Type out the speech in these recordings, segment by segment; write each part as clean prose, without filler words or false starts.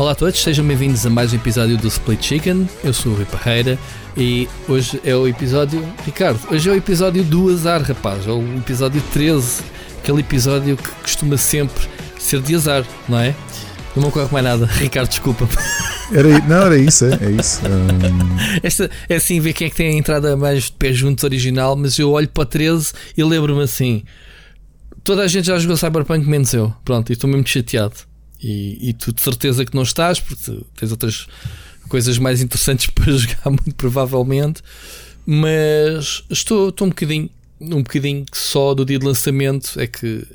Olá a todos, sejam bem-vindos a mais um episódio do Split Chicken. Eu sou o Rui Parreira e hoje é o episódio... Ricardo, hoje é o episódio do azar, rapaz. É o episódio 13, aquele episódio que costuma sempre ser de azar, não é? Não me ocorre mais nada. Ricardo, desculpa-me. Era isso. Esta, é assim, ver quem é que tem a entrada mais de pé juntos original, mas eu olho para o 13 e lembro-me assim... Toda a gente já jogou Cyberpunk, menos eu. Pronto, e estou mesmo chateado. E tu de certeza que não estás, porque tens outras coisas mais interessantes para jogar, muito provavelmente. Mas estou um bocadinho que só do dia de lançamento é que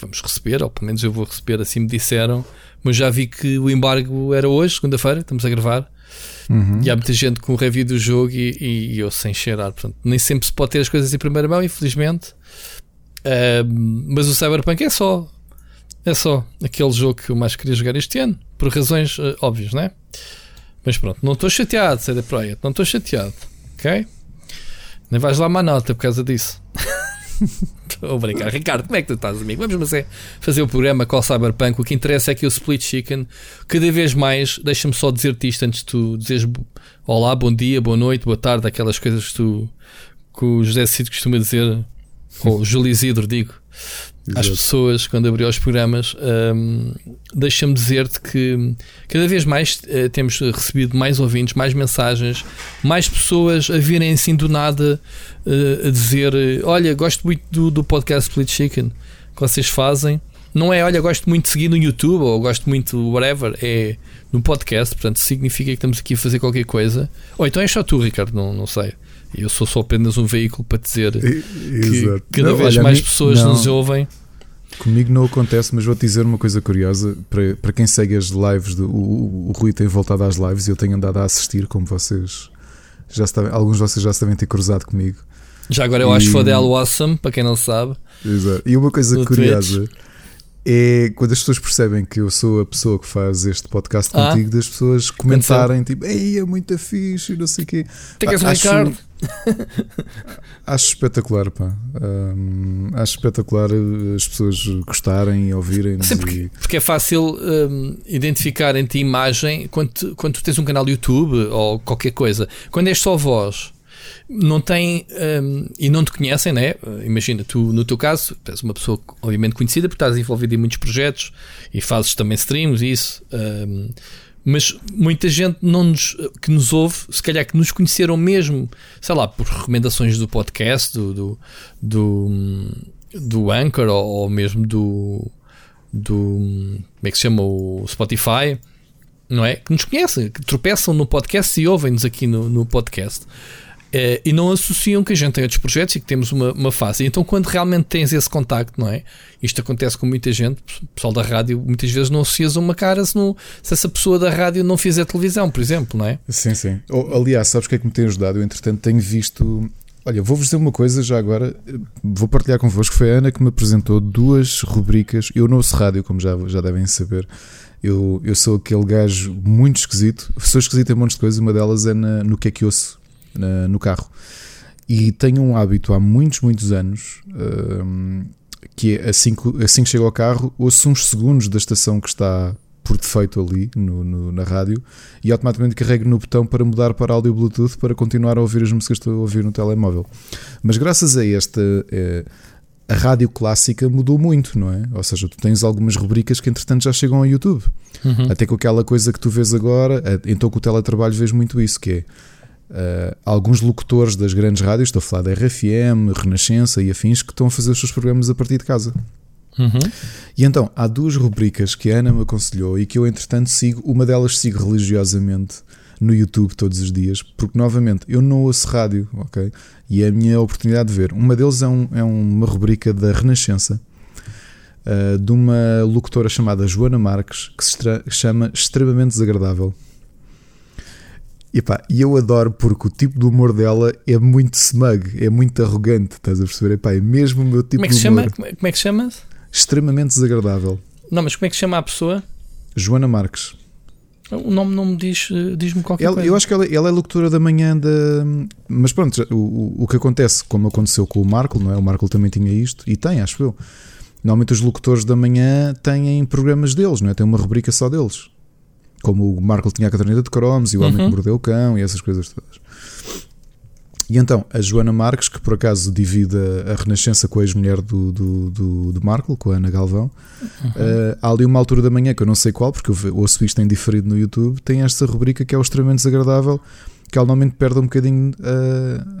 vamos receber, ou pelo menos eu vou receber, assim me disseram. Mas já vi que o embargo era hoje, segunda-feira, estamos a gravar. Uhum. E há muita gente com o review do jogo e eu sem cheirar. Portanto, nem sempre se pode ter as coisas em primeira mão, infelizmente. Mas o Cyberpunk é só aquele jogo que eu mais queria jogar este ano, por razões óbvias, né? Mas pronto, não estou chateado, CD Projekt, não estou chateado, ok? Nem vais lá má nota por causa disso. Estou a brincar. Ricardo, como é que tu estás, amigo? Vamos fazer o programa com o Cyberpunk. O que interessa é que o Split Chicken, cada vez mais, deixa-me só dizer-te isto antes de tu dizeres olá, bom dia, boa noite, boa tarde, aquelas coisas que o José Cid costuma dizer, ou o Júlio Isidro, digo. Às pessoas, quando abriu os programas, deixa-me dizer-te que cada vez mais temos recebido mais ouvintes, mais mensagens, mais pessoas a virem assim do nada a dizer: olha, gosto muito do podcast Split Chicken que vocês fazem. Não é, olha, gosto muito de seguir no YouTube ou gosto muito do whatever, é no podcast, portanto significa que estamos aqui a fazer qualquer coisa. Ou então é só tu, Ricardo, não sei. Eu sou só apenas um veículo para dizer que cada vez mais pessoas nos ouvem. Comigo não acontece, mas vou-te dizer uma coisa curiosa. Para quem segue as lives, o Rui tem voltado às lives e eu tenho andado a assistir, como vocês já sabem, alguns de vocês já sabem ter cruzado comigo. Já agora eu acho Fodel Awesome, para quem não sabe. Exato. E uma coisa curiosa Twitch é quando as pessoas percebem que eu sou a pessoa que faz este podcast contigo, das pessoas comentarem tipo: ei, é muito fixe, não sei o quê. Tem que ser o Ricardo. Acho espetacular, pá. Acho espetacular as pessoas gostarem e ouvirem. Porque é fácil identificarem-te a imagem quando tu tens um canal do YouTube ou qualquer coisa. Quando és só voz, não tem e não te conhecem, né? Imagina, tu no teu caso és uma pessoa obviamente conhecida porque estás envolvida em muitos projetos e fazes também streams e isso. Mas muita gente que nos ouve, se calhar que nos conheceram mesmo, sei lá, por recomendações do podcast, do Anchor ou mesmo do como é que se chama, o Spotify, não é? Que nos conhecem, que tropeçam no podcast e ouvem-nos aqui no podcast. E não associam que a gente tem outros projetos e que temos uma face. Então, quando realmente tens esse contacto, não é? Isto acontece com muita gente, pessoal da rádio, muitas vezes não associas uma cara se essa pessoa da rádio não fizer televisão, por exemplo, não é? Sim, sim. Aliás, sabes o que é que me tem ajudado? Eu, entretanto, tenho visto... Olha, vou-vos dizer uma coisa já agora, vou partilhar convosco. Foi a Ana que me apresentou duas rubricas. Eu não ouço rádio, como já devem saber. Eu sou aquele gajo muito esquisito. Sou esquisito em um monte de coisas. Uma delas é no que é que ouço no carro, e tenho um hábito há muitos anos que é assim que chego ao carro, ouço uns segundos da estação que está por defeito ali na rádio e automaticamente carrego no botão para mudar para áudio Bluetooth para continuar a ouvir as músicas que estou a ouvir no telemóvel. Mas graças a esta a rádio clássica mudou muito, não é? Ou seja, tu tens algumas rubricas que entretanto já chegam ao YouTube. Uhum. Até com aquela coisa que tu vês agora, então com o teletrabalho vês muito isso, que é alguns locutores das grandes rádios, estou a falar da RFM, Renascença e afins, que estão a fazer os seus programas a partir de casa. Uhum. E então, há duas rubricas que a Ana me aconselhou e que eu entretanto sigo. Uma delas sigo religiosamente no YouTube todos os dias, porque novamente eu não ouço rádio, ok? E é a minha oportunidade de ver. Uma deles é uma rubrica da Renascença, de uma locutora chamada Joana Marques, que se chama Extremamente Desagradável. E eu adoro porque o tipo de humor dela é muito smug, é muito arrogante, estás a perceber? Epá, é mesmo o meu tipo de humor. Como é que chama? Extremamente Desagradável. Não, mas como é que chama a pessoa? Joana Marques. O nome não me diz-me qualquer coisa. Eu acho que ela é locutora da manhã da... Mas pronto, o que acontece, como aconteceu com o Marco, não é? O Marco também tinha isto, e tem, acho eu. Normalmente os locutores da manhã têm programas deles, não é? Tem uma rubrica só deles. como o Marco tinha a Catarina de Cromes e o Homem que Mordeu o Cão e essas coisas todas. E então a Joana Marques, que por acaso divide a Renascença com a ex-mulher do Marco, com a Ana Galvão, há ali uma altura da manhã que eu não sei qual, porque eu ouço isto em diferido no YouTube, tem esta rubrica que é o Extremamente Desagradável, que ela normalmente perde um bocadinho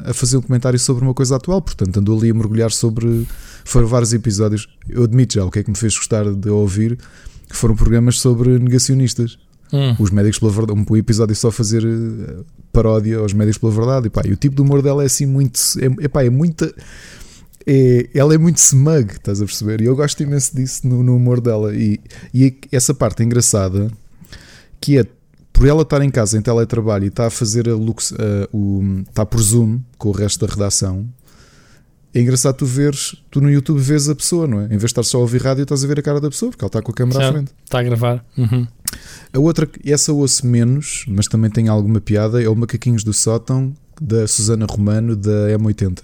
a fazer um comentário sobre uma coisa atual, portanto andou ali a mergulhar sobre, foram vários episódios, eu admito já, o que é que me fez gostar de ouvir, foram programas sobre negacionistas. Os Médicos pela Verdade, um episódio só fazer paródia aos Médicos pela Verdade, e, pá, e o tipo de humor dela é assim muito, ela é muito smug, estás a perceber? E eu gosto imenso disso no humor dela, e essa parte engraçada, que é por ela estar em casa em teletrabalho e está a fazer está por Zoom com o resto da redação. É engraçado tu no YouTube vês a pessoa, não é? Em vez de estar só a ouvir rádio, estás a ver a cara da pessoa, porque ela está com a câmera à frente. Está a gravar. A outra, essa ouço menos, mas também tem alguma piada, é o Macaquinhos do Sótão, da Susana Romano, da M80.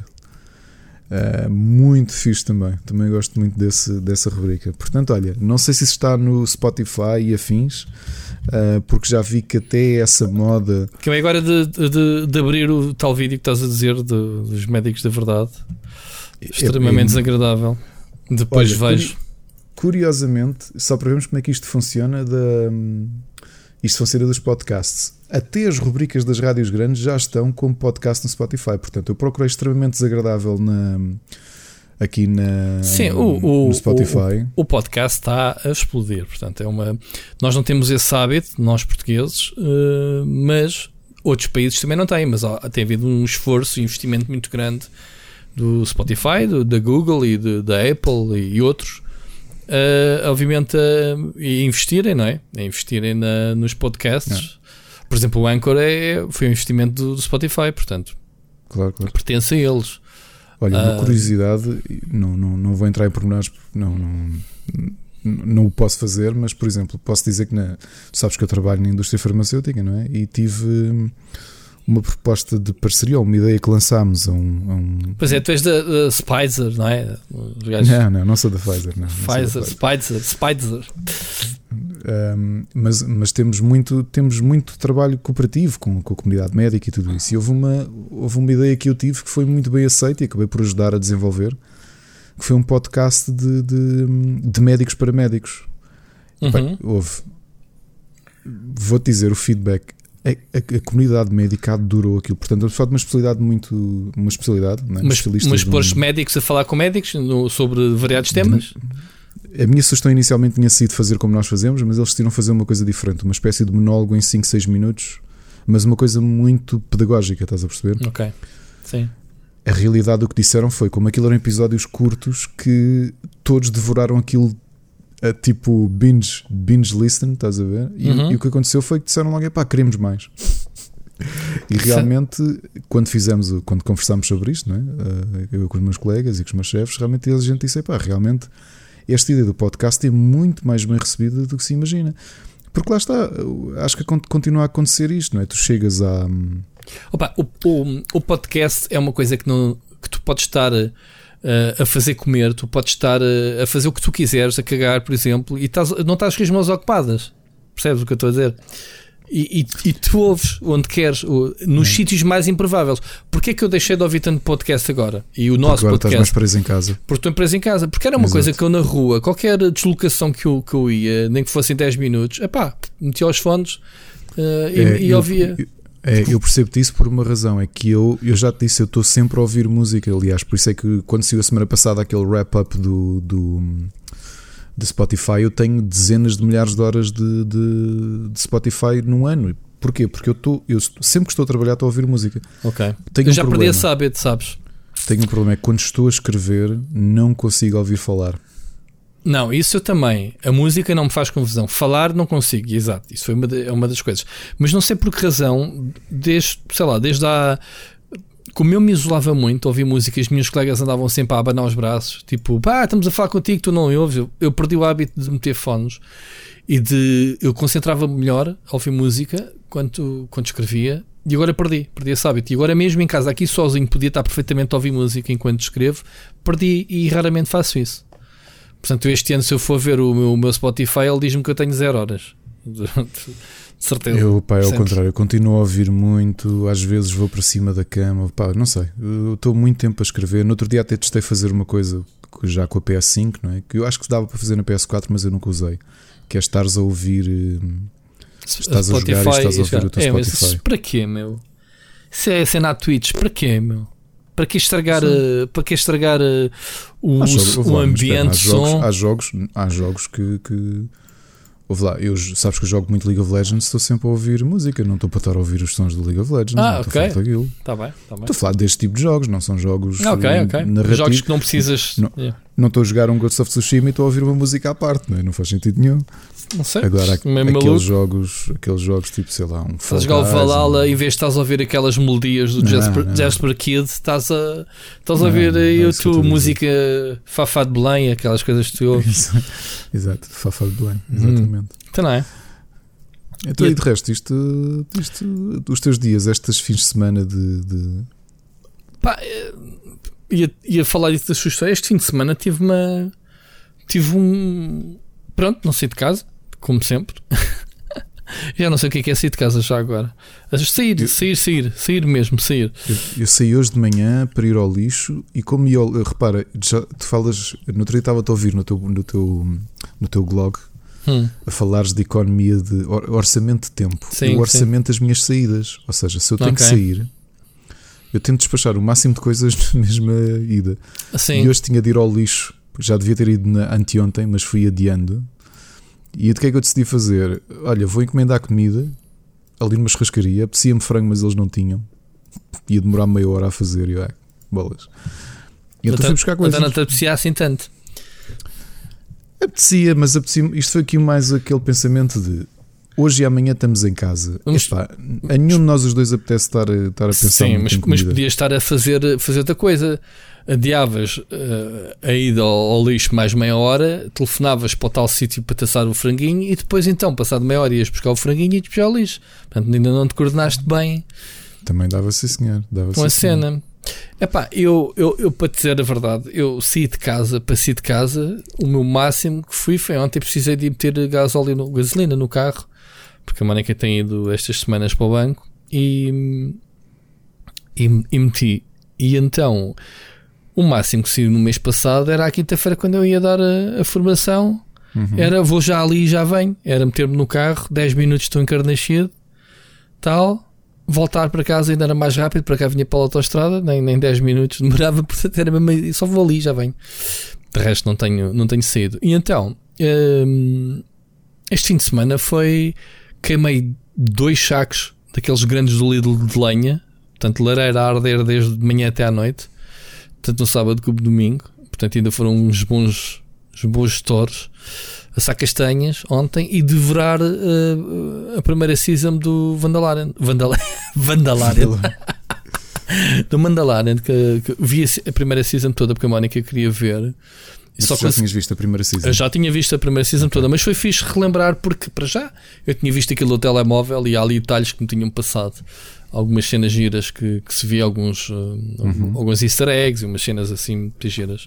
Muito fixe também. Também gosto muito dessa rubrica. Portanto, olha, não sei se isso está no Spotify e afins, porque já vi que até essa moda... Que é agora de abrir o tal vídeo que estás a dizer dos Médicos da Verdade... Extremamente desagradável. Depois vejo. Curiosamente, só para vermos como é que isto funciona, isto funciona dos podcasts. Até as rubricas das rádios grandes já estão como podcast no Spotify. Portanto, eu procurei Extremamente Desagradável aqui no Spotify. O podcast está a explodir. Portanto, nós não temos esse hábito, nós portugueses, mas outros países também não têm. Mas tem havido um esforço e investimento muito grande do Spotify, da Google e da Apple e outros, obviamente investirem, não é? Investirem nos podcasts. Não. Por exemplo, o Anchor foi um investimento do Spotify, portanto, claro. Pertence a eles. Olha, uma curiosidade, não vou entrar em pormenores, não o posso fazer, mas, por exemplo, posso dizer que tu sabes que eu trabalho na indústria farmacêutica, não é? E tive uma proposta de parceria, ou uma ideia que lançámos a um... Pois é, tu és da Pfizer, não é? Não sou da Pfizer. Pfizer. Mas temos muito trabalho cooperativo com a comunidade médica e tudo isso. E houve uma ideia que eu tive que foi muito bem aceita e acabei por ajudar a desenvolver, que foi um podcast de médicos para médicos. Bem, vou-te dizer o feedback... A comunidade médica adorou aquilo, portanto, é só de uma especialidade muito. Uma especialidade, não é? Mas pôs médicos a falar com médicos sobre variados temas? A minha sugestão inicialmente tinha sido fazer como nós fazemos, mas eles decidiram fazer uma coisa diferente, uma espécie de monólogo em 5, 6 minutos, mas uma coisa muito pedagógica, estás a perceber? Ok, sim. A realidade do que disseram foi, como aquilo eram episódios curtos, que todos devoraram aquilo. Tipo binge listen, estás a ver? E o que aconteceu foi que disseram logo, pá, queremos mais. E realmente, quando conversámos sobre isto, não é? Eu com os meus colegas e com os meus chefes, realmente a gente disse, pá, realmente esta ideia do podcast é muito mais bem recebida do que se imagina. Porque lá está, acho que continua a acontecer isto, não é? Tu chegas a... Opa, o podcast é uma coisa que tu podes estar... a fazer comer, tu podes estar a fazer o que tu quiseres, a cagar, por exemplo, e não estás com as mãos ocupadas, percebes o que eu estou a dizer? E tu ouves onde queres, nos sítios mais improváveis. Porquê é que eu deixei de ouvir tanto podcast agora? E o nosso agora podcast. Estás mais preso em casa. Porque estou preso em casa, porque era uma coisa que eu na rua, qualquer deslocação que eu ia, nem que fossem 10 minutos, epá, metia os fones e ouvia. Eu percebo-te isso por uma razão, é que eu já te disse, eu estou sempre a ouvir música, aliás, por isso é que quando saiu a semana passada aquele wrap-up do Spotify, eu tenho dezenas de milhares de horas de Spotify num ano. Porquê? Porque eu sempre que estou a trabalhar estou a ouvir música. Ok. Eu já perdi esse hábito, sabes? Tenho um problema, é que quando estou a escrever não consigo ouvir falar. Não, isso eu também. A música não me faz confusão. Falar não consigo, exato. Isso foi uma das coisas. Mas não sei por que razão, como eu me isolava muito, ouvia música, os meus colegas andavam sempre a abanar os braços, tipo, pá, estamos a falar contigo, tu não me ouves. Eu perdi o hábito de meter fones e eu concentrava-me melhor a ouvir música quando escrevia. E agora perdi esse hábito. E agora mesmo em casa, aqui sozinho, podia estar perfeitamente a ouvir música enquanto escrevo. Perdi e raramente faço isso. Portanto, este ano, se eu for ver o meu Spotify, ele diz-me que eu tenho 0 horas. de certeza. Eu, pá, é ao contrário, eu continuo a ouvir muito, às vezes vou para cima da cama, pá, não sei, eu estou muito tempo a escrever. No outro dia até testei fazer uma coisa já com a PS5, não é? Que eu acho que dava para fazer na PS4, mas eu nunca usei, que é estares a ouvir, estás Spotify, a jogar e estás a ouvir o teu Spotify. Mas para quê, meu? Se é cena à Twitch, para quê, meu? Para que estragar, o, o ambiente, som? Há jogos que... Ouve lá, eu, sabes que eu jogo muito League of Legends, estou sempre a ouvir música, não estou para estar a ouvir os sons do League of Legends, não estou a falar daquilo. Tá bem. Estou a falar deste tipo de jogos, não são jogos narrativos. Jogos que não precisas... Não estou a jogar um Ghost of Tsushima e estou a ouvir uma música à parte, não faz sentido nenhum. Não sei. Agora, aqueles jogos tipo, sei lá, um... Estás a jogar o Valhalla, em vez de estás a ouvir aquelas melodias do Jasper Kidd, estás a ouvir aí a tua música Fafá de Belém, aquelas coisas que tu ouves. Exato, Fafá de Belém, exatamente. Então não é? Então e de resto, isto, os teus dias, estes fins de semana de... Pá... Ia falar disso das sugestões. Este fim de semana tive um... Pronto, não saí de casa, como sempre. Já não sei o que é sair de casa já agora. Sair mesmo. Eu saí hoje de manhã para ir ao lixo e como eu... Repara, já tu falas... No outro dia estava-te a ouvir no teu blog a falares de economia de... Orçamento de tempo. Sim, eu orçamento das minhas saídas. Ou seja, se eu tenho que sair... Eu tento despachar o máximo de coisas na mesma ida. Assim. E hoje tinha de ir ao lixo, já devia ter ido anteontem, mas fui adiando. E o que é que eu decidi fazer? Olha, vou encomendar comida ali numa churrascaria, apetecia-me frango, mas eles não tinham. Ia demorar meia hora a fazer, e bolas. E eu fui buscar coisas. Então não te apetecia assim tanto? Apetecia, mas apetecia-me. Isto foi aqui mais aquele pensamento de... Hoje e amanhã estamos em casa. A nenhum de nós os dois apetece estar a pensar. Sim, mas podias estar a fazer outra coisa. Adiavas a ida ao lixo mais meia hora, telefonavas para o tal sítio para taçar o franguinho e depois, então, passado meia hora, ias buscar o franguinho e ias buscar o lixo. Portanto, ainda não te coordenaste bem. Também dava-se, senhor. Com a cena. Epá, eu para te dizer a verdade, eu saí de casa, o meu máximo que fui foi ontem. Precisei de meter gasolina no carro, porque a Mónica tem ido estas semanas para o banco e meti. E então, o máximo que saí no mês passado era à quinta-feira, quando eu ia dar a formação. Era vou já ali e já venho. Era meter-me no carro, 10 minutos estou em Carnaxide, tal. Voltar para casa ainda era mais rápido, para cá vinha pela autoestrada, nem 10 minutos demorava, portanto era mesmo, só vou ali e já venho. De resto não tenho saído. E então, este fim de semana queimei 2 sacos daqueles grandes do Lidl de lenha, portanto lareira a arder desde de manhã até à noite, tanto no sábado como no domingo, portanto ainda foram uns bons gestores, assar castanhas ontem e devorar a primeira season do Mandalorian. Do Mandalorian, que vi a primeira season toda porque a Mónica queria ver. Mas só já tinhas visto a primeira season? Eu já tinha visto a primeira season toda, mas foi fixe relembrar porque, para já, eu tinha visto aquilo no telemóvel e há ali detalhes que me tinham passado. Algumas cenas giras que se via, alguns easter eggs e umas cenas assim muito giras.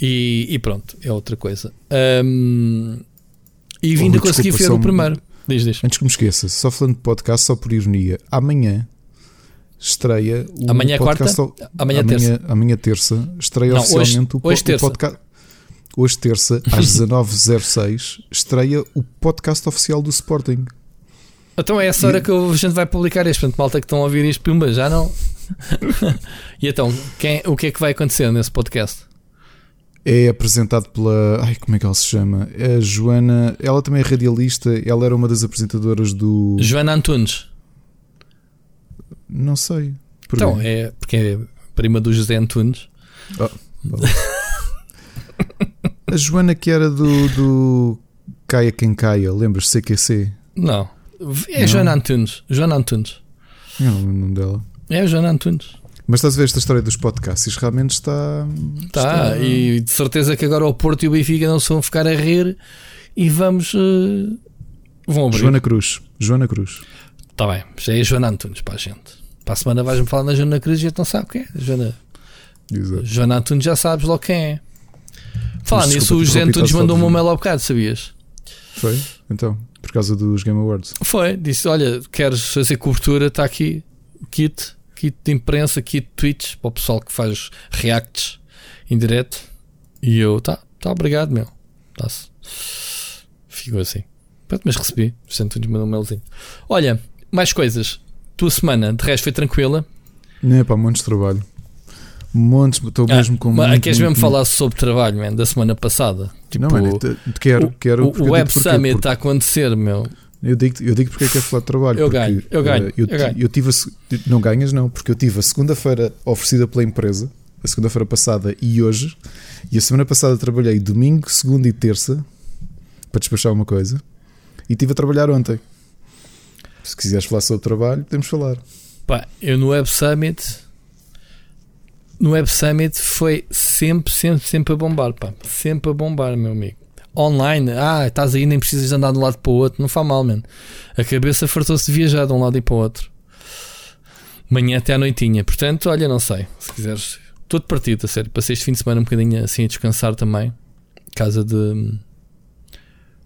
E pronto, é outra coisa. E ainda consegui ver o primeiro. Diz. Antes que me esqueça, só falando de podcast, só por ironia, amanhã estreia o amanhã podcast. Amanhã terça estreia oficialmente o podcast. Hoje terça, às 19h06, estreia o podcast oficial do Sporting. Então é essa hora que a gente vai publicar isto. Portanto, malta que estão a ouvir isto, pumba, já não. E então, o que é que vai acontecer nesse podcast? É apresentado pela... como é que ela se chama? A Joana... Ela também é radialista. Ela era uma das apresentadoras do... Joana Antunes. Não sei. Então, é porque é prima do José Antunes. A Joana que era do Caia Quem Caia. Lembras? CQC? Não. É a Joana Antunes. Joana Antunes. Não lembro o nome dela. É a Joana Antunes. Mas estás a ver esta história dos podcasts, isto realmente está... E de certeza que agora o Porto e o Benfica não se vão ficar a rir e vão abrir. Joana Cruz. Está bem, já é a Joana Antunes para a gente. Para a semana vais-me falar na Joana Cruz e a gente não sabe quem é. Joana Antunes já sabes logo quem é. Falar nisso, o José Antunes mandou-me um mail ao bocado, sabias? Foi? Então... por causa dos Game Awards. Foi, disse, olha, queres fazer cobertura, está aqui, kit de imprensa, kit de tweets, para o pessoal que faz reacts em direto. E eu, tá, obrigado, meu. Tá-se. Ficou assim. Pronto, mas recebi, sento-lhe um mailzinho. Olha, mais coisas. Tua semana, de resto, foi tranquila? Não, pá, montes de trabalho. Montes, estou mesmo com muito... Queres mesmo falar sobre trabalho, man, da semana passada? Tipo, não, mano, quero... O Web Summit está a acontecer, meu... Eu digo porque é que é falar de trabalho. Eu ganho. Não ganhas, não, porque eu tive a segunda-feira oferecida pela empresa, a segunda-feira passada e hoje, e a semana passada trabalhei domingo, segunda e terça para despachar uma coisa, e estive a trabalhar ontem. Se quiseres falar sobre trabalho, podemos falar. Pá, eu no Web Summit foi sempre a bombar, pá. Sempre a bombar, meu amigo. Online, estás aí, nem precisas andar de um lado para o outro, não faz mal, mano. A cabeça fartou-se de viajar de um lado e para o outro. Manhã até à noitinha. Portanto, olha, não sei, se quiseres. Estou de partido, a sério. Passei este fim de semana um bocadinho assim a descansar também. Casa de...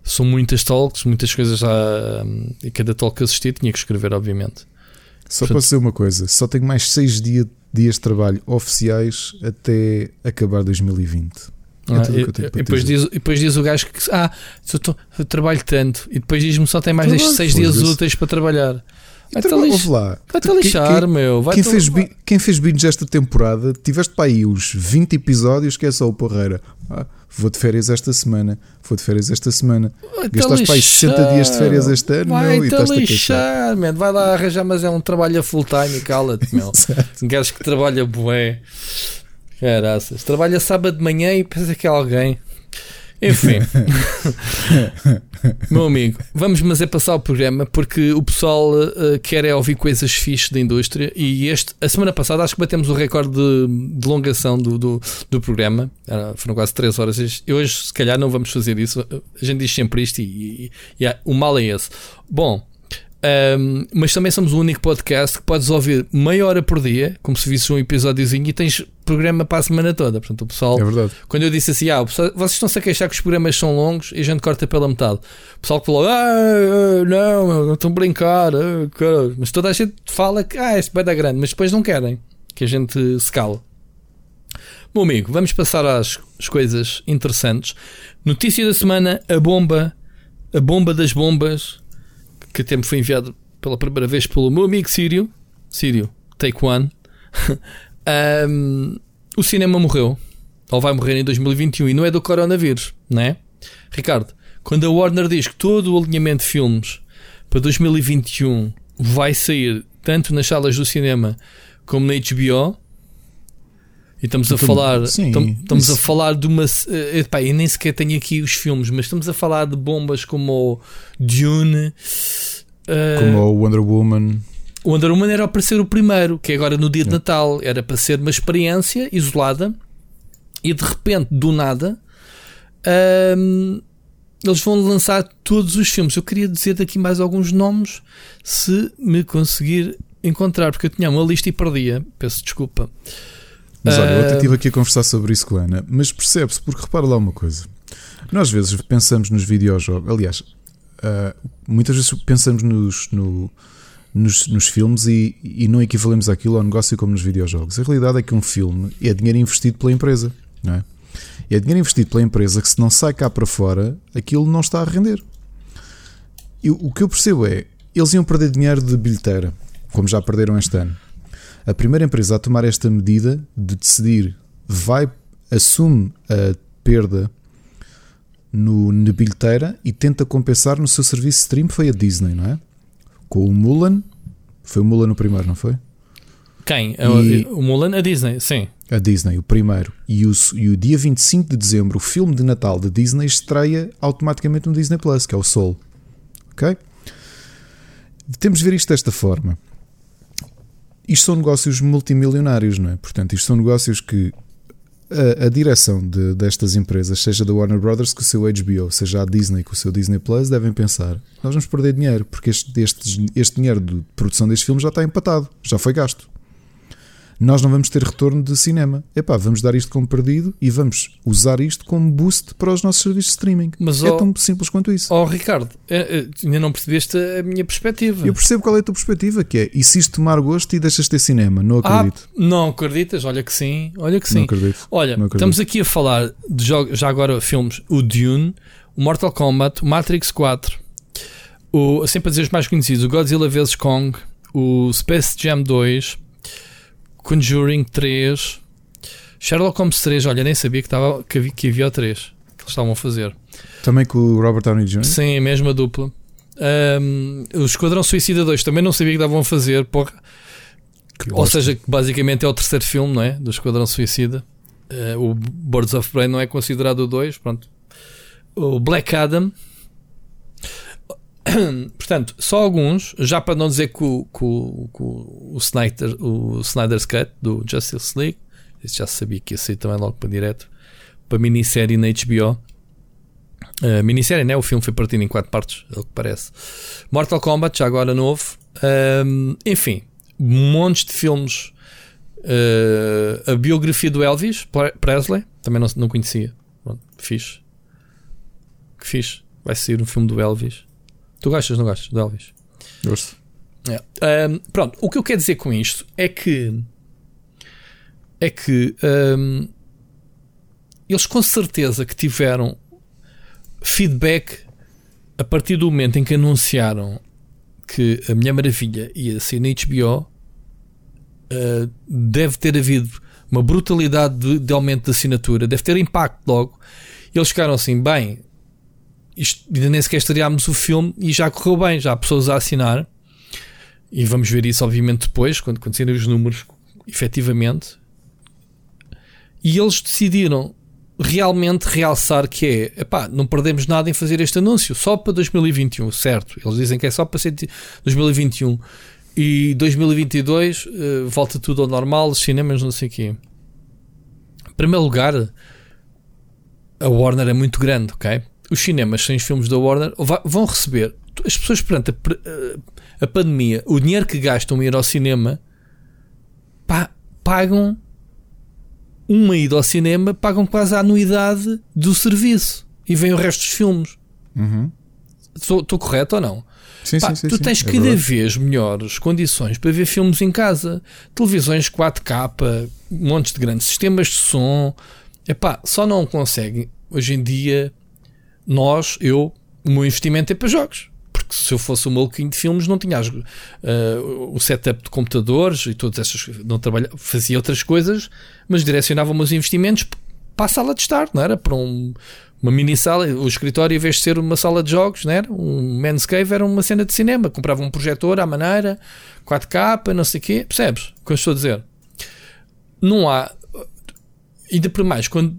São muitas talks, muitas coisas a... E cada talk que assisti tinha que escrever, obviamente. Só para dizer uma coisa, só tenho mais 6 dias de trabalho oficiais até acabar 2020. É e depois diz o gajo que eu trabalho tanto, e depois diz-me só tem mais estes 6 dias úteis para trabalhar. Vai-te lixar, meu. Quem fez binge esta temporada, tiveste para aí os 20 episódios que é só o Parreira. Vou de férias esta semana. Gastaste para aí 60 dias de férias este ano, meu, e estás-te a queixar. Man. Vai lá arranjar, mas é um trabalho a full time, cala-te, meu. Um gajo que trabalha bué. Caraças. Trabalha sábado de manhã e pensa que é alguém. Enfim. Meu amigo, vamos mas é passar o programa, porque o pessoal quer é ouvir coisas fixes da indústria, e a semana passada acho que batemos o recorde de longação do programa. Foram quase 3 horas. E hoje se calhar não vamos fazer isso. A gente diz sempre isto e o mal é esse. Bom, mas também somos o único podcast que podes ouvir meia hora por dia, como se visse um episódiozinho, e tens programa para a semana toda. Portanto, o pessoal, é quando eu disse assim, vocês estão-se a queixar que os programas são longos e a gente corta pela metade, o pessoal falou, não estão a brincar, mas toda a gente fala que este vai dar grande, mas depois não querem que a gente se cala. Meu amigo, vamos passar às coisas interessantes. Notícia da semana, a bomba das bombas, que até me foi enviado pela primeira vez pelo meu amigo Sírio, take one. O cinema morreu, ou vai morrer em 2021, e não é do coronavírus, não é? Ricardo, quando a Warner diz que todo o alinhamento de filmes para 2021 vai sair tanto nas salas do cinema como na HBO, e estamos a falar de uma... Epá, eu nem sequer tenho aqui os filmes, mas estamos a falar de bombas como o Dune, como o Wonder Woman. O Wonder Woman era para ser o primeiro, que agora no dia de Natal era para ser uma experiência isolada, e de repente, do nada, eles vão lançar todos os filmes. Eu queria dizer daqui mais alguns nomes, se me conseguir encontrar, porque eu tinha uma lista e perdia, peço desculpa. Mas olha, eu até estive aqui a conversar sobre isso com a Ana, mas percebe-se, porque repara lá uma coisa. Nós às vezes pensamos nos videojogos, aliás, muitas vezes pensamos nos filmes e não equivalemos àquilo ao negócio como nos videojogos. A realidade é que um filme é dinheiro investido pela empresa, não é? É dinheiro investido pela empresa que, se não sai cá para fora, aquilo não está a render. O que eu percebo é, eles iam perder dinheiro de bilheteira, como já perderam este ano. A primeira empresa a tomar esta medida de decidir, assume a perda na bilheteira e tenta compensar no seu serviço de stream, foi a Disney, não é? Com o Mulan, foi o Mulan o primeiro, não foi? Quem? O Mulan, a Disney, sim. A Disney, o primeiro. E o dia 25 de dezembro, o filme de Natal da Disney estreia automaticamente no Disney Plus, que é o Soul. Ok? Temos de ver isto desta forma. Isto são negócios multimilionários, não é? Portanto, isto são negócios que a direção destas empresas, seja da Warner Brothers com o seu HBO, seja a Disney com o seu Disney Plus, devem pensar, nós vamos perder dinheiro, porque este dinheiro de produção deste filme já está empatado, já foi gasto. nós não vamos ter retorno de cinema. Epá, vamos dar isto como perdido e vamos usar isto como boost para os nossos serviços de streaming. Mas é tão simples quanto isso. Ricardo, ainda não percebeste a minha perspectiva. Eu percebo qual é a tua perspectiva, que é, e se isto tomar gosto e deixas ter cinema? Não acredito. Não acreditas? Olha que sim. Olha que sim. Não acredito. Olha, não acredito. Estamos aqui a falar de jogos, já agora filmes, o Dune, o Mortal Kombat, o Matrix 4, sempre a dizer os mais conhecidos, o Godzilla vs Kong, o Space Jam 2, Conjuring 3, Sherlock Holmes 3, olha, nem sabia que havia o 3, que eles estavam a fazer. Também com o Robert Downey Jr.? Sim, a mesma dupla. O Esquadrão Suicida 2, também não sabia que estavam a fazer, porra. Ou seja, que basicamente é o terceiro filme, não é? Do Esquadrão Suicida. O Birds of Prey não é considerado o 2, pronto. O Black Adam. Portanto, só alguns, já para não dizer que o Snyder's Cut do Justice League, já sabia que ia sair também logo para direto, para minissérie na HBO. Minissérie, né? O filme foi partido em 4 partes, é o que parece. Mortal Kombat, já agora novo. Enfim, montes de filmes. A biografia do Elvis Presley, também não conhecia. Pronto, fixe. Que fixe. Vai sair um filme do Elvis. Tu gostas, não gostas do Elvis? Gosto. É. Pronto, o que eu quero dizer com isto é que eles com certeza que tiveram feedback a partir do momento em que anunciaram que a Mulher Maravilha ia sair na HBO. Deve ter havido uma brutalidade de aumento de assinatura, deve ter impacto logo. Eles ficaram assim, bem, isto, ainda nem sequer estreámos o filme e já correu bem, já há pessoas a assinar, e vamos ver isso obviamente depois, quando saírem os números efetivamente. E eles decidiram realmente realçar que é, epá, não perdemos nada em fazer este anúncio, só para 2021, certo? Eles dizem que é só para 2021 e 2022 volta tudo ao normal, os cinemas não sei o quê. Em primeiro lugar, a Warner é muito grande, ok? Os cinemas sem os filmes da Warner vão receber, as pessoas perante a pandemia, o dinheiro que gastam em ir ao cinema, pagam uma ida ao cinema, pagam quase a anuidade do serviço e vêm o resto dos filmes. Estou correto ou não? Sim, sim, tens cada vez melhores condições para ver filmes em casa, televisões 4K, montes de grandes sistemas de som. Epá, só não conseguem hoje em dia. O meu investimento é para jogos, porque se eu fosse um maluquinho de filmes não tinha o setup de computadores e todas essas coisas, não trabalhava, fazia outras coisas, mas direcionava meus investimentos para a sala de estar, não era? Para uma mini sala, o escritório, em vez de ser uma sala de jogos, não era? Um man's cave, era uma cena de cinema. Comprava um projetor à maneira, 4K, não sei o quê, percebes o que eu estou a dizer? Não há. E de por mais, quando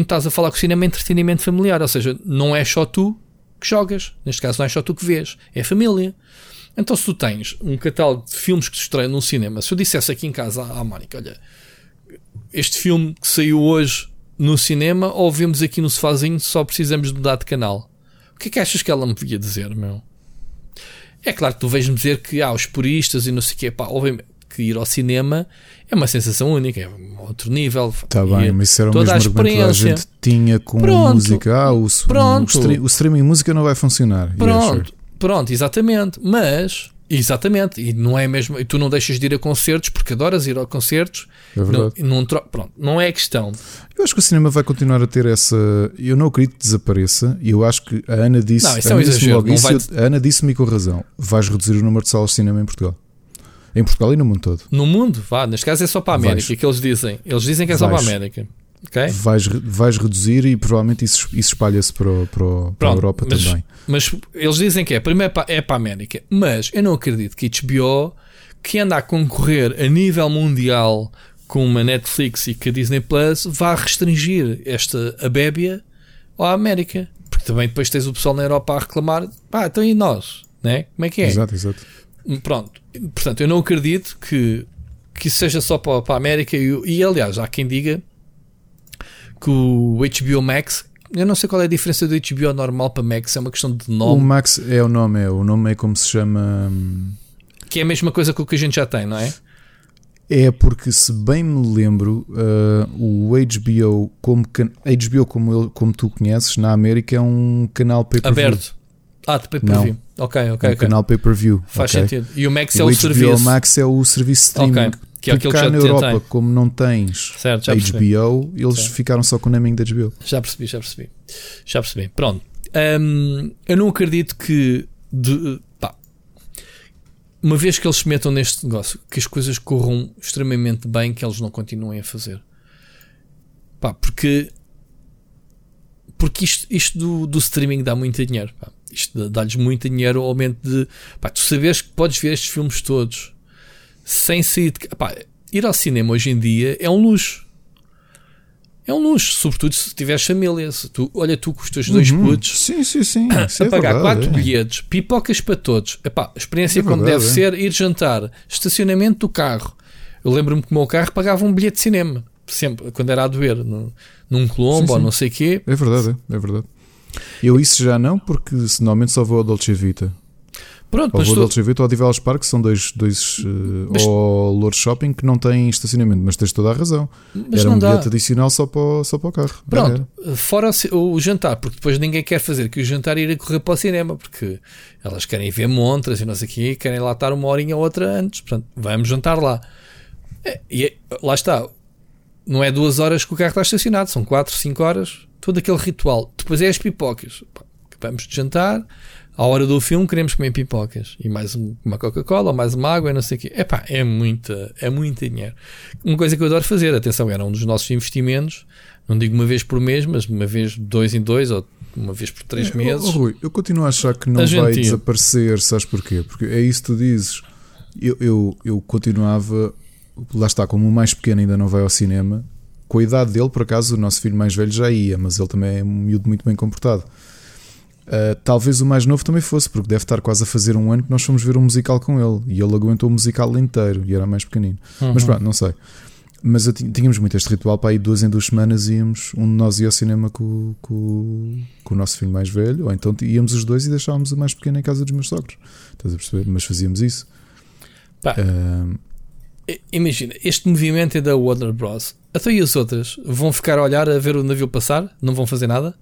estás a falar com o cinema, é entretenimento familiar, ou seja, não é só tu que jogas, neste caso não é só tu que vês, é a família. Então se tu tens um catálogo de filmes que se estreiam num cinema, se eu dissesse aqui em casa à Mónica, olha, este filme que saiu hoje no cinema, ou vemos aqui no sofazinho, só precisamos de mudar de canal, o que é que achas que ela me podia dizer, meu? É claro que tu vais-me dizer que há os puristas e não sei o quê, pá, obviamente, que ir ao cinema é uma sensação única, é um outro nível. Está bem, mas isso era o mesmo argumento que a gente tinha com a música. O streaming música não vai funcionar. Pronto, exatamente. Mas, exatamente, e não é mesmo, e tu não deixas de ir a concertos porque adoras ir a concertos. É verdade. Pronto, não é a questão. Eu acho que o cinema vai continuar a ter essa. Eu não acredito que desapareça. E eu acho que a Ana disse. Não, isso é um exagero. A Ana disse-me com razão. Vais reduzir o número de salas de cinema em Portugal. Em Portugal e no mundo todo. No mundo, vá. Neste caso é só para a América, que eles dizem. Eles dizem que é só para a América. Okay? Vais reduzir e provavelmente isso espalha-se para a Europa também. Mas eles dizem que é. Primeiro é para a América. Mas eu não acredito que HBO, que anda a concorrer a nível mundial com uma Netflix e com a Disney Plus, vá restringir a bébia à América. Porque também depois tens o pessoal na Europa a reclamar. Pá, então e nós? Né? Como é que é? Exato. Pronto, portanto, eu não acredito que isso seja só para a América e aliás, há quem diga que o HBO Max, eu não sei qual é a diferença do HBO normal para Max, é uma questão de nome. O Max é o nome, é como se chama... Que é a mesma coisa que o que a gente já tem, não é? é porque, se bem me lembro, o HBO, como tu conheces, na América é um canal pay-per-view. Aberto. Ah, de pay-per-view. Não. Ok. Canal pay-per-view. Faz sentido. E o Max é o serviço. O HBO Max é o serviço streaming. Okay. Que é aquilo que já na Europa, como não tens certo, HBO, eles ficaram só com o naming da HBO. Já percebi. Pronto. Eu não acredito que... uma vez que eles se metam neste negócio, que as coisas corram extremamente bem, que eles não continuem a fazer. Porque isto do streaming dá muito dinheiro. Isto dá-lhes muito dinheiro, ao aumento de... tu sabes que podes ver estes filmes todos sem sair de... ir ao cinema hoje em dia é um luxo. É um luxo, sobretudo se tiveres família. Se tu com os teus dois putos, sim, a pagar 4 bilhetes, pipocas para todos, a experiência como deve ser, ir jantar, estacionamento do carro. Eu lembro-me que o meu carro pagava um bilhete de cinema, sempre, quando era a doer, num Colombo ou não sei o quê. É verdade. Eu isso já não, porque normalmente só vou ao Dolce Vita. Pronto, ou vou ao Dolce Vita ou ao Divelas Park, são dois ou Lourdes Shopping, que não têm estacionamento, mas tens toda a razão. Mas era um bilhete adicional só para o carro. Pronto, fora o jantar, porque depois ninguém quer fazer que o jantar ir a correr para o cinema, porque elas querem ver montras e não sei o quê, querem lá estar uma horinha ou outra antes, portanto, vamos jantar lá. E lá está, não é 2 horas que o carro está estacionado, são 4-5 horas, todo aquele ritual. Depois é as pipocas. Vamos de jantar, à hora do filme queremos comer pipocas e mais uma Coca-Cola ou mais uma água e não sei o quê. É muito dinheiro. Uma coisa que eu adoro fazer, atenção, era um dos nossos investimentos, não digo uma vez por mês, mas uma vez 2 em 2 ou uma vez por 3 meses. Rui, eu continuo a achar que não vai desaparecer, sabes porquê? Porque é isso que tu dizes. Eu continuava, lá está, como o mais pequeno ainda não vai ao cinema, com a idade dele, por acaso, o nosso filho mais velho já ia, mas ele também é um miúdo muito bem comportado. Talvez o mais novo também fosse, porque deve estar quase a fazer 1 ano que nós fomos ver um musical com ele e ele aguentou o musical inteiro e era mais pequenino. Mas pronto, não sei. Mas tínhamos muito este ritual para ir 2 em 2 semanas, íamos, um de nós ia ao cinema com o nosso filho mais velho, ou então íamos os dois e deixávamos o mais pequeno em casa dos meus sogros. Estás a perceber? Mas fazíamos isso. Imagina, este movimento é da Warner Bros. Até e as outras vão ficar a olhar, a ver o navio passar, não vão fazer nada?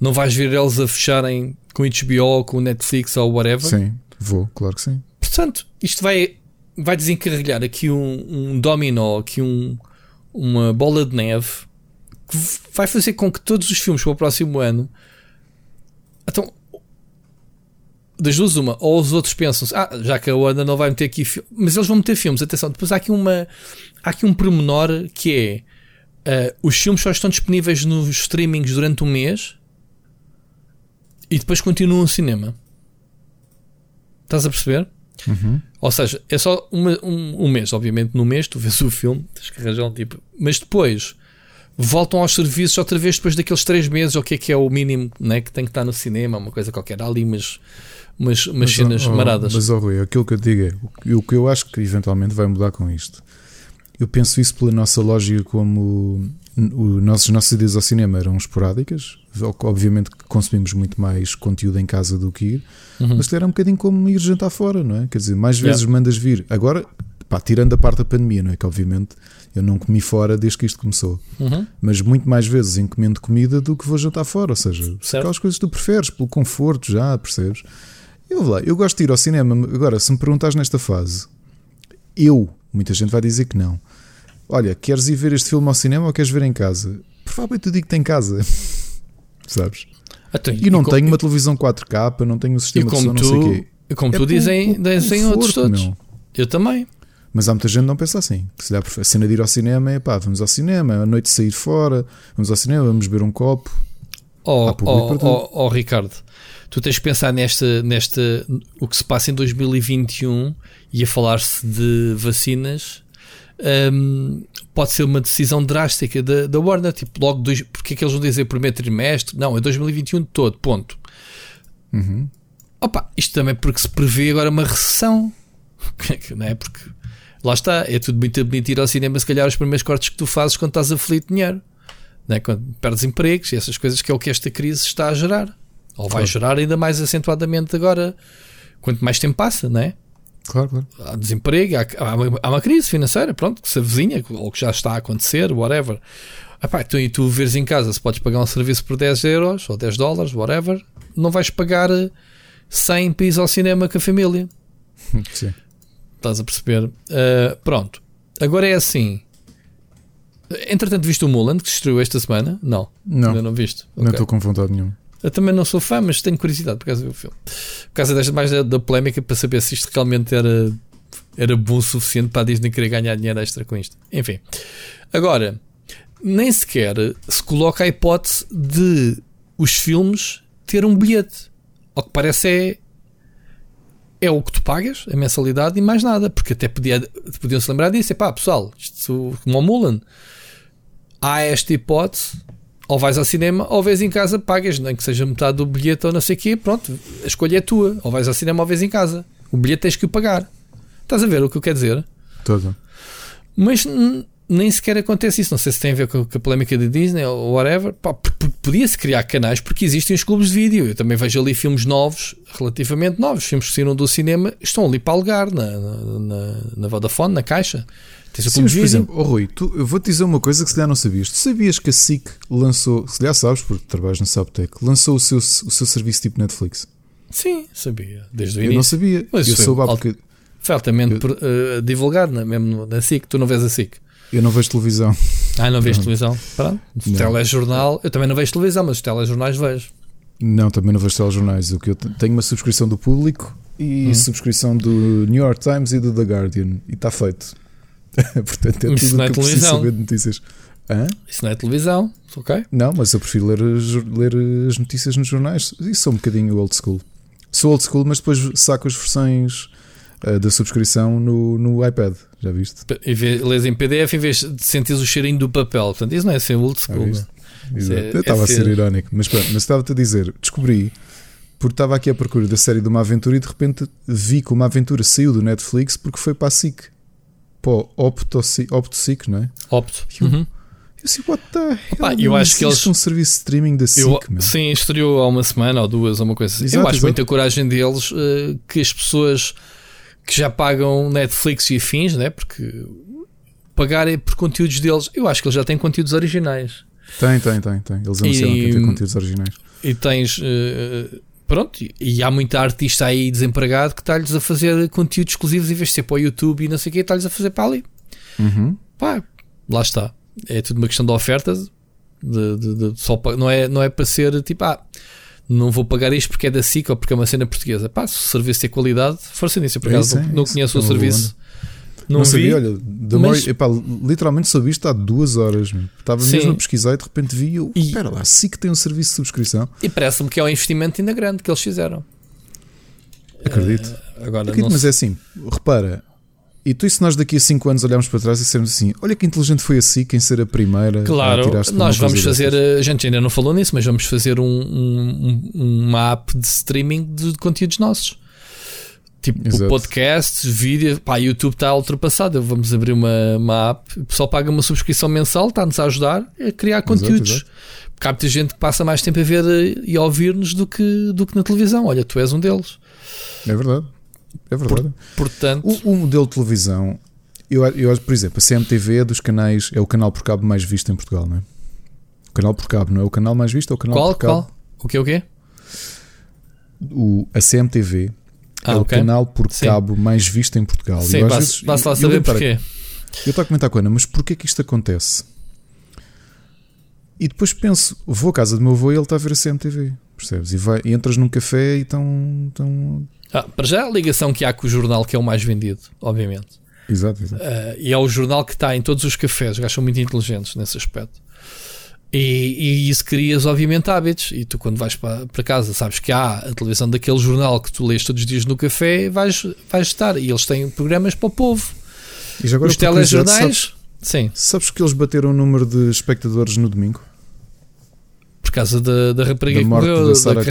Não vais ver eles a fecharem com HBO, com Netflix ou whatever? Sim, vou, claro que sim. Portanto, isto vai desencarrilhar aqui um dominó, aqui uma bola de neve, que vai fazer com que todos os filmes para o próximo ano... Então, das duas uma, ou os outros pensam-se, já que a Warner não vai meter aqui filmes, mas eles vão meter filmes, atenção, depois há aqui um pormenor que é, os filmes só estão disponíveis nos streamings durante um mês... E depois continua o cinema. Estás a perceber? Ou seja, é só um mês. Obviamente, no mês tu vês o filme, tens que arranjar um tipo. Mas depois voltam aos serviços outra vez depois daqueles 3 meses. O que é o mínimo, né, que tem que estar no cinema? Uma coisa qualquer. Há ali umas cenas maradas. Mas, Rui, aquilo que eu digo é o que eu acho que eventualmente vai mudar com isto. Eu penso isso pela nossa lógica, como as nossas ideias ao cinema eram esporádicas. Obviamente que consumimos muito mais conteúdo em casa do que ir, mas era um bocadinho como ir jantar fora, não é? Quer dizer, mais vezes mandas vir. Agora, tirando a parte da pandemia, não é? Que obviamente eu não comi fora desde que isto começou, mas muito mais vezes encomendo comida do que vou jantar fora. Ou seja, aquelas coisas que tu preferes, pelo conforto, já percebes? Eu gosto de ir ao cinema. Agora, se me perguntares nesta fase, muita gente vai dizer que não. Olha, queres ir ver este filme ao cinema ou queres ver em casa? Provavelmente eu digo que tem em casa. Sabes? E não tenho uma televisão 4K, não tenho um sistema de som, não sei o quê. E como tu dizem outros todos. Eu também. Mas há muita gente que não pensa assim. Que se dá a cena de ir ao cinema é vamos ao cinema, à noite sair fora, vamos ao cinema, vamos beber um copo. Ricardo, tu tens que pensar nesta o que se passa em 2021 e a falar-se de vacinas. Pode ser uma decisão drástica da Warner, tipo logo porque é que eles vão dizer primeiro trimestre? Não, é 2021 todo, ponto. Isto também porque se prevê agora uma recessão, não é? Porque lá está, é tudo muito bonito ir ao cinema, se calhar os primeiros cortes que tu fazes quando estás aflito de dinheiro, não é? Quando perdes empregos e essas coisas, que é o que esta crise está a gerar, ou vai gerar ainda mais acentuadamente agora, quanto mais tempo passa, não é? Claro, claro. Há desemprego, há uma crise financeira, pronto, que se avizinha, ou que já está a acontecer, whatever. Epá, tu, e tu veres em casa, se podes pagar um serviço por 10 euros ou 10 dólares, whatever, não vais pagar 100 para ir ao cinema com a família. Sim. Estás a perceber? Pronto. Agora é assim. Entretanto, viste o Mulan, que se estreou esta semana? Não. Não. Ainda não viste? Não estou com vontade nenhuma. Eu também não sou fã, mas tenho curiosidade por causa do filme. Por causa desta mais da polémica, para saber se isto realmente era bom o suficiente para a Disney querer ganhar dinheiro extra com isto. Enfim. Agora, nem sequer se coloca a hipótese de os filmes ter um bilhete. Ao que parece é o que tu pagas, a mensalidade e mais nada. Porque até podiam-se lembrar disso. Epá, pessoal, isto, como o Mulan, há esta hipótese. Ou vais ao cinema, ou vês em casa, pagas, nem que seja metade do bilhete ou não sei o quê, pronto, a escolha é tua. Ou vais ao cinema ou vês em casa. O bilhete tens que o pagar. Estás a ver o que eu quero dizer? Todo. Mas nem sequer acontece isso. Não sei se tem a ver com a polémica da Disney ou whatever. Pá, podia-se criar canais porque existem os clubes de vídeo. Eu também vejo ali filmes novos, relativamente novos. Filmes que saíram do cinema estão ali para alugar na Vodafone, na Caixa. Sim, mas, por exemplo, oh, Rui, eu vou-te dizer uma coisa que se calhar não sabias. Tu sabias que a SIC lançou, se calhar sabes porque trabalhas na Sabtec, lançou o seu serviço tipo Netflix? Sim, sabia, desde o início. Eu não sabia, mas eu soube porque foi altamente divulgado, mesmo na SIC. Tu não vês a SIC? Eu não vejo televisão. Ah, não vejo televisão? Pronto. Telejornal, eu também não vejo televisão, mas os telejornais vejo. Não, também não vejo telejornais. O que eu tenho uma subscrição do Público e subscrição do New York Times e do The Guardian, e está feito. Portanto, é tudo o que eu preciso saber de notícias. Hã? Isso não é televisão, ok? Não, mas eu prefiro ler as notícias nos jornais. Isso é um bocadinho old school. Sou old school, mas depois saco as versões da subscrição no iPad. Já viste? E lês em PDF em vez de sentires o cheirinho do papel. Portanto, isso não é ser old school. Eu estava a ser irónico, mas pronto, mas estava-te a dizer, descobri, porque estava aqui à procura da série de Uma Aventura e de repente vi que Uma Aventura saiu do Netflix porque foi para a SIC. Pô, Opto SIC, não é? Opto. Eu sei, what the hell? Opa, eu acho que eles... um serviço de streaming da SIC, mesmo. Sim, estreou há uma semana ou duas, ou uma coisa assim. Exato, eu acho muita coragem deles, que as pessoas que já pagam Netflix e afins, né? Porque pagarem por conteúdos deles, eu acho que eles já têm conteúdos originais. Tem. Eles anunciaram que têm conteúdos originais. E tens... Pronto, e há muita artista aí desempregado que está-lhes a fazer conteúdos exclusivos em vez de ser para o YouTube e não sei o que, está-lhes a fazer para ali. Pá, lá está. É tudo uma questão de oferta. Não é para ser tipo, não vou pagar isto porque é da SIC ou porque é uma cena portuguesa. Pá, se o serviço tem qualidade, força nisso. Por acaso não conheço o serviço. Não sabia, olha, literalmente soube isto há 2 horas. Estava mesmo a pesquisar e de repente vi. Espera lá, SIC tem um serviço de subscrição. E parece-me que é um investimento ainda grande que eles fizeram. Acredito. Mas é assim, repara. E se nós daqui a 5 anos olharmos para trás e dissermos assim, olha que inteligente foi a SIC em ser a primeira. Claro, nós vamos fazer, a gente ainda não falou nisso, mas vamos fazer uma app de streaming de conteúdos nossos. Tipo, exato. Podcasts, vídeos, pá, YouTube está ultrapassado. Vamos abrir uma app. O pessoal paga uma subscrição mensal, está-nos a ajudar a criar conteúdos. Exato. Porque há muita gente que passa mais tempo a ver e a ouvir-nos do que na televisão. Olha, tu és um deles. É verdade. Portanto, o modelo de televisão, eu, por exemplo, a CMTV é dos canais, é o canal por cabo mais visto em Portugal, não é? O canal por cabo, não é o canal mais visto, é o canal por cabo. Qual? O quê? A CMTV. O canal por cabo mais visto em Portugal. Sim, vais lá saber porquê. Eu estou a comentar com a Ana, mas porquê que isto acontece? E depois penso, vou à casa do meu avô e ele está a ver a CMTV, percebes? E entras num café e estão... para já a ligação que há com o jornal, que é o mais vendido, obviamente. Exato. E é o jornal que está em todos os cafés, os gajos são muito inteligentes nesse aspecto. E isso crias obviamente hábitos. E tu quando vais para casa sabes que há a televisão daquele jornal que tu lês todos os dias no café, vais estar. E eles têm programas para o povo. E já agora os telejornais. Sabes que eles bateram o número de espectadores no domingo? Por causa da rapariga que morreu, da Sara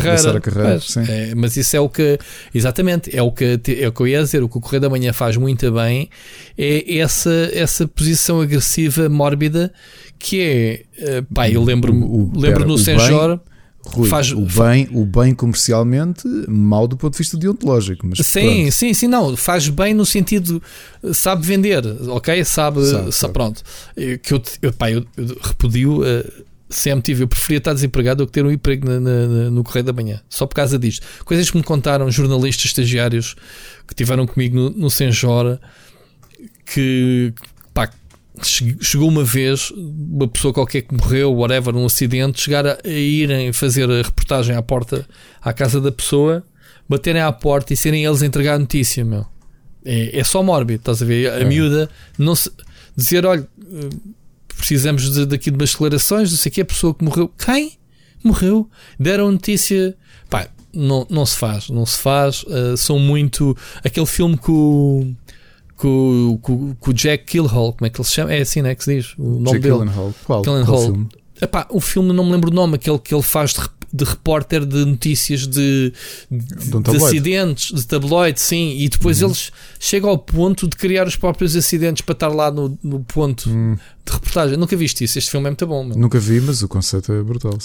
Carreira. Mas isso é o que... Exatamente, é o que eu ia dizer. O que o Correio da Manhã faz muito bem é essa posição agressiva, mórbida, que é... eu lembro-me no Senjor... Rui, o bem comercialmente, mal do ponto de vista deontológico, mas sim, não, faz bem no sentido, sabe vender, ok? Sabe. Pronto, que eu repudio, sempre tive, eu preferia estar desempregado do que ter um emprego no Correio da Manhã, só por causa disto. Coisas que me contaram jornalistas, estagiários que tiveram comigo no Senjora, que pá, chegou uma vez uma pessoa qualquer que morreu, whatever, num acidente, chegar a irem fazer a reportagem à porta, à casa da pessoa, baterem à porta e serem eles a entregar a notícia, meu. É só mórbido, estás a ver? A miúda não se... dizer, olha, precisamos daqui de umas declarações, não sei o que, a pessoa que morreu, quem? Morreu? Deram notícia. Pá, não se faz. São muito... Aquele filme que o... Com o Jack Gyllenhaal, como é que ele se chama? É assim, né, que se diz? O nome Jack dele. Qual filme? Epá, o filme, não me lembro o nome, aquele que ele faz de repórter de notícias de acidentes, de tabloide, sim, e depois eles chegam ao ponto de criar os próprios acidentes para estar lá no ponto de reportagem. Nunca viste isso? Este filme é muito bom. Meu. Nunca vi, mas o conceito é brutal.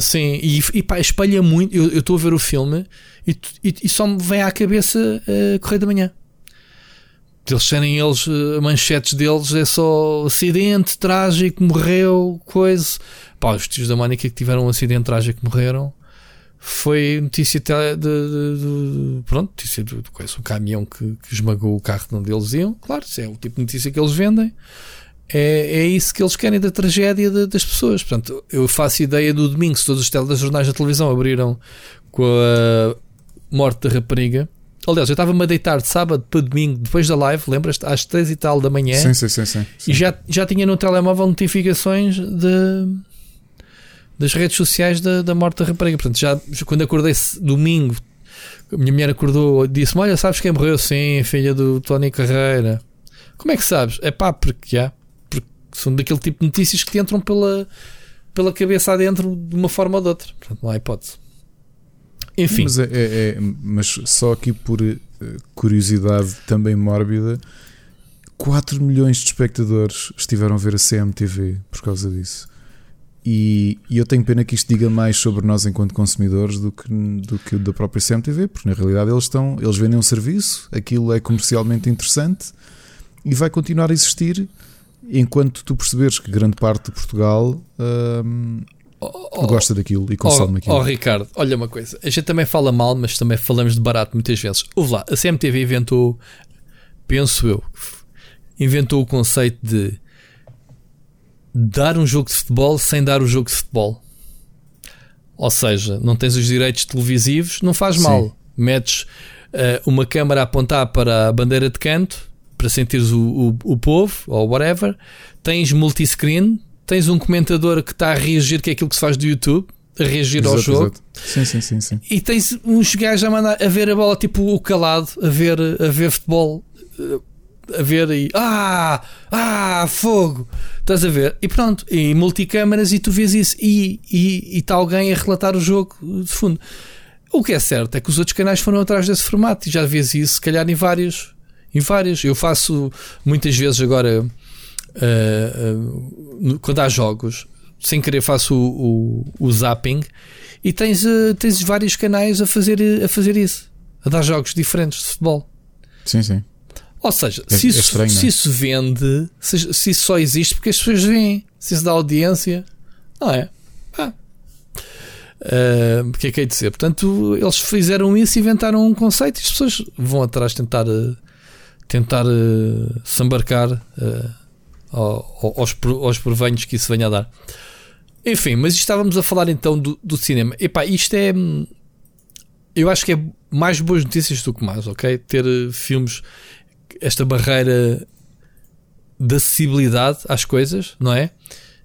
Sim. E pá, espalha muito. Eu estou a ver o filme e só me vem à cabeça Correio da Manhã. Eles serem eles, manchetes deles é só acidente trágico, morreu, coisa. Pá, os tios da Mónica que tiveram um acidente trágico, morreram. Foi notícia de coisa, um caminhão que esmagou o carro de onde eles iam. Claro, isso é o tipo de notícia que eles vendem. É isso que eles querem, da tragédia das pessoas. Portanto, eu faço ideia do domingo, se todos os telejornais da televisão abriram com a morte da rapariga. Aliás, eu estava-me a deitar de sábado para domingo, depois da live, lembras-te? Às 3 e tal da manhã. Sim. E já tinha no telemóvel notificações das redes sociais da morte da rapariga. Portanto, já quando acordei domingo, a minha mulher acordou e disse-me, olha, sabes quem morreu? Sim, filha do Tony Carreira. Como é que sabes? É pá, porque são daquele tipo de notícias que te entram pela cabeça adentro de uma forma ou de outra. Portanto, não há hipótese. Enfim. Mas, mas só aqui por curiosidade também mórbida, 4 milhões de espectadores estiveram a ver a CMTV por causa disso. E eu tenho pena que isto diga mais sobre nós enquanto consumidores do que da própria CMTV, porque na realidade eles vendem um serviço, aquilo é comercialmente interessante e vai continuar a existir enquanto tu perceberes que grande parte de Portugal... gosta daquilo e consome aquilo. Ricardo, olha uma coisa, a gente também fala mal, mas também falamos de barato muitas vezes. Ouve lá, a CMTV inventou, penso eu, o conceito de dar um jogo de futebol sem dar o jogo de futebol. Ou seja, não tens os direitos televisivos, não faz mal. Sim. Metes uma câmara a apontar para a bandeira de canto para sentires o povo ou whatever, tens multiscreen. Tens um comentador que está a reagir, que é aquilo que se faz do YouTube, a reagir ao jogo. Sim. E tens uns gajos a mandar a ver a bola, tipo o calado, a ver futebol, a ver aí. Fogo! Estás a ver? E pronto, e multicâmaras, e tu vês isso. E está alguém a relatar o jogo de fundo. O que é certo é que os outros canais foram atrás desse formato e já vês isso, se calhar, em vários. Eu faço muitas vezes agora. Quando há jogos, sem querer faço o zapping e tens vários canais a fazer isso, a dar jogos diferentes de futebol. Sim. Ou seja, se isso vende, se isso só existe porque as pessoas veem, se isso dá audiência, não é? O que é que hei de dizer? Portanto, eles fizeram isso, inventaram um conceito e as pessoas vão atrás tentar se embarcar aos provenhos que isso venha a dar. Enfim, mas estávamos a falar então do cinema. Epá, isto é... Eu acho que é mais boas notícias do que mais, ok? Ter filmes... Esta barreira de acessibilidade às coisas, não é?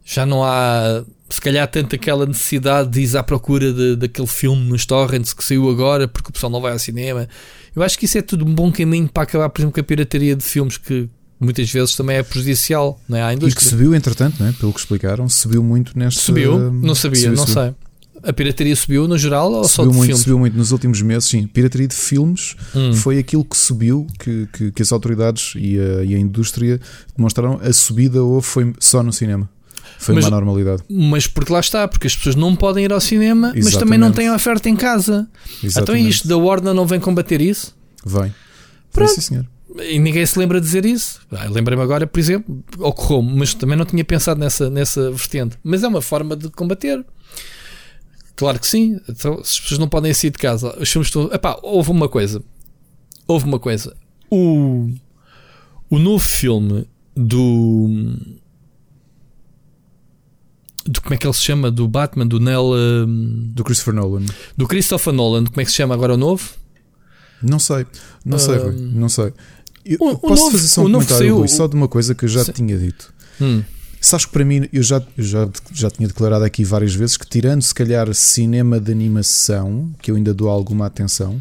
Já não há... Se calhar tanto aquela necessidade de ir à procura daquele filme nos torrents que saiu agora porque o pessoal não vai ao cinema. Eu acho que isso é tudo um bom caminho para acabar, por exemplo, com a pirataria de filmes que... muitas vezes também é prejudicial, não é? À indústria. E que subiu, entretanto, não é? Pelo que explicaram, subiu muito nesta... Subiu? Não sabia, subiu. Sei. A pirataria subiu no geral ou subiu só de muito, filmes? Subiu muito nos últimos meses, sim. A pirataria de filmes foi aquilo que subiu, que as autoridades e a indústria demonstraram. A subida foi só no cinema. Foi uma normalidade. Mas porque lá está, porque as pessoas não podem ir ao cinema, exatamente, mas também não têm oferta em casa. Exatamente. Então isto da Warner não vem combater isso? Vem. Pronto. Sim, senhor. E ninguém se lembra de dizer isso. Lembrei-me agora, por exemplo, ocorreu-me, mas também não tinha pensado nessa vertente. Mas é uma forma de combater. Claro que sim. Então, se as pessoas não podem sair de casa, os filmes estão... Epá, houve uma coisa. O novo filme do como é que ele se chama? Do Batman, do Nell... do Christopher Nolan. Do Christopher Nolan. Como é que se chama agora o novo? Não sei, Rui, não sei. Posso fazer só um comentário, Rui, só de uma coisa que eu já te tinha dito. Sabes que para mim, eu já tinha declarado aqui várias vezes que, tirando se calhar cinema de animação, que eu ainda dou alguma atenção,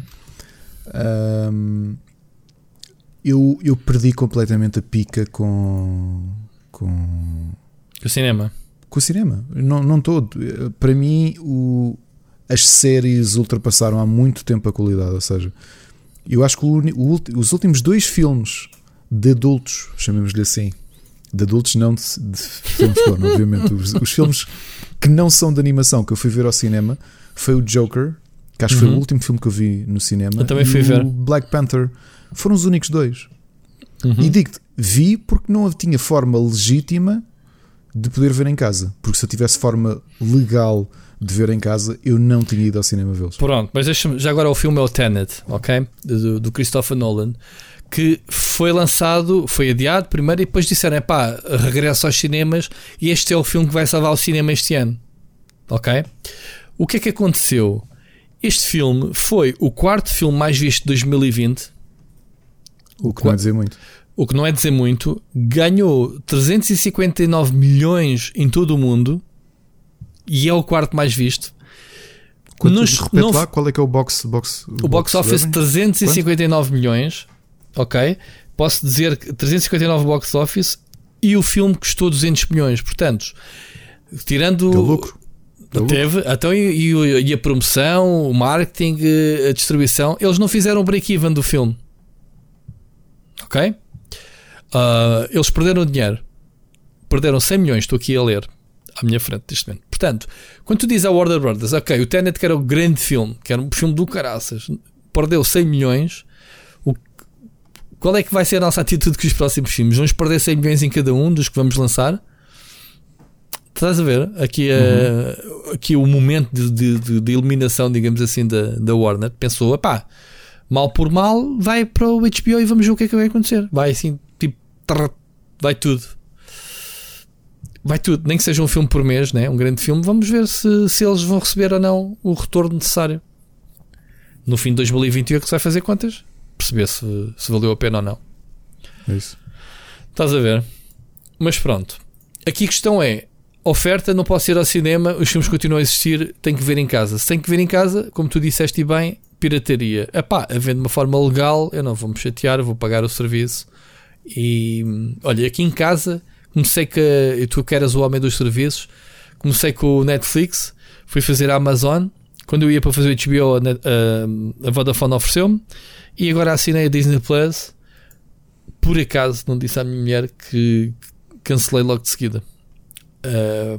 eu perdi completamente a pica com o cinema. Com o cinema, não todo. Para mim, as séries ultrapassaram há muito tempo a qualidade, ou seja... Eu acho que os últimos dois filmes de adultos, chamemos-lhe assim, de adultos, não de filmes de porno, obviamente, os filmes que não são de animação, que eu fui ver ao cinema, foi o Joker, que acho que foi o último filme que eu vi no cinema, eu também fui ver. O Black Panther, foram os únicos dois. E digo-te, vi porque não tinha forma legítima de poder ver em casa, porque se eu tivesse forma legal de ver em casa, eu não tinha ido ao cinema vê-los. Pronto, mas deixa-me, já agora o filme é o Tenet, ok? Do Christopher Nolan, que foi lançado, foi adiado primeiro e depois disseram, epá, regresso aos cinemas e este é o filme que vai salvar o cinema este ano, ok? O que é que aconteceu? Este filme foi o quarto filme mais visto de 2020. O que não é dizer muito. O que não é dizer muito. Ganhou 359 milhões em todo o mundo. E é o quarto mais visto. Repete lá, qual é que é o box? O box office, 359 milhões. Ok? Posso dizer que 359 box office e o filme custou 200 milhões. Portanto, tirando... Deu lucro. Teve. Então, e a promoção, o marketing, a distribuição, eles não fizeram o break-even do filme. Ok? Eles perderam dinheiro. Perderam 100 milhões, estou aqui a ler. À minha frente neste momento. Portanto, quando tu dizes à Warner Brothers, ok, o Tenet que era o grande filme, que era um filme do caraças, perdeu 100 milhões, qual é que vai ser a nossa atitude com os próximos filmes? Vamos perder 100 milhões em cada um dos que vamos lançar? Estás a ver? Aqui o momento de iluminação, digamos assim, da Warner. Pensou, pá, mal por mal, vai para o HBO e vamos ver o que é que vai acontecer. Vai assim, tipo, vai tudo. Vai tudo, nem que seja um filme por mês, né? Um grande filme, vamos ver se eles vão receber ou não o retorno necessário. No fim de 2021 que se vai fazer contas, perceber se valeu a pena ou não. É isso. Estás a ver? Mas pronto. Aqui a questão é, oferta, não posso ir ao cinema, os filmes continuam a existir, tenho que ver em casa. Se tenho que ver em casa, como tu disseste bem, pirataria. Epá, havendo uma forma legal, eu não vou me chatear, vou pagar o serviço. E olha, aqui em casa... Comecei que tu que eras o homem dos serviços. Comecei com o Netflix, fui fazer a Amazon. Quando eu ia para fazer o HBO, a Vodafone ofereceu-me. E agora assinei a Disney Plus. Por acaso, não disse à minha mulher que cancelei logo de seguida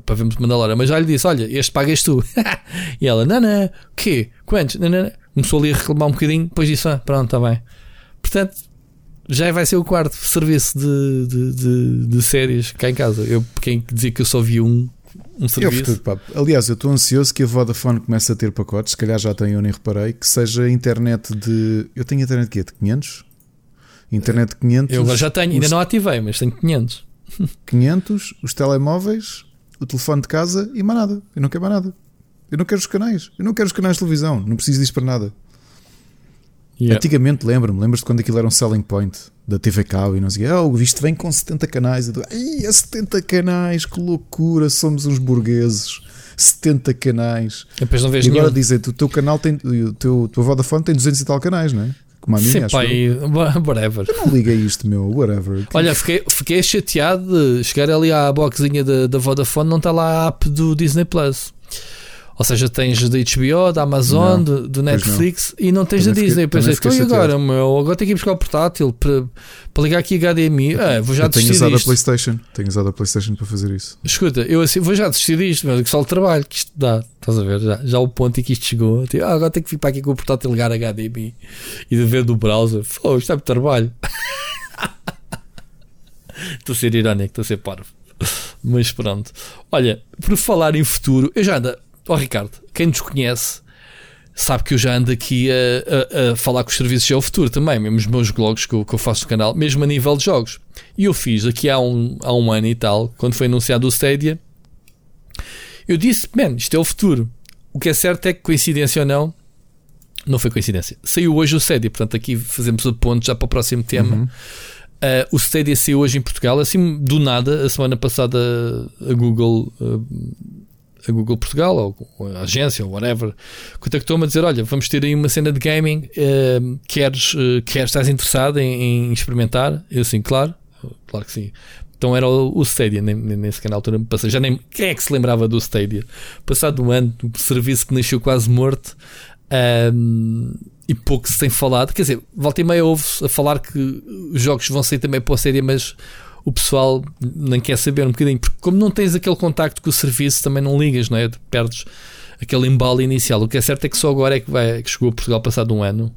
para vermos Mandalorian. Mas já lhe disse: olha, este pagas tu. E ela: não, o quê? Quantos? Não. Começou ali a reclamar um bocadinho. Depois disse: pronto, está bem. Portanto. Já vai ser o quarto serviço de séries cá em casa. Quem dizia que eu só vi um serviço. Aliás, eu estou ansioso que a Vodafone comece a ter pacotes, se calhar já tem, eu nem reparei, que seja internet de... Eu tenho internet de quê? De 500? Internet de 500? Eu já tenho, ainda não ativei, mas tenho 500. 500, os telemóveis, o telefone de casa e mais nada. Eu não quero mais nada. Eu não quero os canais. Eu não quero os canais de televisão. Não preciso disso para nada. Yeah. Antigamente, lembras-te quando aquilo era um selling point da TV Cabo e não sei o que, isto vem com 70 canais, e tu, ai, é 70 canais, que loucura, somos uns burgueses, 70 canais. Depois não vejo e agora nenhum. Dizem, o teu canal tem, tua Vodafone tem 200 e tal canais, não é? Como a minha, sim, acho pai, whatever. Eu não liga isto, meu, whatever. Olha, fiquei chateado de chegar ali à boxinha da Vodafone, não está lá a app do Disney Plus. Ou seja, tens da HBO, da Amazon, não, do Netflix não. E não tens da Disney. Pois é, estou agora, meu, agora tenho que ir buscar o portátil para ligar aqui HDMI. Vou já desistir disto. Tenho usado a PlayStation para fazer isso. Escuta, eu assim vou já desistir disto, mas só o trabalho que isto dá. Estás a ver? Já o ponto em que isto chegou. Tipo, agora tenho que vir para aqui com o portátil ligar HDMI e de ver do browser. Pô, isto é muito trabalho. Estou a ser irónico, estou a ser parvo. Mas pronto. Olha, por falar em futuro, eu já ando. Ó Ricardo, quem nos conhece sabe que eu já ando aqui a falar com os serviços de futuro também, mesmo os meus blogs que eu faço no canal, mesmo a nível de jogos. E eu fiz aqui há um ano e tal, quando foi anunciado o Stadia, eu disse, man, isto é o futuro. O que é certo é que, coincidência ou não, não foi coincidência. Saiu hoje o Stadia, portanto aqui fazemos a ponte já para o próximo tema. Uhum. O Stadia saiu hoje em Portugal, assim do nada. A semana passada a Google Portugal, ou a agência, ou whatever, contactou-me a dizer, olha, vamos ter aí uma cena de gaming, estás interessado em experimentar? Eu sim, claro que sim. Então era o Stadia, nem sequer na altura me passei, já nem, quem é que se lembrava do Stadia? Passado um ano, um serviço que nasceu quase morto, e pouco se tem falado, quer dizer, volta e meia ouve-se a falar que os jogos vão sair também para a série, mas o pessoal nem quer saber um bocadinho, porque como não tens aquele contacto com o serviço, também não ligas, não é? Perdes aquele embalo inicial. O que é certo é que só agora é que chegou a Portugal passado um ano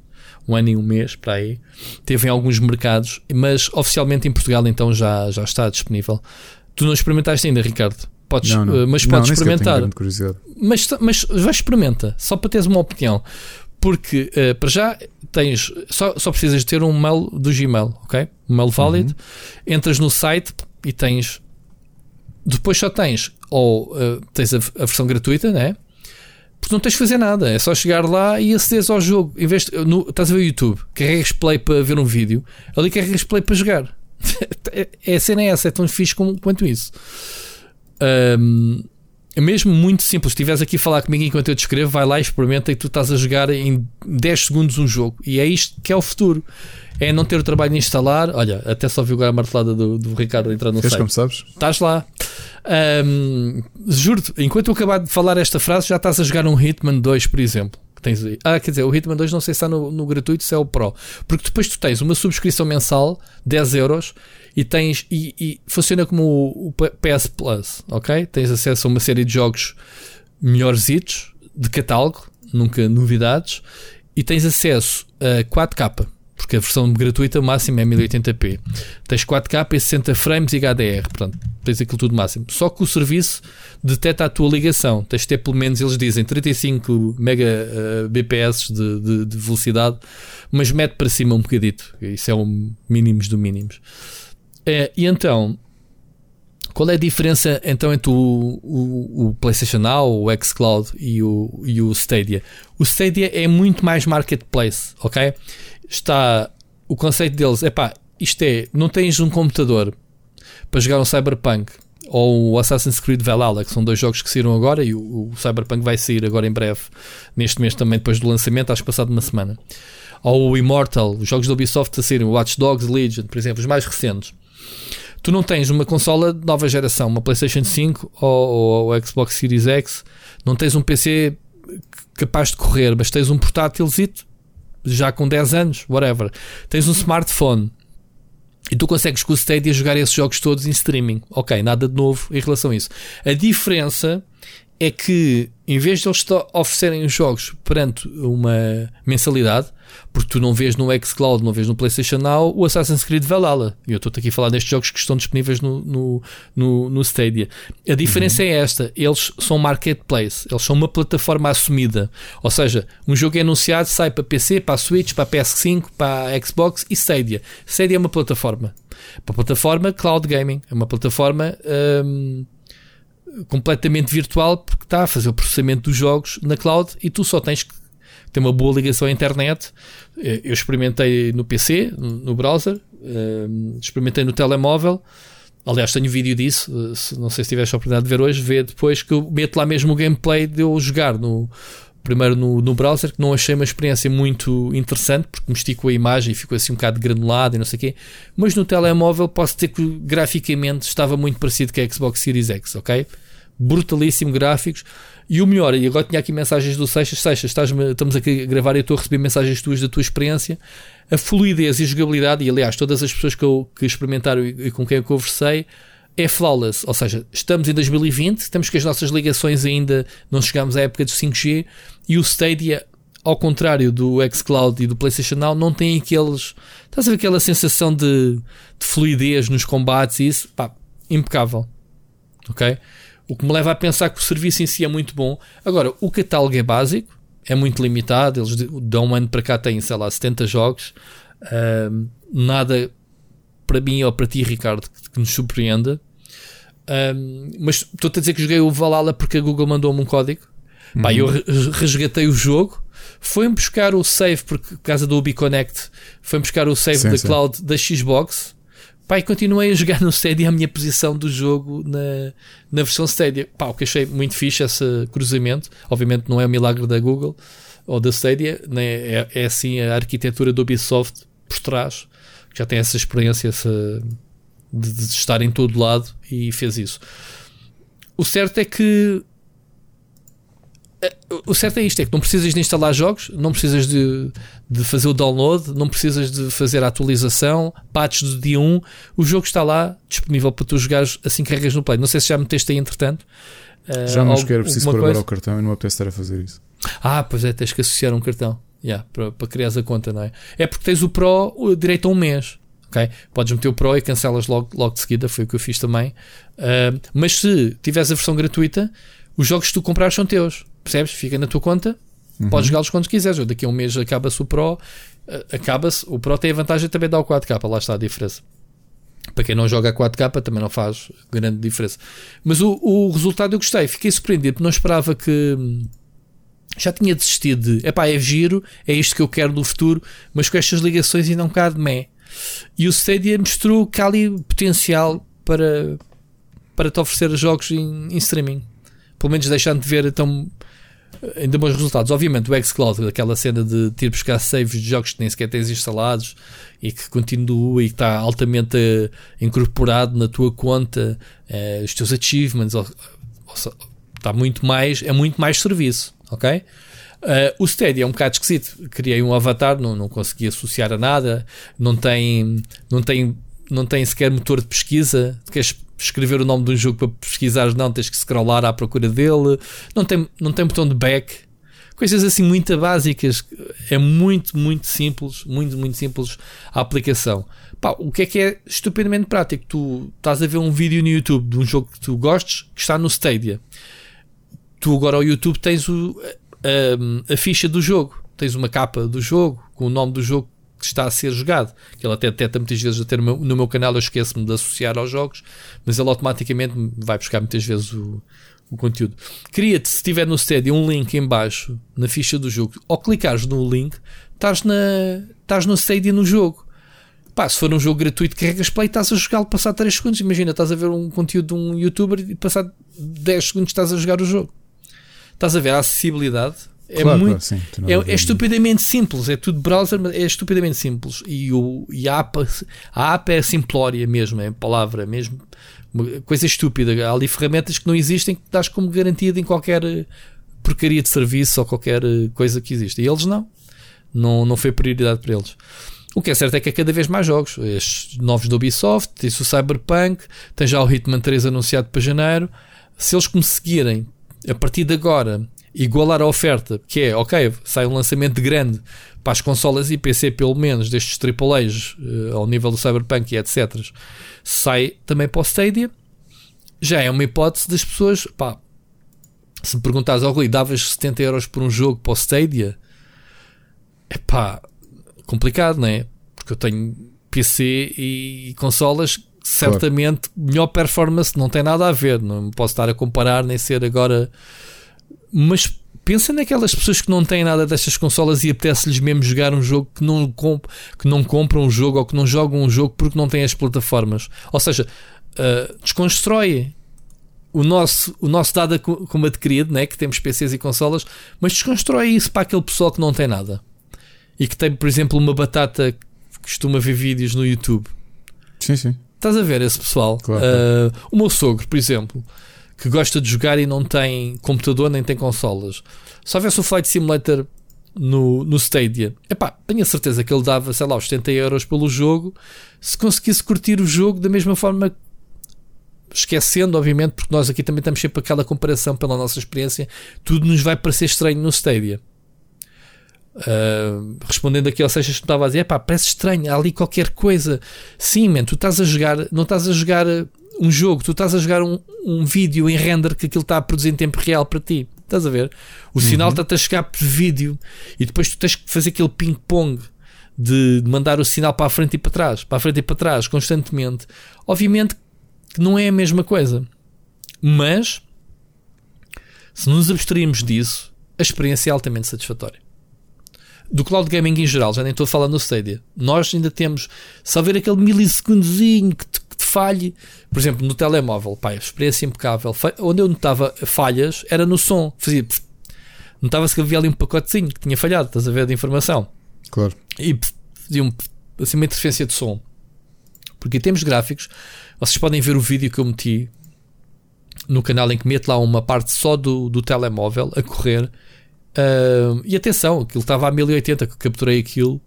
e um mês, para aí, teve em alguns mercados, mas oficialmente em Portugal então já está disponível. Tu não experimentaste ainda, Ricardo? Podes, não. Mas podes experimentar. Mas vai experimenta, só para teres uma opinião. Porque para já tens só precisas ter um mail do Gmail, ok? Um mail válido. Uhum. Entras no site e tens. Depois só tens ou tens a versão gratuita, né? Porque não tens de fazer nada, é só chegar lá e acederes ao jogo. Em vez de, estás a ver o YouTube, carregas play para ver um vídeo, ali carregas play para jogar. A cena é essa, é tão fixe quanto isso. É mesmo muito simples. Se estiveres aqui a falar comigo enquanto eu te escrevo, vai lá e experimenta, e tu estás a jogar em 10 segundos um jogo. E é isto que é o futuro. É não ter o trabalho de instalar. Olha, até só vi agora a martelada do Ricardo entrar no site. Como sabes? Estás lá. Juro-te, enquanto eu acabar de falar esta frase, já estás a jogar um Hitman 2, por exemplo. Tens aí. Quer dizer, o Hitman 2 não sei se está no gratuito, se é o Pro. Porque depois tu tens uma subscrição mensal, 10€, e tens e funciona como o PS Plus, ok? Tens acesso a uma série de jogos melhorzitos, de catálogo, nunca novidades, e tens acesso a 4K, porque a versão gratuita máxima é 1080p. Tens 4K e 60 frames e HDR, portanto, tens aquilo tudo máximo. Só que o serviço detecta a tua ligação. Tens de ter, pelo menos, eles dizem 35 Mbps de velocidade, mas mete para cima um bocadito. Isso é um mínimos do mínimos. E então, qual é a diferença então entre o PlayStation Now, o xCloud e o Stadia? O Stadia é muito mais marketplace, ok? Está o conceito deles é pá, isto é, não tens um computador para jogar um Cyberpunk ou o Assassin's Creed Valhalla, que são dois jogos que saíram agora, e o Cyberpunk vai sair agora em breve, neste mês também, depois do lançamento, acho que passado uma semana, ou o Immortal, os jogos da Ubisoft a saírem, o Watch Dogs, Legion, por exemplo, os mais recentes. Tu não tens uma consola de nova geração, uma PlayStation 5 ou Xbox Series X, não tens um PC capaz de correr, mas tens um portátilzito já com 10 anos, whatever. Tens um smartphone e tu consegues com o Stadia jogar esses jogos todos em streaming. Ok, nada de novo em relação a isso. A diferença é que, em vez de eles te oferecerem os jogos perante uma mensalidade, porque tu não vês no xCloud, não vês no PlayStation Now, o Assassin's Creed Valhalla. E eu estou aqui a falar destes jogos que estão disponíveis no Stadia. A diferença é esta. Eles são marketplace. Eles são uma plataforma assumida. Ou seja, um jogo é anunciado, sai para PC, para a Switch, para a PS5, para a Xbox e Stadia. Stadia é uma plataforma. Uma plataforma cloud gaming. É uma plataforma... completamente virtual, porque está a fazer o processamento dos jogos na cloud e tu só tens que ter uma boa ligação à internet. Eu experimentei no PC, no browser, experimentei no telemóvel. Aliás, tenho vídeo disso, não sei se tiveste a oportunidade de ver hoje, vê depois que eu meto lá mesmo o gameplay de eu jogar primeiro no browser, que não achei uma experiência muito interessante, porque mexi com a imagem e ficou assim um bocado granulado e não sei o quê, mas no telemóvel posso dizer que graficamente estava muito parecido com a Xbox Series X, ok? brutalíssimo, gráficos, e o melhor, e agora tinha aqui mensagens do Seixas, estamos aqui a gravar e eu estou a receber mensagens tuas da tua experiência, a fluidez e a jogabilidade, e aliás todas as pessoas que experimentaram e com quem eu conversei, é flawless, ou seja, estamos em 2020, temos que as nossas ligações ainda não chegámos à época do 5G, e o Stadia, ao contrário do xCloud e do PlayStation Now, não tem aqueles, estás a ver, aquela sensação de fluidez nos combates e isso, pá, impecável, ok? O que me leva a pensar que o serviço em si é muito bom. Agora, o catálogo é básico, é muito limitado, eles dão um ano para cá, têm, sei lá, 70 jogos, nada para mim ou para ti, Ricardo, que nos surpreenda, mas estou-te a dizer que joguei o Valhalla porque a Google mandou-me um código, pá, eu resgatei o jogo, foi-me buscar o save, porque por causa do UbiConnect, foi-me buscar o save da cloud da Xbox, pá, e continuei a jogar no Stadia a minha posição do jogo na versão Stadia, pá, o que achei muito fixe esse cruzamento, obviamente não é um milagre da Google ou da Stadia, né? É assim a arquitetura do Ubisoft por trás, que já tem essa experiência de estar em todo lado e fez isso. O certo é isto, é que não precisas de instalar jogos, não precisas de fazer o download, não precisas de fazer a atualização, patches do dia 1, o jogo está lá, disponível para tu jogares assim que carregas no Play. Não sei se já meteste aí entretanto. Já não esqueço, preciso colaborar o cartão e não me apetece estar a fazer isso. Ah, pois é, tens que associar um cartão, para criares a conta, não é? É porque tens o Pro direito a um mês. Okay? Podes meter o Pro e cancelas logo de seguida, foi o que eu fiz também. Mas se tiveres a versão gratuita, os jogos que tu comprares são teus. Percebes? Fica na tua conta, podes jogá-los quando quiseres. Daqui a um mês acaba-se o Pro. O Pro tem a vantagem também de dar o 4K, lá está a diferença. Para quem não joga a 4K também não faz grande diferença. Mas o resultado eu gostei, fiquei surpreendido, não esperava que. Já tinha desistido de é giro, é isto que eu quero no futuro, mas com estas ligações ainda um bocado meh. E o Stadia mostrou que há ali potencial para te oferecer jogos em streaming. Pelo menos deixando de ver então, ainda bons resultados. Obviamente o xCloud, aquela cena de te ir buscar saves de jogos que nem sequer tens instalados e que continua e que está altamente incorporado na tua conta, os teus achievements, é muito mais serviço, ok? O Stadia é um bocado esquisito. Criei um avatar, não consegui associar a nada, não tem sequer motor de pesquisa. Queres escrever o nome de um jogo para pesquisares? Não, tens que scrollar à procura dele. Não tem botão de back. Coisas assim muito básicas. É muito, muito simples. Muito, muito simples a aplicação. O que é estupendamente prático? Tu estás a ver um vídeo no YouTube de um jogo que tu gostes, que está no Stadia. Tu agora ao YouTube tens a ficha do jogo. Tens uma capa do jogo, com o nome do jogo que está a ser jogado, que ele até detecta muitas vezes, até no meu canal eu esqueço-me de associar aos jogos, mas ele automaticamente vai buscar muitas vezes o conteúdo. Cria-te, se tiver no Stadia, um link em baixo na ficha do jogo, ao clicares no link estás no Stadia no jogo. Se for um jogo gratuito, carregas play e estás a jogá-lo passado 3 segundos, imagina, estás a ver um conteúdo de um youtuber e passado 10 segundos estás a jogar o jogo. Estás a ver a acessibilidade. Claro, muito, sim, é estupidamente simples, é tudo browser, mas é estupidamente simples. E a app é simplória mesmo, é palavra mesmo, coisa estúpida. Há ali ferramentas que não existem, que dás como garantida em qualquer porcaria de serviço ou qualquer coisa que existe. E eles não foi prioridade para eles. O que é certo é que há cada vez mais jogos, estes novos do Ubisoft, tens o Cyberpunk, tens já o Hitman 3 anunciado para janeiro. Se eles conseguirem, a partir de agora, igualar a oferta, que é, sai um lançamento grande para as consolas e PC, pelo menos, destes AAAs ao nível do Cyberpunk e etc. Sai também para o Stadia. Já é uma hipótese das pessoas, se me perguntares, Rui, davas 70 euros por um jogo para o Stadia? Complicado, não é? Porque eu tenho PC e consolas, certamente, melhor performance, não tem nada a ver, não posso estar a comparar, nem ser agora. Mas pensa naquelas pessoas que não têm nada destas consolas e apetece-lhes mesmo jogar um jogo, que não compram um jogo ou que não jogam um jogo porque não têm as plataformas. Ou seja, desconstrói o nosso dado como adquirido, né, que temos PCs e consolas, mas desconstrói isso para aquele pessoal que não tem nada e que tem, por exemplo, uma batata que costuma ver vídeos no YouTube. Sim, sim. Estás a ver esse pessoal? Claro. O meu sogro, por exemplo, que gosta de jogar e não tem computador nem tem consolas, se houvesse o Flight Simulator no Stadia, epá, tenho a certeza que ele dava, sei lá, os 70 euros pelo jogo, se conseguisse curtir o jogo da mesma forma, esquecendo, obviamente, porque nós aqui também estamos sempre aquela comparação pela nossa experiência, tudo nos vai parecer estranho no Stadia. Respondendo aqui ao Seixas que me estava a dizer, epá, parece estranho, há ali qualquer coisa. Sim, man, tu estás a jogar, não estás a jogar um jogo, tu estás a jogar um vídeo em render que aquilo está a produzir em tempo real para ti. Estás a ver? O sinal está-te a chegar por vídeo e depois tu tens que fazer aquele ping-pong de mandar o sinal para a frente e para trás, para a frente e para trás, constantemente. Obviamente que não é a mesma coisa, mas se nos abstrairmos disso, a experiência é altamente satisfatória. Do cloud gaming em geral, já nem estou a falar no Stadia. Nós ainda temos, se haver aquele milissegundozinho que te falhe, por exemplo, no telemóvel, pá, a experiência é impecável. Onde eu notava falhas era no som. Fazia, notava-se que havia ali um pacotezinho que tinha falhado, estás a ver, de informação. Claro. E fazia assim, uma interferência de som. Porque em termos gráficos, vocês podem ver o vídeo que eu meti no canal em que meto lá uma parte só do telemóvel a correr. E atenção, aquilo estava a 1080, que capturei aquilo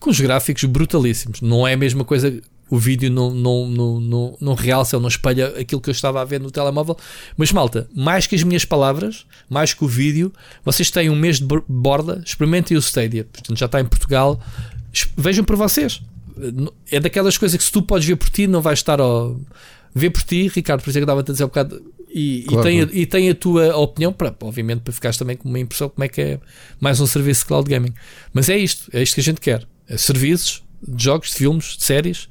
com os gráficos brutalíssimos. Não é a mesma coisa, o vídeo não realça, ele não espelha aquilo que eu estava a ver no telemóvel. Mas malta, mais que as minhas palavras, mais que o vídeo, vocês têm um mês de borda, experimentem o Stadia. Portanto, já está em Portugal, vejam por vocês. É daquelas coisas que se tu podes ver por ti, não vais estar ver por ti, Ricardo, por isso é que estava-te a dizer um bocado. Claro. E tem a tua opinião, obviamente, para ficares também com uma impressão como é que é mais um serviço de cloud gaming. Mas é isto que a gente quer, serviços de jogos, de filmes, de séries,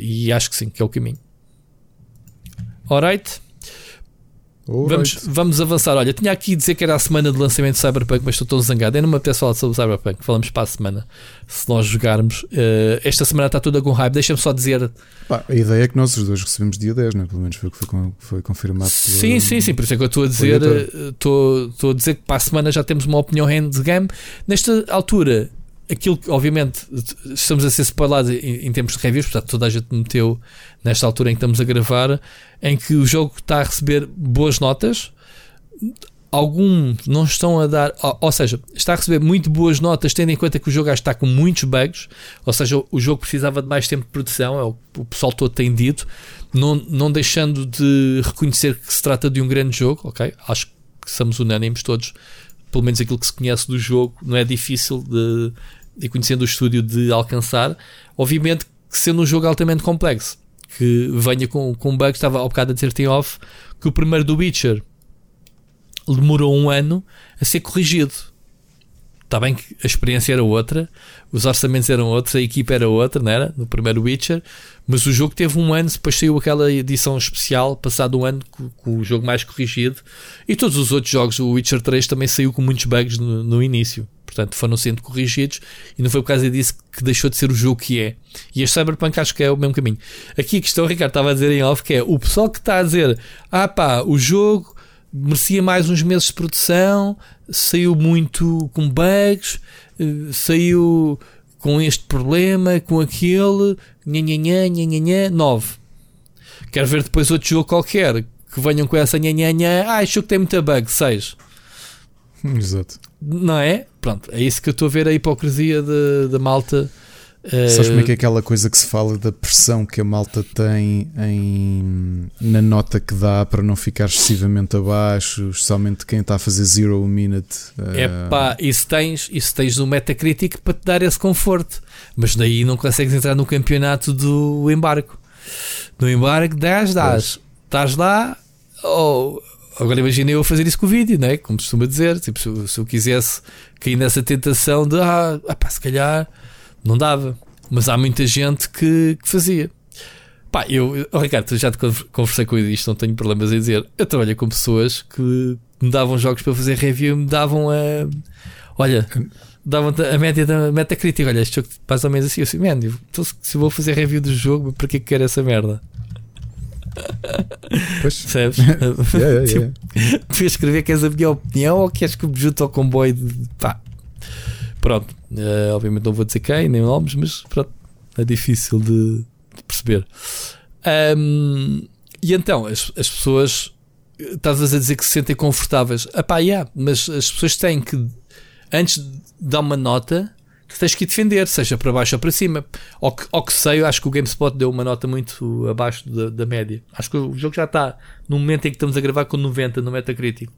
e acho que sim, que é o caminho. Alright. Vamos avançar. Olha, tinha aqui a dizer que era a semana de lançamento de Cyberpunk, mas estou todo zangado. Eu não me apetece falar sobre Cyberpunk. Falamos para a semana, se nós jogarmos. Esta semana está toda com hype. Deixa-me só dizer. A ideia é que nós os dois recebemos dia 10, né? Pelo menos foi o que foi confirmado. Sim. Por isso é que eu estou a dizer. Estou a dizer que para a semana já temos uma opinião endgame. Nesta altura, aquilo que, obviamente, estamos a ser spoilados em termos de reviews, portanto, toda a gente meteu nesta altura em que estamos a gravar, em que o jogo está a receber boas notas, alguns não estão a dar, ou seja, está a receber muito boas notas, tendo em conta que o jogo está com muitos bugs, ou seja, o jogo precisava de mais tempo de produção, é o que o pessoal todo tem dito, não deixando de reconhecer que se trata de um grande jogo, ok? Acho que somos unânimes todos, pelo menos aquilo que se conhece do jogo, não é difícil de conhecendo o estúdio, de alcançar. Obviamente que sendo um jogo altamente complexo, que venha com bugs, estava ao bocado a dizer-te em off, que o primeiro do Witcher demorou 1 ano a ser corrigido. Está bem que a experiência era outra, os orçamentos eram outros, a equipa era outra, não era? No primeiro Witcher, mas o jogo teve 1 ano, depois saiu aquela edição especial, passado 1 ano, com o jogo mais corrigido, e todos os outros jogos, o Witcher 3 também saiu com muitos bugs no início, portanto foram sendo corrigidos, e não foi por causa disso que deixou de ser o jogo que é. E este Cyberpunk acho que é o mesmo caminho. Aqui a questão, Ricardo estava a dizer em off, que é o pessoal que está a dizer, o jogo merecia mais uns meses de produção, saiu muito com bugs, saiu com este problema, com aquele, nhanhanhã, nhanhanhã, 9. Quero ver depois outro jogo qualquer que venham com essa nhanhanhã, achou que tem muita bug, 6. Exato. Não é? Pronto, é isso que eu estou a ver, a hipocrisia da malta. Sabes como é que é aquela coisa que se fala da pressão que a malta tem na nota que dá para não ficar excessivamente abaixo, especialmente quem está a fazer zero minute. Isso tens no Metacritic para te dar esse conforto, mas daí não consegues entrar no campeonato do embarco. No embarco dás. Estás lá, agora imagina eu fazer isso com o vídeo, não é? Como costuma dizer, tipo, se eu quisesse cair nessa tentação de se calhar não dava, mas há muita gente que fazia. Ricardo, já te conversei com isto, não tenho problemas em dizer. Eu trabalho com pessoas que me davam jogos para fazer review, me davam davam-te a média da Metacritic. Olha, este jogo mais ou menos assim. Eu disse, se vou fazer review do jogo, para que é que quero essa merda? Pois. Percebes? Tu escrever que és a minha opinião ou queres que me junte ao comboio? Pronto, obviamente não vou dizer quem, nem nomes, mas pronto, é difícil de perceber. E então, as pessoas, estavas a dizer que se sentem confortáveis. Mas as pessoas têm que, antes de dar uma nota, tu tens que ir defender, seja para baixo ou para cima. Ao que sei, eu acho que o GameSpot deu uma nota muito abaixo da média. Acho que o jogo já está, no momento em que estamos a gravar, com 90 no Metacritic.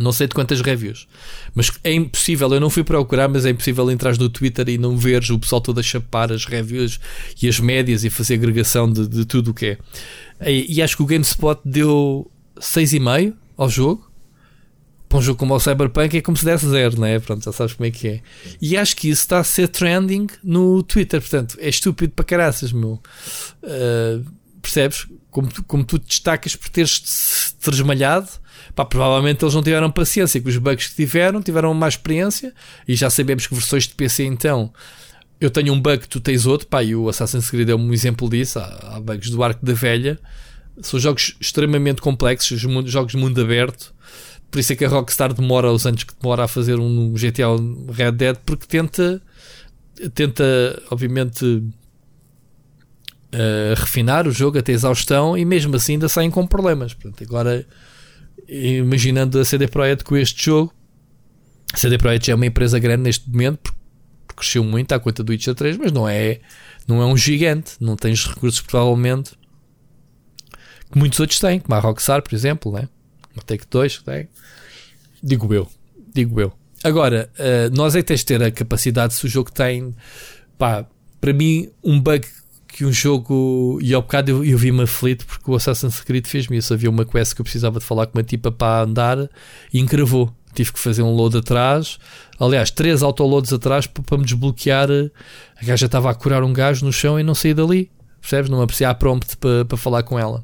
Não sei de quantas reviews. Mas é impossível, eu não fui procurar, mas é impossível entrar no Twitter e não veres o pessoal todo a chapar as reviews e as médias e fazer agregação de tudo o que é. E acho que o GameSpot deu 6,5 ao jogo. Para um jogo como o Cyberpunk é como se desse 0, não é? Pronto, já sabes como é que é. E acho que isso está a ser trending no Twitter. Portanto, é estúpido para caraças, meu. Percebes? Como tu te destacas por teres tresmalhado, provavelmente eles não tiveram paciência com os bugs que tiveram má experiência, e já sabemos que versões de PC, então, eu tenho um bug, tu tens outro, e o Assassin's Creed é um exemplo disso. Há bugs do Arco da Velha, são jogos extremamente complexos, jogos de mundo aberto, por isso é que a Rockstar demora os anos que demora a fazer um GTA Red Dead, porque tenta obviamente refinar o jogo até exaustão, e mesmo assim ainda saem com problemas. Portanto, agora, imaginando a CD Projekt com este jogo, a CD Projekt já é uma empresa grande neste momento, porque cresceu muito à conta do Witcher 3, mas não é um gigante, não tens recursos provavelmente que muitos outros têm, como a Rockstar, por exemplo, né? Uma Take 2 que tem, digo eu. Agora, nós é que tens de ter a capacidade, se o jogo tem, para mim, um bug que um jogo, e ao bocado eu vi-me aflito porque o Assassin's Creed fez-me isso. Havia uma quest que eu precisava de falar com uma tipa para andar e encravou, tive que fazer um load atrás, aliás 3 autoloads atrás para me desbloquear. A gaja estava a curar um gajo no chão e não saí dali, percebes? Não me apetecia a prompt para falar com ela,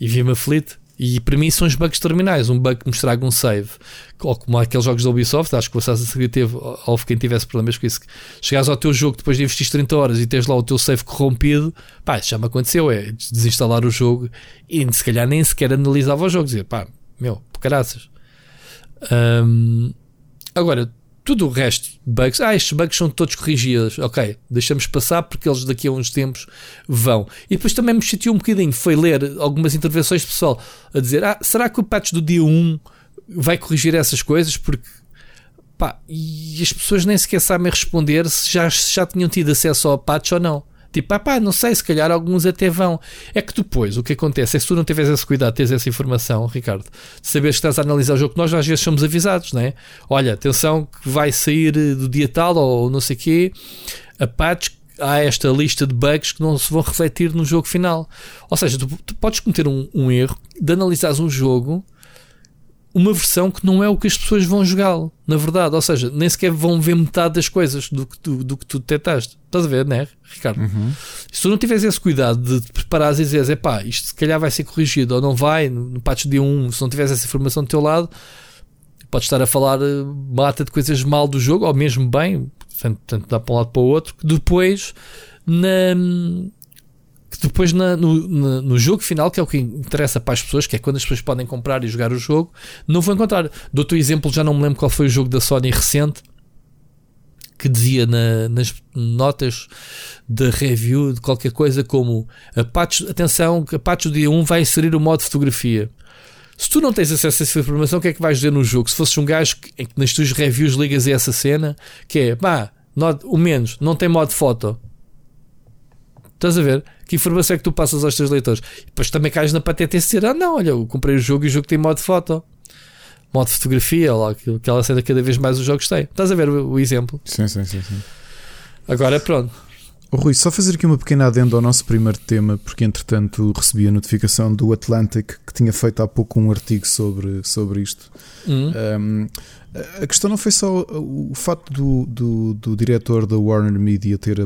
e vi-me aflito. E para mim são os bugs terminais, um bug que me estraga um save, ou como aqueles jogos da Ubisoft. Acho que o Assassin's Creed teve, ou quem tivesse problemas com isso, que chegares ao teu jogo depois de investir 30 horas e tens lá o teu save corrompido, isso já me aconteceu, é desinstalar o jogo e se calhar nem sequer analisava o jogo, dizer por caraças. Agora, tudo o resto, bugs, estes bugs são todos corrigidos, ok, deixamos passar porque eles daqui a uns tempos vão. E depois também me chateou um bocadinho, foi ler algumas intervenções de pessoal a dizer, será que o patch do dia 1 vai corrigir essas coisas? Porque, e as pessoas nem sequer sabem responder se já tinham tido acesso ao patch ou não. Não sei, se calhar alguns até vão. É que depois, o que acontece é, se tu não tiveres esse cuidado, tens essa informação, Ricardo, de saberes que estás a analisar o jogo, nós às vezes somos avisados, não é? Olha, atenção que vai sair do dia tal ou não sei o quê, a patch, há esta lista de bugs que não se vão refletir no jogo final. Ou seja, tu podes cometer um erro de analisares um jogo, uma versão que não é o que as pessoas vão jogá-lo, na verdade, ou seja, nem sequer vão ver metade das coisas do que tu detectaste. Estás a ver, não é, Ricardo? Uhum. Se tu não tiveres esse cuidado de te preparares e dizeres, isto se calhar vai ser corrigido ou não vai, no patch de 1, se não tiveres essa informação do teu lado, podes estar a falar mata de coisas mal do jogo, ou mesmo bem, portanto dá para um lado para o outro, que depois no jogo final, que é o que interessa para as pessoas, que é quando as pessoas podem comprar e jogar o jogo, não vão encontrar. Dou-te um exemplo, já não me lembro qual foi o jogo da Sony recente que dizia nas notas de review de qualquer coisa como a patch do dia 1 vai inserir o modo de fotografia. Se tu não tens acesso a essa informação, o que é que vais dizer no jogo? Se fosses um gajo que nas tuas reviews ligas a essa cena, que é, o menos, não tem modo de foto. Estás a ver? Que informação é que tu passas aos teus leitores? E depois também cais na pateta e dizer, olha, eu comprei o jogo e o jogo tem modo de foto, modo de fotografia, lá, aquela cena que cada vez mais os jogos têm. Estás a ver o exemplo? Sim. Agora pronto. Rui, só fazer aqui uma pequena adenda ao nosso primeiro tema, porque entretanto recebi a notificação do Atlantic que tinha feito há pouco um artigo sobre isto. A questão não foi só o facto do diretor da Warner Media ter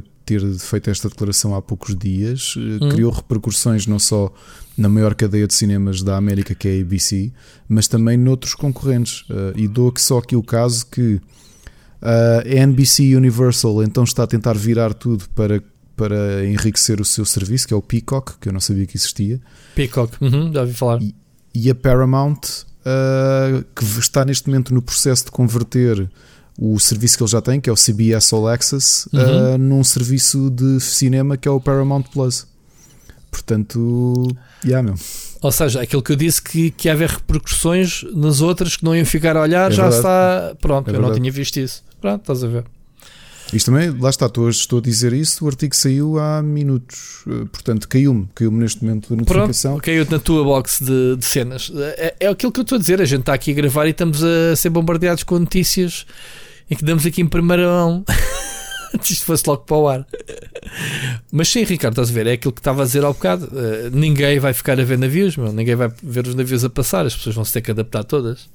feito esta declaração há poucos dias, criou repercussões não só na maior cadeia de cinemas da América, que é a ABC, mas também noutros concorrentes. E dou só aqui o caso que a NBC Universal então está a tentar virar tudo para enriquecer o seu serviço, que é o Peacock, que eu não sabia que existia. Peacock, já ouvi falar. E a Paramount, que está neste momento no processo de converter o serviço que ele já tem, que é o CBS All Access, num serviço de cinema que é o Paramount Plus. Portanto, meu. Ou seja, aquilo que eu disse que ia haver repercussões nas outras que não iam ficar a olhar, já está. Pronto, eu não tinha visto isso. Pronto, estás a ver. Isto também, lá está, estou a dizer isso, o artigo saiu há minutos, portanto caiu-me neste momento a notificação. Pronto, caiu-te na tua box de cenas. É aquilo que eu estou a dizer, a gente está aqui a gravar e estamos a ser bombardeados com notícias em que damos aqui em primeira mão. Isto fosse logo para o ar. Mas sim, Ricardo, estás a ver, é aquilo que estava a dizer há bocado, ninguém vai ficar a ver navios, ninguém vai ver os navios a passar, as pessoas vão se ter que adaptar todas.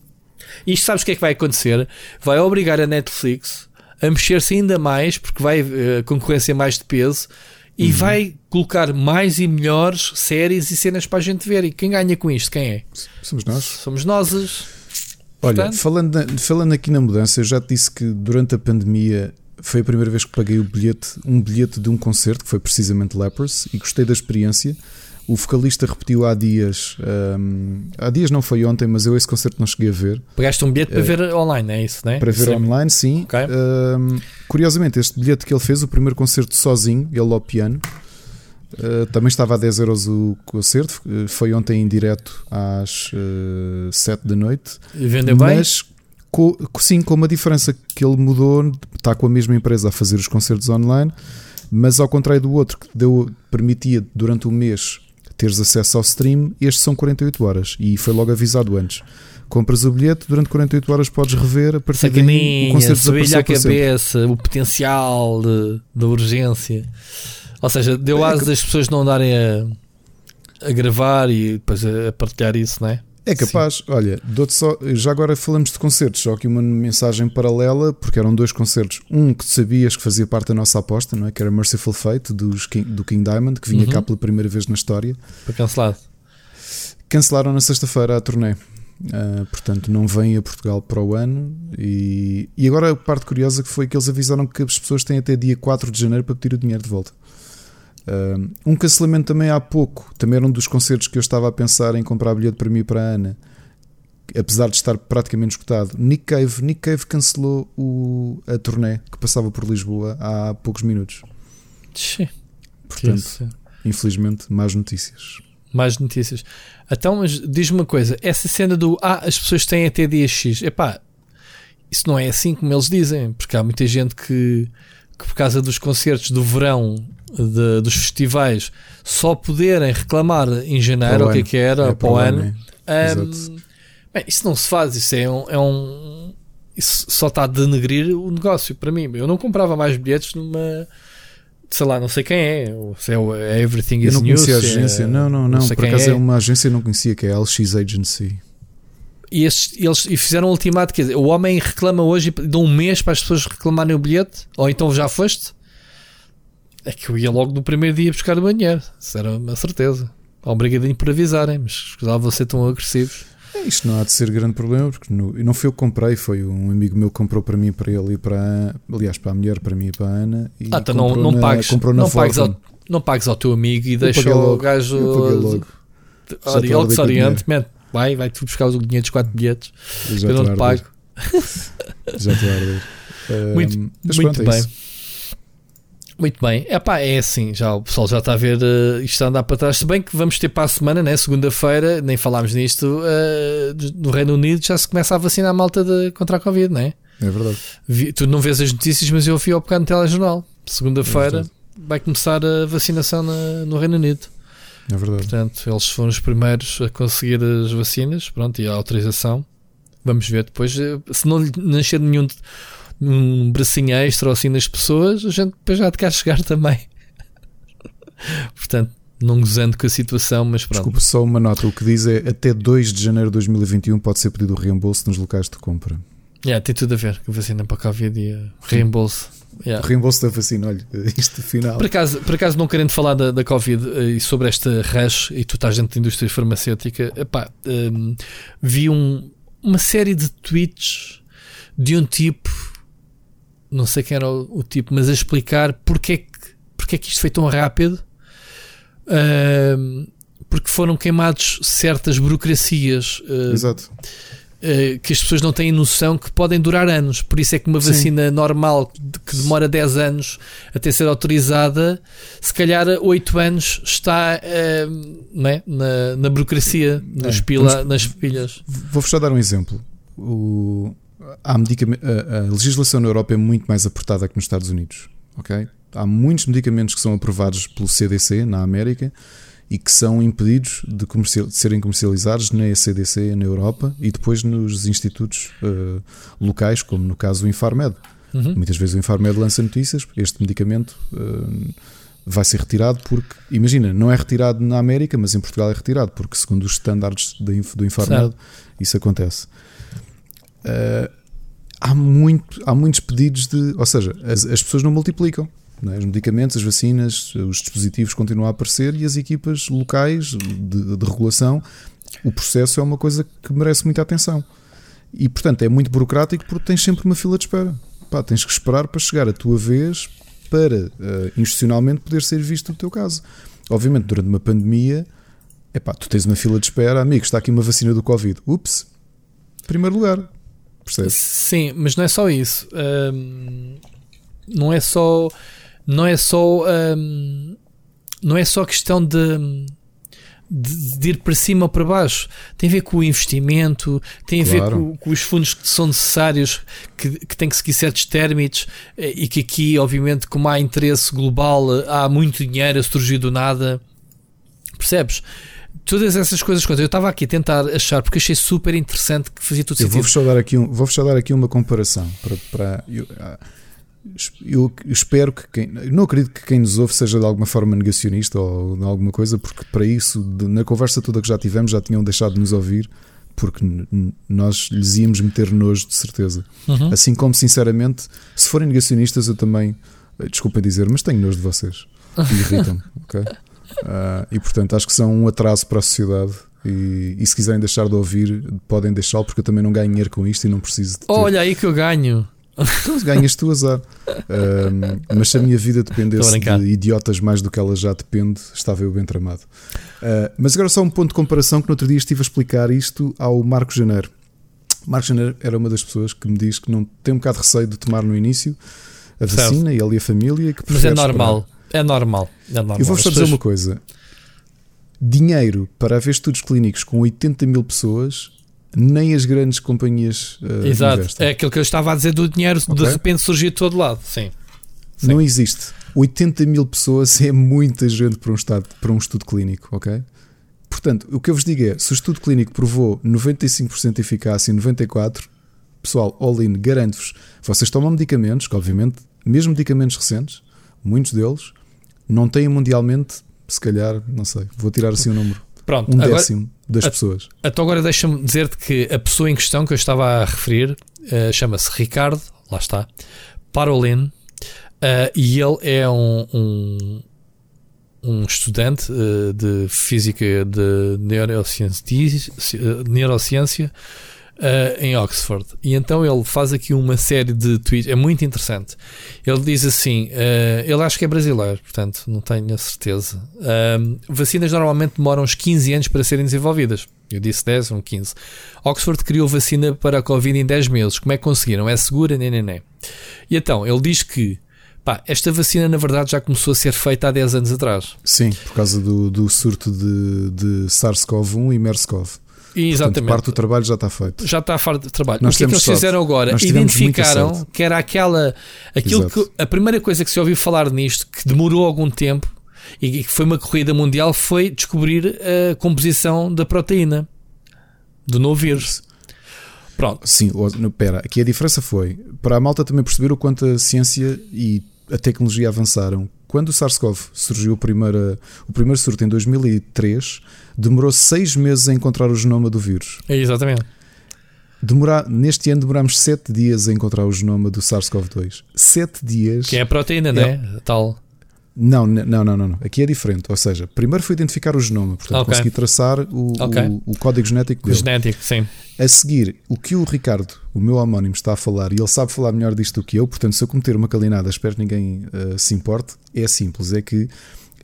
E isto, sabes o que é que vai acontecer? Vai obrigar a Netflix a mexer-se ainda mais, porque vai concorrência mais de peso e vai colocar mais e melhores séries e cenas para a gente ver. E quem ganha com isto? Quem é? Somos nós. Somos nós. Olha, falando aqui na mudança, eu já te disse que durante a pandemia foi a primeira vez que paguei um bilhete de um concerto, que foi precisamente Lepers, e gostei da experiência. O vocalista repetiu há dias não foi ontem, mas eu esse concerto não cheguei a ver. Pegaste um bilhete para ver online, é isso, não é? Para ver online, sim. Okay. Curiosamente, este bilhete que ele fez, o primeiro concerto sozinho, ele ao piano, também estava a 10 euros o concerto, foi ontem em direto às 7 da noite. E vendeu bem? Mas, sim, com uma diferença que ele mudou, está com a mesma empresa a fazer os concertos online, mas ao contrário do outro, que permitia durante um mês teres acesso ao stream, estes são 48 horas e foi logo avisado antes. Compras o bilhete, durante 48 horas podes rever a partir daí o concerto desapareceu para sempre. A cabeça, o potencial da urgência. Ou seja, deu aso das pessoas não andarem a gravar e depois a partilhar isso, não é? É capaz. Sim. Olha, dou-te só, já agora falamos de concertos, só aqui uma mensagem paralela, porque eram dois concertos. Um que sabias que fazia parte da nossa aposta, não é? Que era Merciful Fate do King Diamond, que vinha cá pela primeira vez na história. Foi cancelado. Cancelaram na sexta-feira a turnê. Portanto, não vêm a Portugal para o ano. E agora a parte curiosa que foi que eles avisaram que as pessoas têm até dia 4 de janeiro para pedir o dinheiro de volta. Um cancelamento também há pouco, também era um dos concertos que eu estava a pensar em comprar bilhete para mim e para a Ana, apesar de estar praticamente esgotado. Nick Cave cancelou a turnê que passava por Lisboa há poucos minutos. Portanto, infelizmente, mais notícias. Então, mas diz-me uma coisa, essa cena do as pessoas têm até dia X, epá, isso não é assim como eles dizem, porque há muita gente que por causa dos concertos do verão, dos festivais, só poderem reclamar em janeiro, o que era, para o ano. Bem, isso não se faz, isso isso só está a denegrir o negócio. Para mim, eu não comprava mais bilhetes numa, sei lá, não sei quem é, ou se é Everything Is News. Eu não conhecia a agência, não por acaso é uma agência que eu não conhecia, que é a LX Agency. E eles fizeram um ultimato, quer dizer, o homem reclama hoje e dão um mês para as pessoas reclamarem o bilhete, ou então já foste. É que eu ia logo no primeiro dia buscar o meu dinheiro. Isso era uma certeza. Obrigadinho por avisarem, mas escusava ser tão agressivos. Isto não há de ser grande problema, porque não foi eu que comprei, foi um amigo meu que comprou para mim, para ele e para... Aliás, para a mulher, para mim e para a Ana. E então não pagues ao teu amigo e deixa o gajo... Ele que se oriente, vai tu buscar o dinheiro dos 4 bilhetes. Eu não te pago. Já estou a arder. Muito bem. Muito bem, é assim, já o pessoal já está a ver isto está a andar para trás. Se bem que vamos ter para a semana, né? Segunda-feira, nem falámos nisto, no Reino Unido já se começa a vacinar a malta contra a Covid, não é? É verdade. Tu não vês as notícias, mas eu ouvi ao bocado no telejornal. Segunda-feira vai começar a vacinação no Reino Unido. É verdade. Portanto, eles foram os primeiros a conseguir as vacinas, pronto, e a autorização. Vamos ver depois, se não nascer nenhum... um bracinho extra ou assim nas pessoas, a gente depois já te quer chegar também. Portanto, não gozando com a situação, mas pronto. Desculpa, só uma nota, o que diz é até 2 de janeiro de 2021 pode ser pedido reembolso nos locais de compra. Tem tudo a ver com a vacina para a Covid e reembolso. Reembolso da vacina, olha, isto final. Por acaso não querendo falar da Covid e sobre esta rush, e tu estás dentro da indústria farmacêutica, vi uma série de tweets de um tipo, não sei quem era o tipo, mas a explicar porque é que isto foi tão rápido, porque foram queimados certas burocracias. Exato. que as pessoas não têm noção que podem durar anos. Por isso é que uma vacina normal que demora 10 anos até ser autorizada, se calhar 8 anos está na burocracia, nas pilhas. Vou-vos só dar um exemplo. A legislação na Europa é muito mais apertada que nos Estados Unidos, ok? Há muitos medicamentos que são aprovados pelo CDC na América e que são impedidos de serem comercializados na CDC na Europa e depois nos institutos locais, como no caso o Infarmed. Muitas vezes o Infarmed lança notícias, este medicamento vai ser retirado porque, imagina, não é retirado na América, mas em Portugal é retirado, porque segundo os standards do Infarmed, isso acontece. Há muitos pedidos de... Ou seja, as pessoas não multiplicam. Não é? Os medicamentos, as vacinas, os dispositivos continuam a aparecer e as equipas locais de regulação, o processo é uma coisa que merece muita atenção. E, portanto, é muito burocrático porque tens sempre uma fila de espera. Pá, tens que esperar para chegar a tua vez para, institucionalmente, poder ser visto o teu caso. Obviamente, durante uma pandemia, tu tens uma fila de espera. Amigo, está aqui uma vacina do Covid. Ups, primeiro lugar. Percebe? Sim, mas não é só isso. Não é só questão de ir para cima ou para baixo, tem a ver com o investimento, tem a ver com os fundos que são necessários, que tem que seguir certos términos, e que aqui, obviamente, como há interesse global, há muito dinheiro a surgir do nada, percebes? Todas essas coisas. Eu estava aqui a tentar achar, porque achei super interessante, que fazia tudo sentido. Vou-vos só dar aqui uma comparação para eu espero que não acredito que quem nos ouve seja de alguma forma negacionista ou de alguma coisa, porque para isso, na conversa toda que já tivemos, já tinham deixado de nos ouvir, porque nós lhes íamos meter nojo, de certeza. Assim como, sinceramente, se forem negacionistas, eu também, desculpem dizer, mas tenho nojo de vocês. Irritam-me, ok? E portanto acho que são um atraso para a sociedade, e se quiserem deixar de ouvir, podem deixá-lo, porque eu também não ganho dinheiro com isto e não preciso de ter... Olha aí que eu ganho. Então, ganhas tu, azar. Mas se a minha vida dependesse de idiotas mais do que ela já depende, estava eu bem tramado. Mas agora só um ponto de comparação, que no outro dia estive a explicar isto ao Marco Janeiro. Marco Janeiro era uma das pessoas que me diz que não tem um bocado de receio de tomar no início a vacina, e ali a família, que... Mas é normal. É normal. Eu vou-vos só dizer uma coisa: dinheiro para haver estudos clínicos com 80 mil pessoas, nem as grandes companhias exato, investem. É aquilo que eu estava a dizer do dinheiro, okay? De repente surgir de todo lado. Sim. Não existe. 80 mil pessoas é muita gente para um estudo clínico, ok? Portanto, o que eu vos digo é: se o estudo clínico provou 95% de eficácia e 94%, pessoal, all in, garanto-vos, vocês tomam medicamentos, que obviamente, mesmo medicamentos recentes, muitos deles não têm mundialmente, se calhar, não sei, vou tirar assim o número. Pronto, 1/10 das pessoas. Então agora deixa-me dizer-te que a pessoa em questão que eu estava a referir chama-se Ricardo, lá está, Parolin, e ele é um estudante de física de neurociência em Oxford. E então ele faz aqui uma série de tweets, é muito interessante. Ele diz assim, ele acho que é brasileiro, portanto não tenho a certeza. Vacinas normalmente demoram uns 15 anos para serem desenvolvidas. Eu disse 10, um 15. Oxford criou vacina para a Covid em 10 meses. Como é que conseguiram? É segura? Nem. E então, ele diz que esta vacina na verdade já começou a ser feita há 10 anos atrás. Sim, por causa do surto de SARS-CoV-1 e MERS-CoV. Exatamente. Portanto, parte do trabalho já está feito. Já está farto de trabalho. Nós o que é que eles fizeram agora? Identificaram que era a primeira coisa que se ouviu falar nisto, que demorou algum tempo e que foi uma corrida mundial, foi descobrir a composição da proteína do novo vírus. Pronto. Sim, espera, aqui a diferença foi para a malta também perceber o quanto a ciência e a tecnologia avançaram. Quando o SARS-CoV surgiu, o primeiro surto em 2003, demorou 6 meses a encontrar o genoma do vírus. É, exatamente. Neste ano demorámos 7 dias a encontrar o genoma do SARS-CoV-2. 7 dias. Que é a proteína, não é? Tal. Não. Aqui é diferente. Ou seja, primeiro foi identificar o genoma, portanto consegui traçar o código genético dele. Genético, sim. A seguir, o que o Ricardo, o meu homónimo, está a falar, e ele sabe falar melhor disto do que eu, portanto se eu cometer uma calinada, espero que ninguém se importe, é simples, é que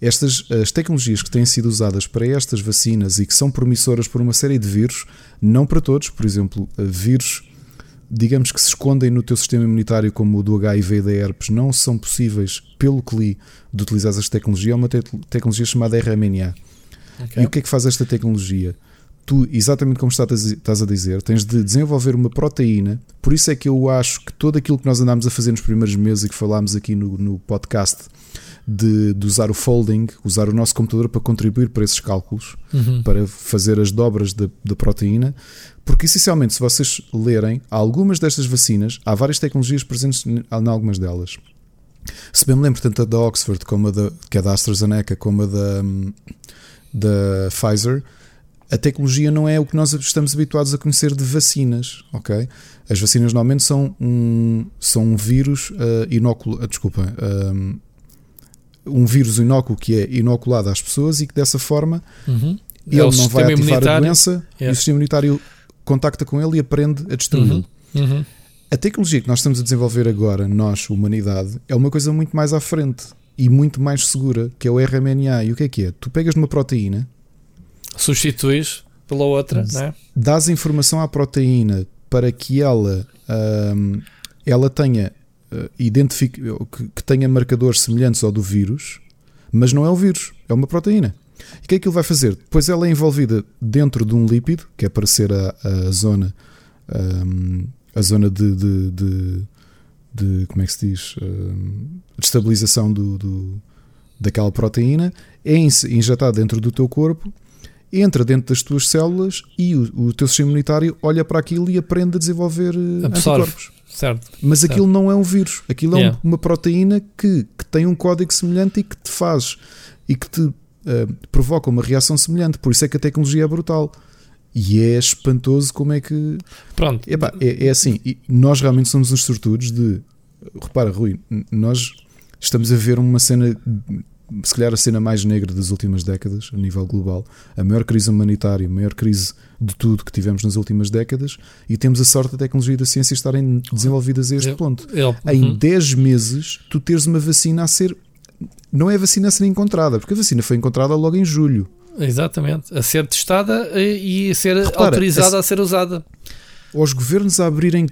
estas as tecnologias que têm sido usadas para estas vacinas e que são promissoras por uma série de vírus, não para todos, por exemplo, vírus, digamos que se escondem no teu sistema imunitário como o do HIV e da herpes, não são possíveis, pelo que li, de utilizar esta tecnologia. É uma tecnologia chamada RMNA. Okay. E o que é que faz esta tecnologia? Tu, exatamente como estás a dizer, tens de desenvolver uma proteína. Por isso é que eu acho que tudo aquilo que nós andámos a fazer nos primeiros meses e que falámos aqui no podcast de usar o folding, usar o nosso computador para contribuir para esses cálculos, para fazer as dobras da proteína, porque essencialmente, se vocês lerem algumas destas vacinas, há várias tecnologias presentes em algumas delas. Se bem me lembro, tanto a da Oxford, como que é da AstraZeneca, como a da Pfizer, a tecnologia não é o que nós estamos habituados a conhecer de vacinas, ok? As vacinas normalmente são um vírus inóculo, desculpa, um vírus inócuo que é inoculado às pessoas e que dessa forma ele não vai ativar a doença e o sistema imunitário contacta com ele e aprende a destruí-lo. A tecnologia que nós estamos a desenvolver agora, nós, humanidade, é uma coisa muito mais à frente e muito mais segura, que é o RMNA. E o que é que é? Tu pegas numa proteína, substituís pela outra, né? Dás informação à proteína para que ela tenha que tenha marcadores semelhantes ao do vírus, mas não é o vírus, é uma proteína. E o que é que ele vai fazer? Depois ela é envolvida dentro de um lípido, que é para ser a zona de como é que se diz, de estabilização daquela proteína, é injetada dentro do teu corpo, entra dentro das tuas células e o teu sistema imunitário olha para aquilo e aprende a desenvolver anticorpos. Certo. Mas aquilo não é um vírus, aquilo é uma proteína que tem um código semelhante e que te faz e que te provoca uma reação semelhante. Por isso é que a tecnologia é brutal. E é espantoso como é que... Pronto. Epá, é assim, nós realmente somos uns sortudos de... Repara, Rui, nós estamos a ver uma cena... se calhar a cena mais negra das últimas décadas a nível global, a maior crise humanitária, a maior crise de tudo que tivemos nas últimas décadas, e temos a sorte da tecnologia e da ciência estarem desenvolvidas a este ponto. Em 10 meses tu teres uma vacina a ser, não é a vacina a ser encontrada, porque a vacina foi encontrada logo em julho, exatamente, a ser testada e a ser autorizada a ser usada, aos governos a abrirem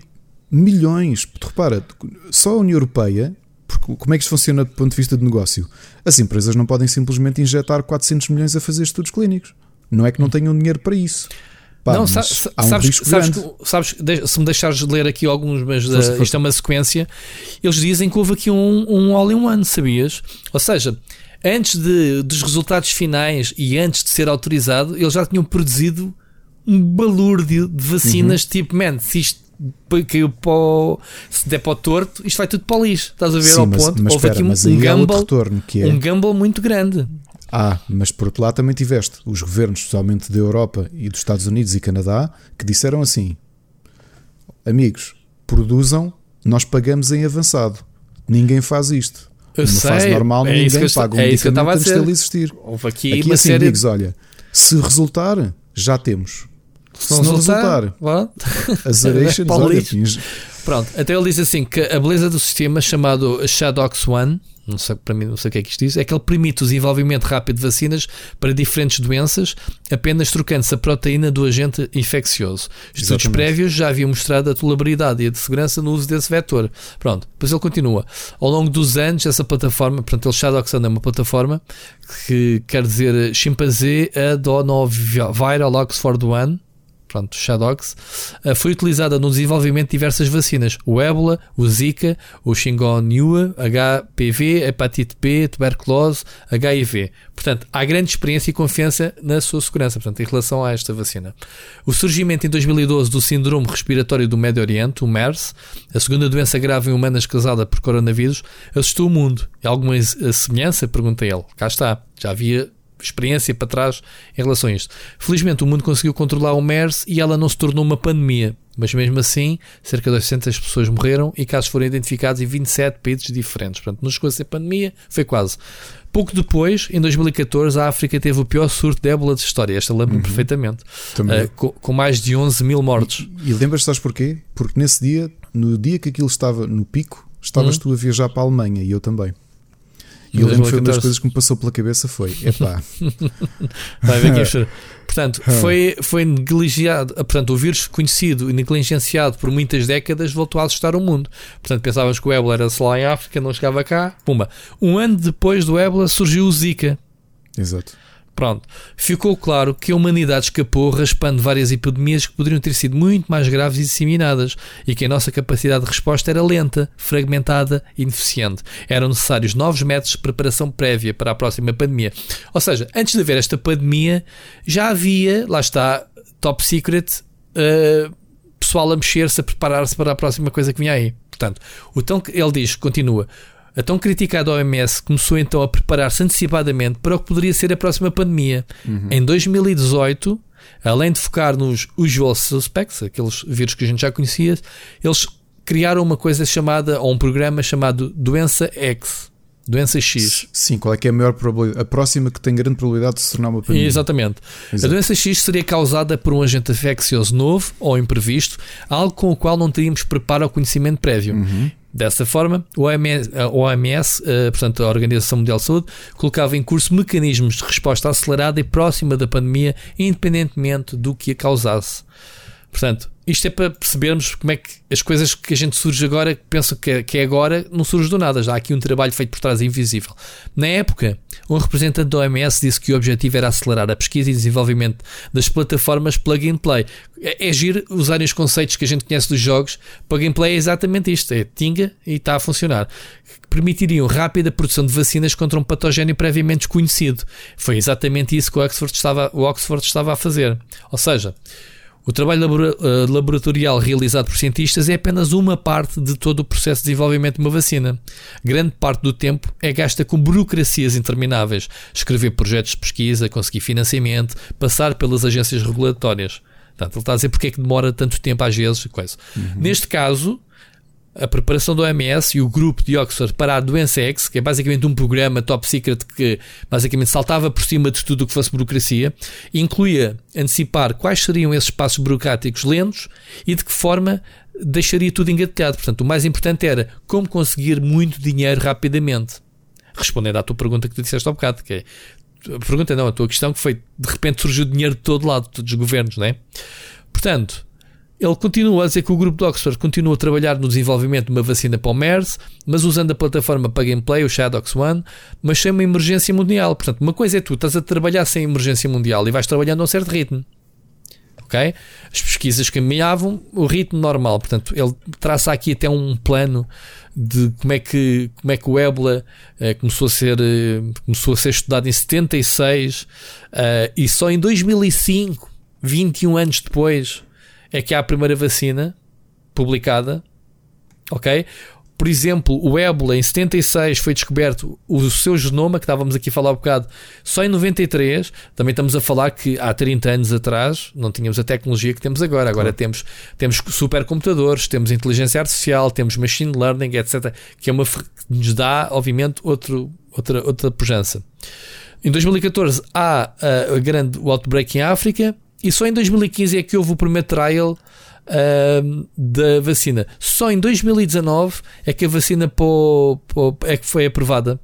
milhões. Repara, só a União Europeia. Como é que isto funciona do ponto de vista de negócio? As empresas não podem simplesmente injetar 400 milhões a fazer estudos clínicos. Não é que não tenham dinheiro para isso. Pá, não, sabes, se me deixares ler aqui alguns, mas isto é uma sequência. Eles dizem que houve aqui um all-in-one, sabias? Ou seja, antes dos resultados finais e antes de ser autorizado, eles já tinham produzido um balúrdio de vacinas, tipo, se isto caiu para se der para o torto, isto vai tudo para o lixo, estás a ver? Sim, ao ponto, mas houve aqui um gamble muito grande. Mas por outro lado também tiveste os governos, especialmente da Europa e dos Estados Unidos e Canadá, que disseram assim: amigos, produzam, nós pagamos em avançado, ninguém faz isto. Eu numa sei, fase normal ninguém paga, é isso que eu estava a dizer. Houve aqui uma assim, série... amigos, olha, se resultar, já temos. Se não resultar, azaration, pronto. Até ele diz assim que a beleza do sistema chamado Shadox-1, não sei o que é que isto diz, é que ele permite o desenvolvimento rápido de vacinas para diferentes doenças, apenas trocando-se a proteína do agente infeccioso. Estudos prévios já haviam mostrado a tolerabilidade e a segurança no uso desse vetor. Pronto, depois ele continua. Ao longo dos anos, essa plataforma, portanto, ele Shadox-1 é uma plataforma que quer dizer chimpanzé Adenoviral Oxford 1, pronto, Shadox, foi utilizada no desenvolvimento de diversas vacinas: o ébola, o zika, o chikungunya, HPV, hepatite B, tuberculose, HIV. Portanto, há grande experiência e confiança na sua segurança, portanto, em relação a esta vacina. O surgimento em 2012 do síndrome respiratório do Médio Oriente, o MERS, a segunda doença grave em humanas causada por coronavírus, assustou o mundo. Há alguma semelhança? Pergunta ele. Cá está, já havia experiência para trás em relação a isto. Felizmente o mundo conseguiu controlar o MERS e ela não se tornou uma pandemia, mas mesmo assim cerca de 800 pessoas morreram e casos foram identificados em 27 países diferentes. Portanto, não chegou a ser pandemia, foi quase. Pouco depois, em 2014, a África teve o pior surto de ébola da história. Esta lembro-me perfeitamente. Com mais de 11 mil mortos. E lembras-te, sabes porquê? Porque nesse dia, no dia que aquilo estava no pico, estavas tu a viajar para a Alemanha e eu também. E eu lembro que foi uma das coisas que me passou pela cabeça foi, epá. Vai ver aqui. Portanto, foi negligenciado, portanto, o vírus conhecido e negligenciado por muitas décadas voltou a assustar o mundo. Portanto, pensávamos que o ébola era-se lá em África, não chegava cá, pumba. Um ano depois do ébola surgiu o Zika. Exato. Pronto, ficou claro que a humanidade escapou raspando várias epidemias que poderiam ter sido muito mais graves e disseminadas e que a nossa capacidade de resposta era lenta, fragmentada e ineficiente. Eram necessários novos métodos de preparação prévia para a próxima pandemia. Ou seja, antes de haver esta pandemia já havia, lá está, top secret, pessoal a mexer-se, a preparar-se para a próxima coisa que vinha aí. Portanto, ele diz, continua... A tão criticada OMS começou então a preparar-se antecipadamente para o que poderia ser a próxima pandemia. Uhum. Em 2018, além de focar nos usual suspects, aqueles vírus que a gente já conhecia, eles criaram uma coisa chamada, ou um programa chamado Doença X. Sim, qual é que é a maior probabilidade? A próxima que tem grande probabilidade de se tornar uma pandemia. Exatamente. Exato. A doença X seria causada por um agente infeccioso novo ou imprevisto, algo com o qual não teríamos preparo ou conhecimento prévio. Uhum. Dessa forma, a OMS, portanto, a Organização Mundial de Saúde, colocava em curso mecanismos de resposta acelerada e próxima da pandemia, independentemente do que a causasse. Portanto, isto é para percebermos como é que as coisas que a gente surge agora, que pensa que é agora, não surge do nada. Já há aqui um trabalho feito por trás invisível. Na época, um representante da OMS disse que o objetivo era acelerar a pesquisa e desenvolvimento das plataformas plug and play. É giro usarem os conceitos que a gente conhece dos jogos. Plug and play é exatamente isto, é tinga e está a funcionar. Permitiriam rápida produção de vacinas contra um patógeno previamente desconhecido. Foi exatamente isso que o Oxford estava a fazer. Ou seja, o trabalho laboratorial realizado por cientistas é apenas uma parte de todo o processo de desenvolvimento de uma vacina. Grande parte do tempo é gasta com burocracias intermináveis, escrever projetos de pesquisa, conseguir financiamento, passar pelas agências regulatórias. Portanto, ele está a dizer porque é que demora tanto tempo às vezes. Uhum. Neste caso, a preparação do OMS e o grupo de Oxford para a doença X, que é basicamente um programa top secret que basicamente saltava por cima de tudo o que fosse burocracia, incluía antecipar quais seriam esses passos burocráticos lentos e de que forma deixaria tudo engatilhado. Portanto, o mais importante era como conseguir muito dinheiro rapidamente. Respondendo à tua pergunta que tu disseste há bocado, que é a tua questão, que foi, de repente surgiu dinheiro de todo lado, de todos os governos, não é? Portanto, ele continua a dizer que o grupo de Oxford continua a trabalhar no desenvolvimento de uma vacina para o MERS, mas usando a plataforma para gameplay, o Shadox1, mas sem uma emergência mundial. Portanto, uma coisa é tu estás a trabalhar sem emergência mundial e vais trabalhando a um certo ritmo. Okay? As pesquisas caminhavam o ritmo normal. Portanto, ele traça aqui até um plano de como é que o ébola começou a ser estudado em 76 e só em 2005, 21 anos depois, é que há a primeira vacina publicada, ok? Por exemplo, o ébola em 76 foi descoberto o seu genoma, que estávamos aqui a falar um bocado, só em 93, também estamos a falar que há 30 anos atrás não tínhamos a tecnologia que temos agora, agora temos supercomputadores, temos inteligência artificial, temos machine learning, etc., que é que nos dá, obviamente, outra pujança. Em 2014 há o outbreak em África, e só em 2015 é que houve o primeiro trial da vacina. Só em 2019 é que a vacina é que foi aprovada.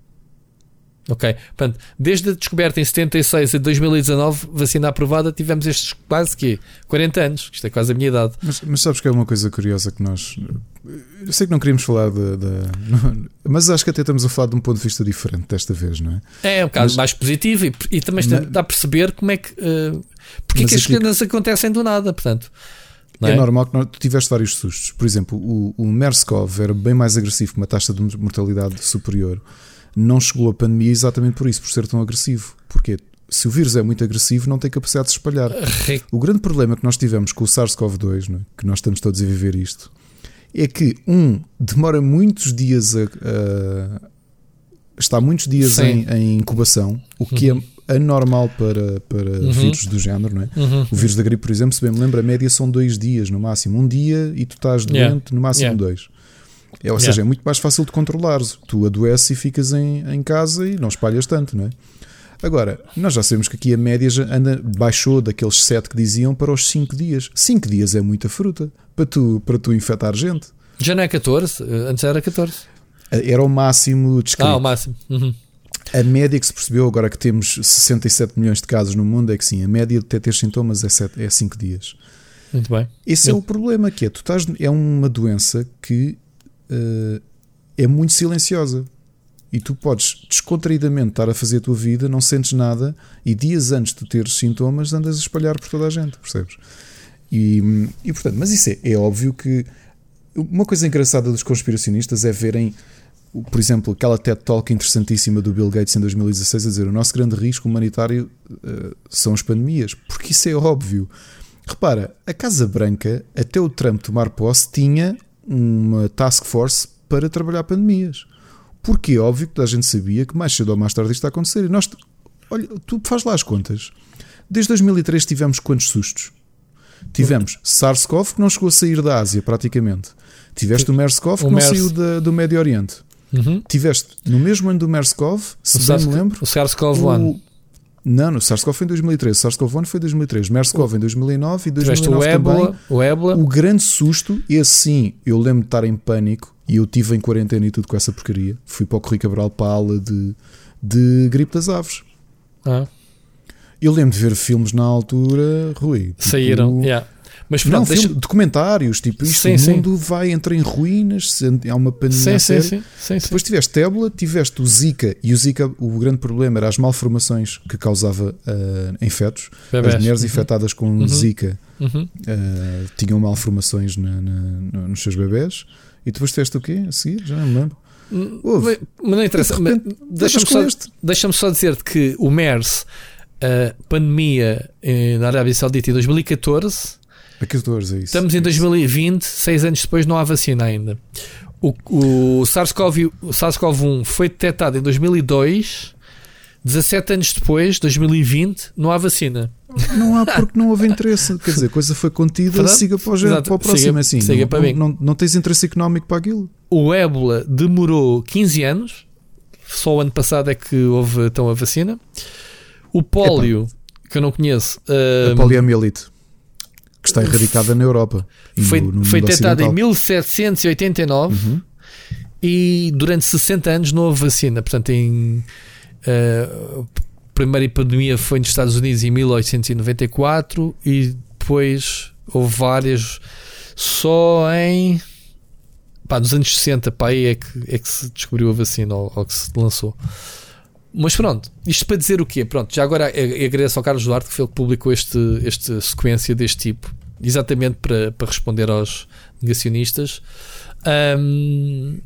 Ok? Portanto, desde a descoberta em 76 a 2019, vacina aprovada, tivemos estes quase que 40 anos. Isto é quase a minha idade. Mas sabes que é uma coisa curiosa que nós... Eu sei que não queríamos falar mas acho que até estamos a falar de um ponto de vista diferente desta vez, não é? É um bocado mais positivo e também está a perceber como é que... porque é que as coisas acontecem do nada, portanto. É normal que tu tiveste vários sustos. Por exemplo, o MERS-CoV era bem mais agressivo, com uma taxa de mortalidade superior. Não chegou a pandemia exatamente por isso, por ser tão agressivo. Porque se o vírus é muito agressivo, não tem capacidade de se espalhar. O grande problema que nós tivemos com o SARS-CoV-2, não é? Que nós estamos todos a viver isto, é que demora muitos dias está muitos dias em incubação, o que é anormal para vírus do género, não é? O vírus da gripe, por exemplo, se bem me lembro, a média são 2 dias no máximo, 1 dia e tu estás doente, no máximo 2. Ou seja, é muito mais fácil de controlares. Tu adoeces e ficas em casa e não espalhas tanto, não é? Agora, nós já sabemos que aqui a média já baixou daqueles 7 que diziam para os 5 dias. 5 dias é muita fruta para tu infectar gente. Já não é 14? Antes era 14. Era o máximo descrito. Ah, o máximo. A média que se percebeu agora que temos 67 milhões de casos no mundo é que sim, a média de ter sintomas é 5 dias. Muito bem. Esse é o problema, que é, é uma doença que é muito silenciosa e tu podes descontraídamente estar a fazer a tua vida, não sentes nada e dias antes de teres sintomas andas a espalhar por toda a gente, percebes? E portanto, mas isso é óbvio que uma coisa engraçada dos conspiracionistas é verem, por exemplo, aquela TED Talk interessantíssima do Bill Gates em 2016 a dizer: o nosso grande risco humanitário são as pandemias, porque isso é óbvio. Repara, a Casa Branca, até o Trump tomar posse, tinha uma task force para trabalhar pandemias, porque é óbvio que a gente sabia que mais cedo ou mais tarde isto está a acontecer. E nós, olha, tu faz lá as contas, desde 2003 tivemos quantos sustos? Tivemos SARS-CoV, que não chegou a sair da Ásia praticamente. Tiveste o MERS-CoV, que não saiu do Médio Oriente. Uhum. Tiveste no mesmo ano do MERS-CoV, se bem me lembro, o SARS-CoV-1. Não, o SARS-CoV foi em 2013, o SARS-CoV-1 foi em 2003, MERS-CoV em 2009 e 2009 o também. O ébola. O grande susto, esse sim, eu lembro de estar em pânico e eu estive em quarentena e tudo com essa porcaria. Fui para o Rui Cabral para a aula de gripe das aves. Eu lembro de ver filmes na altura, Rui. Tipo, saíram, mas pronto, não, documentários, tipo isto, o mundo vai entrar em ruínas, há uma pandemia. Depois tiveste ébola, tiveste o Zika, e o Zika, o grande problema era as malformações que causava em fetos. Bebés. As mulheres infectadas com Zika tinham malformações nos seus bebés. E depois tiveste o quê a seguir? Já não me lembro. Mas não interessa. Deixa-me só dizer-te que o MERS, a pandemia na Arábia Saudita em 2014. Estamos em 2020, 6 anos depois não há vacina ainda. O SARS-CoV-1 foi detectado em 2002, 17 anos depois, 2020, não há vacina. Não há, porque não houve interesse. Quer dizer, a coisa foi contida, siga para o próximo. Não tens interesse económico para aquilo. O ébola demorou 15 anos, só o ano passado é que houve então a vacina. O pólio, que eu não conheço, a poliomielite, que está erradicada na Europa, foi detectada em 1789 e durante 60 anos não houve vacina. Portanto, a primeira epidemia foi nos Estados Unidos em 1894 e depois houve várias só em nos anos 60, aí é que se descobriu a vacina ou que se lançou. Mas pronto, isto para dizer o quê? Pronto, já agora agradeço ao Carlos Duarte, que foi ele que publicou esta sequência deste tipo, exatamente para responder aos negacionistas. Ele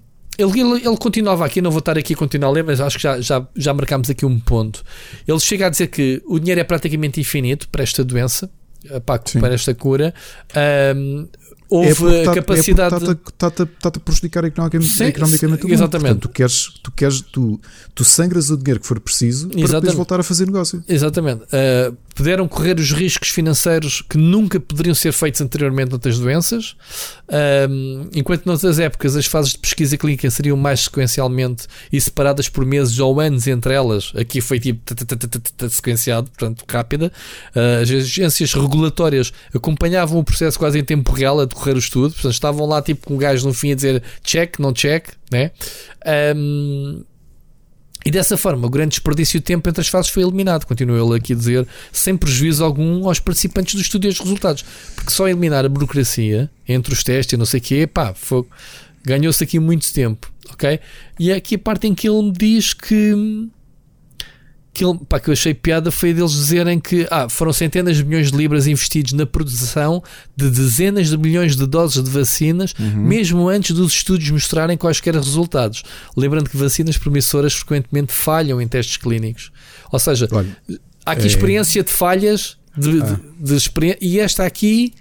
continuava aqui, não vou estar aqui a continuar a ler, mas acho que já marcámos aqui um ponto. Ele chega a dizer que o dinheiro é praticamente infinito para esta doença, para esta cura. Houve a capacidade. Está-te a prejudicar economicamente. Exatamente. Portanto, tu sangras o dinheiro que for preciso para depois voltar a fazer negócio. Exatamente. Puderam correr os riscos financeiros que nunca poderiam ser feitos anteriormente noutras doenças. Enquanto noutras épocas as fases de pesquisa clínica seriam mais sequencialmente e separadas por meses ou anos entre elas, aqui foi tipo sequenciado, portanto rápida. As agências regulatórias acompanhavam o processo quase em tempo real a decorrer o estudo, portanto estavam lá tipo com um gajo no fim a dizer check, não check, né? E dessa forma, o grande desperdício de tempo entre as fases foi eliminado, continua ele aqui a dizer, sem prejuízo algum aos participantes do estudo e aos resultados. Porque só eliminar a burocracia entre os testes e não sei o quê, ganhou-se aqui muito tempo, ok? E é aqui a parte em que ele me diz que eu achei piada foi deles dizerem que foram centenas de milhões de libras investidos na produção de dezenas de milhões de doses de vacinas, mesmo antes dos estudos mostrarem quaisquer resultados. Lembrando que vacinas promissoras frequentemente falham em testes clínicos. Ou seja, há aqui experiência de falhas e esta aqui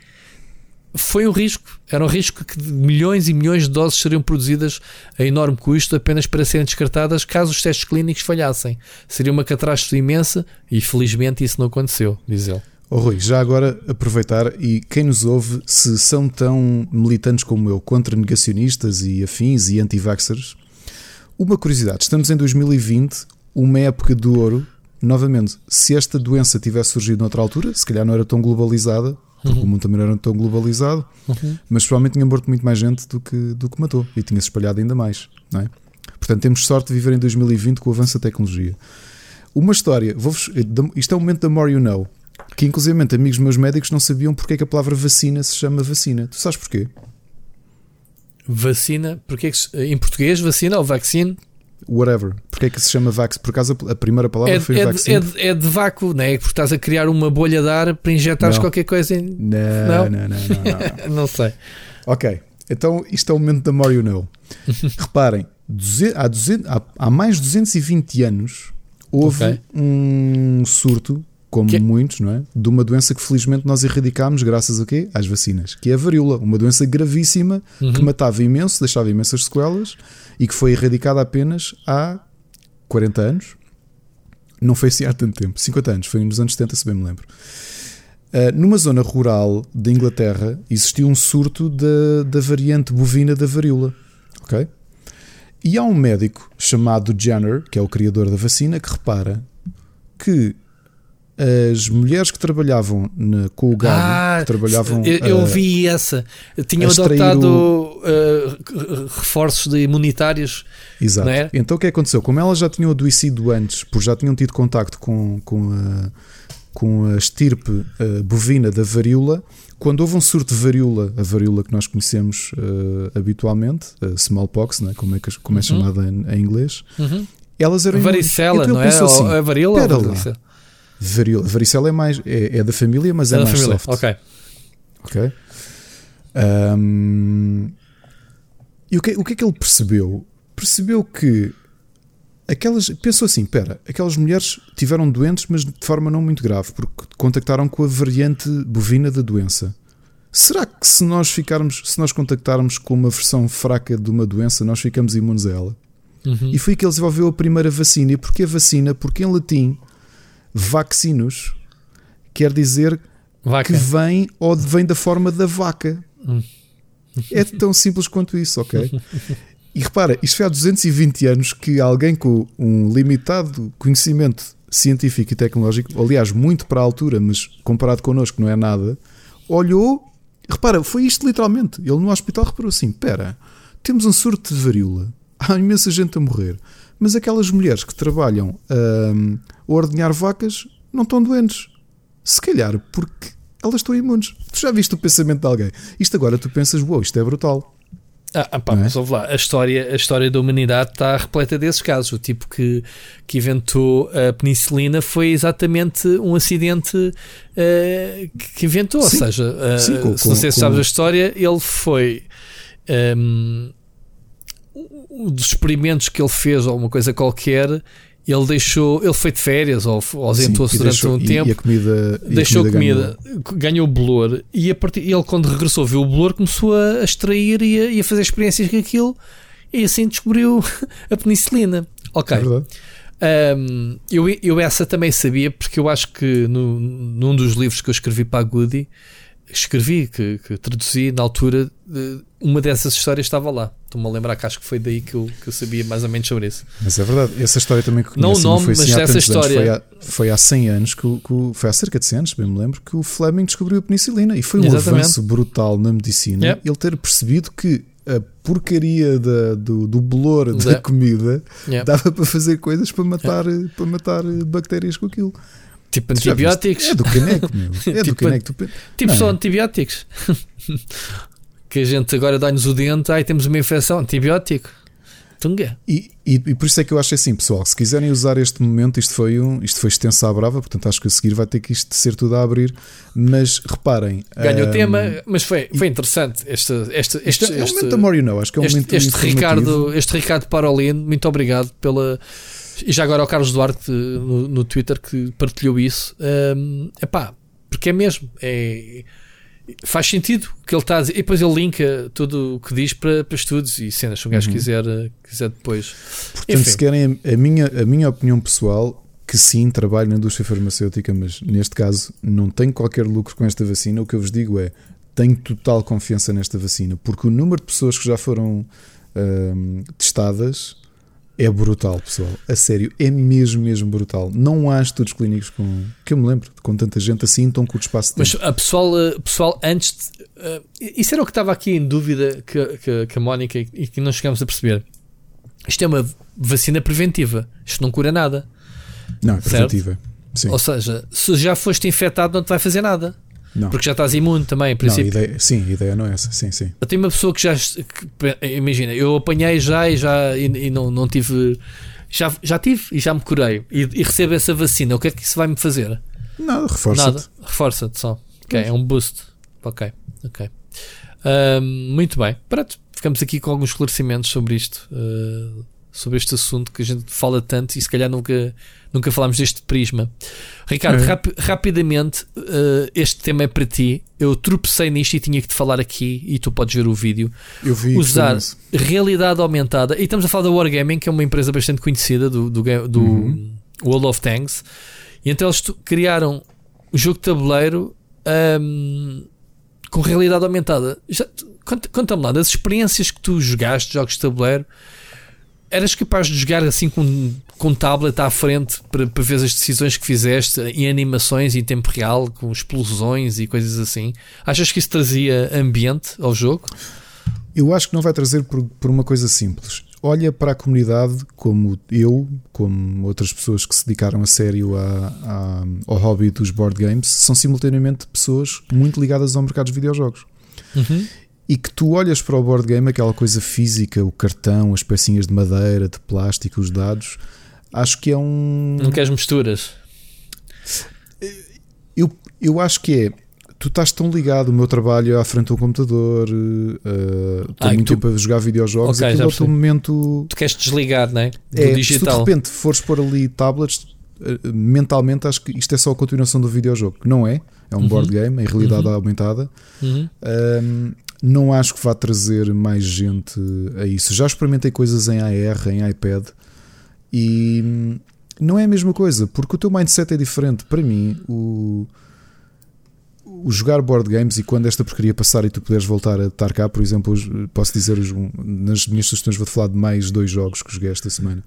foi um risco. Era um risco que milhões e milhões de doses seriam produzidas a enorme custo apenas para serem descartadas caso os testes clínicos falhassem. Seria uma catástrofe imensa e felizmente isso não aconteceu, diz ele. Rui, já agora aproveitar, e quem nos ouve, se são tão militantes como eu contra negacionistas e afins e anti-vaxxers, uma curiosidade, estamos em 2020, uma época do ouro, novamente, se esta doença tivesse surgido noutra altura, se calhar não era tão globalizada, porque o mundo também não era tão globalizado, mas provavelmente tinha morto muito mais gente do que matou e tinha-se espalhado ainda mais, não é? Portanto, temos sorte de viver em 2020 com o avanço da tecnologia. Uma história, isto é um momento da More You Know, que inclusive amigos meus médicos não sabiam porque é que a palavra vacina se chama vacina. Tu sabes porquê? Vacina? Porque é que, em português, vacina ou vaccine? Whatever. Porque é que se chama vax? Por acaso a primeira palavra foi vaccine. É de vácuo, não é? Porque estás a criar uma bolha de ar para injetares qualquer coisa em... Não. Não sei. Ok. Então isto é o momento da More You Know. Reparem, há mais de 220 anos houve um surto, como muitos, não é? De uma doença que felizmente nós erradicámos graças a quê? Às vacinas, que é a varíola, uma doença gravíssima que matava imenso, deixava imensas sequelas e que foi erradicada apenas há 40 anos. Não foi assim há tanto tempo, 50 anos, foi nos anos 70, se bem me lembro. Numa zona rural da Inglaterra existiu um surto da variante bovina da varíola, ok? E há um médico chamado Jenner, que é o criador da vacina, que repara que as mulheres que trabalhavam com o gado, que trabalhavam... Eu vi essa. Tinham adotado reforços imunitários. Exato. Não é? Então o que aconteceu? Como elas já tinham adoecido antes, porque já tinham tido contacto com a estirpe bovina da varíola, quando houve um surto de varíola, a varíola que nós conhecemos habitualmente, smallpox, não é? Como é chamada em inglês, elas eram... Varicela, então, não é? Assim, é varíola ou varicela? Varicela é mais é da família, mas é mais família. Soft. Ok. E o que é que ele percebeu? Percebeu que pensou assim, aquelas mulheres tiveram doentes, mas de forma não muito grave, porque contactaram com a variante bovina da doença. Será que se nós contactarmos com uma versão fraca de uma doença, nós ficamos imunes a ela? E foi que ele desenvolveu a primeira vacina. E porquê a vacina? Porque em latim vaccinus quer dizer vaca, que vem ou vem da forma da vaca. É tão simples quanto isso, ok? E repara, isto foi há 220 anos que alguém com um limitado conhecimento científico e tecnológico, aliás, muito para a altura, mas comparado connosco não é nada, olhou, repara, foi isto literalmente. Ele no hospital reparou assim, temos um surto de varíola, há imensa gente a morrer, mas aquelas mulheres que trabalham a ordenhar vacas não estão doentes. Se calhar porque elas estão imunes. Tu já viste o pensamento de alguém? Isto agora tu pensas, isto é brutal. Mas ouve lá, a história da humanidade está repleta desses casos. O tipo que inventou a penicilina foi exatamente um acidente que inventou. Sim. Ou seja, se não sei se sabes a história, ele foi... um dos experimentos que ele fez, ou uma coisa qualquer, ele foi de férias ou ausentou-se durante um tempo, deixou comida, ganhou bolor, e ele quando regressou viu o bolor, começou a extrair e a fazer experiências com aquilo, e assim descobriu a penicilina. Ok. É eu essa também sabia, porque eu acho que num dos livros que eu escrevi para a Goody, que traduzi na altura, uma dessas histórias estava lá. Estou-me a lembrar que acho que foi daí que eu sabia mais ou menos sobre isso. Mas é verdade, essa história também que conheço, não o nome, mas assim, essa história foi há 100 anos, foi há cerca de 100 anos, bem me lembro, que o Fleming descobriu a penicilina, e foi um avanço brutal na medicina. Ele ter percebido que a porcaria do bolor da comida dava para fazer coisas para matar bactérias com aquilo. Tipo antibióticos. É do caneco, meu. É do caneco. Tipo só antibióticos. Que a gente agora dá-nos o dente, temos uma infecção, antibiótico. Tunga. E por isso é que eu acho assim, pessoal, se quiserem usar este momento, isto foi extensa à brava, portanto acho que a seguir vai ter que isto ser tudo a abrir, mas reparem... Ganhou o tema, mas foi interessante. Este é um momento da More You Know, acho que é um momento informativo. Este Ricardo Parolino, muito obrigado pela... E já agora o Carlos Duarte no Twitter que partilhou isso, porque é mesmo, faz sentido o que ele está a dizer, e depois ele linka tudo o que diz para estudos e cenas, se um gajo quiser depois. Portanto, enfim, se querem a minha opinião pessoal, que sim, trabalho na indústria farmacêutica, mas neste caso não tenho qualquer lucro com esta vacina, o que eu vos digo é, tenho total confiança nesta vacina, porque o número de pessoas que já foram testadas... É brutal, pessoal. A sério, é mesmo brutal. Não há estudos clínicos que eu me lembro, com tanta gente assim, tão curto espaço de tempo. Mas pessoal antes... isso era o que estava aqui em dúvida que a Mónica e que não chegámos a perceber. Isto é uma vacina preventiva. Isto não cura nada. Não, é preventiva. Sim. Ou seja, se já foste infectado, não te vai fazer nada. Não. Porque já estás imune também, em princípio. Não, a ideia não é essa. Sim, sim. Eu tenho uma pessoa que já. Imagina, eu apanhei já e não tive. Já tive e já me curei. E recebo essa vacina. O que é que isso vai me fazer? Nada, reforça-te só. Okay, é um boost. Ok. Muito bem. Pronto, ficamos aqui com alguns esclarecimentos sobre isto. Sobre este assunto que a gente fala tanto e se calhar nunca falámos deste prisma. Ricardo, rapidamente, este tema é para ti. Eu tropecei nisto e tinha que te falar aqui e tu podes ver o vídeo. Eu vi usar realidade aumentada. E estamos a falar da Wargaming, que é uma empresa bastante conhecida do World of Tanks. E então eles criaram um jogo de tabuleiro com realidade aumentada. Conta-me lá, das experiências que tu jogaste, jogos de tabuleiro. Eras capaz de jogar assim com tablet à frente para ver as decisões que fizeste em animações em tempo real, com explosões e coisas assim? Achas que isso trazia ambiente ao jogo? Eu acho que não vai trazer por uma coisa simples. Olha para a comunidade, como eu, como outras pessoas que se dedicaram a sério ao hobby dos board games, são simultaneamente pessoas muito ligadas ao mercado dos videojogos. Uhum. E que tu olhas para o board game, aquela coisa física, o cartão, as pecinhas de madeira, de plástico, os dados, acho que é um... Não queres misturas? Eu acho que é... Tu estás tão ligado, o meu trabalho é à frente do computador, estou muito tempo a jogar videojogos, okay, aquilo é o teu momento... Tu queres desligar, não é? Do digital. Se tu de repente fores pôr ali tablets, mentalmente acho que isto é só a continuação do videojogo, não é? É um board game, em realidade aumentada. Não acho que vá trazer mais gente a isso. Já experimentei coisas em AR, em iPad, e não é a mesma coisa, porque o teu mindset é diferente. Para mim, o jogar board games, e quando esta porcaria passar e tu puderes voltar a estar cá, por exemplo, posso dizer, nas minhas sugestões vou-te falar de mais 2 jogos que joguei esta semana.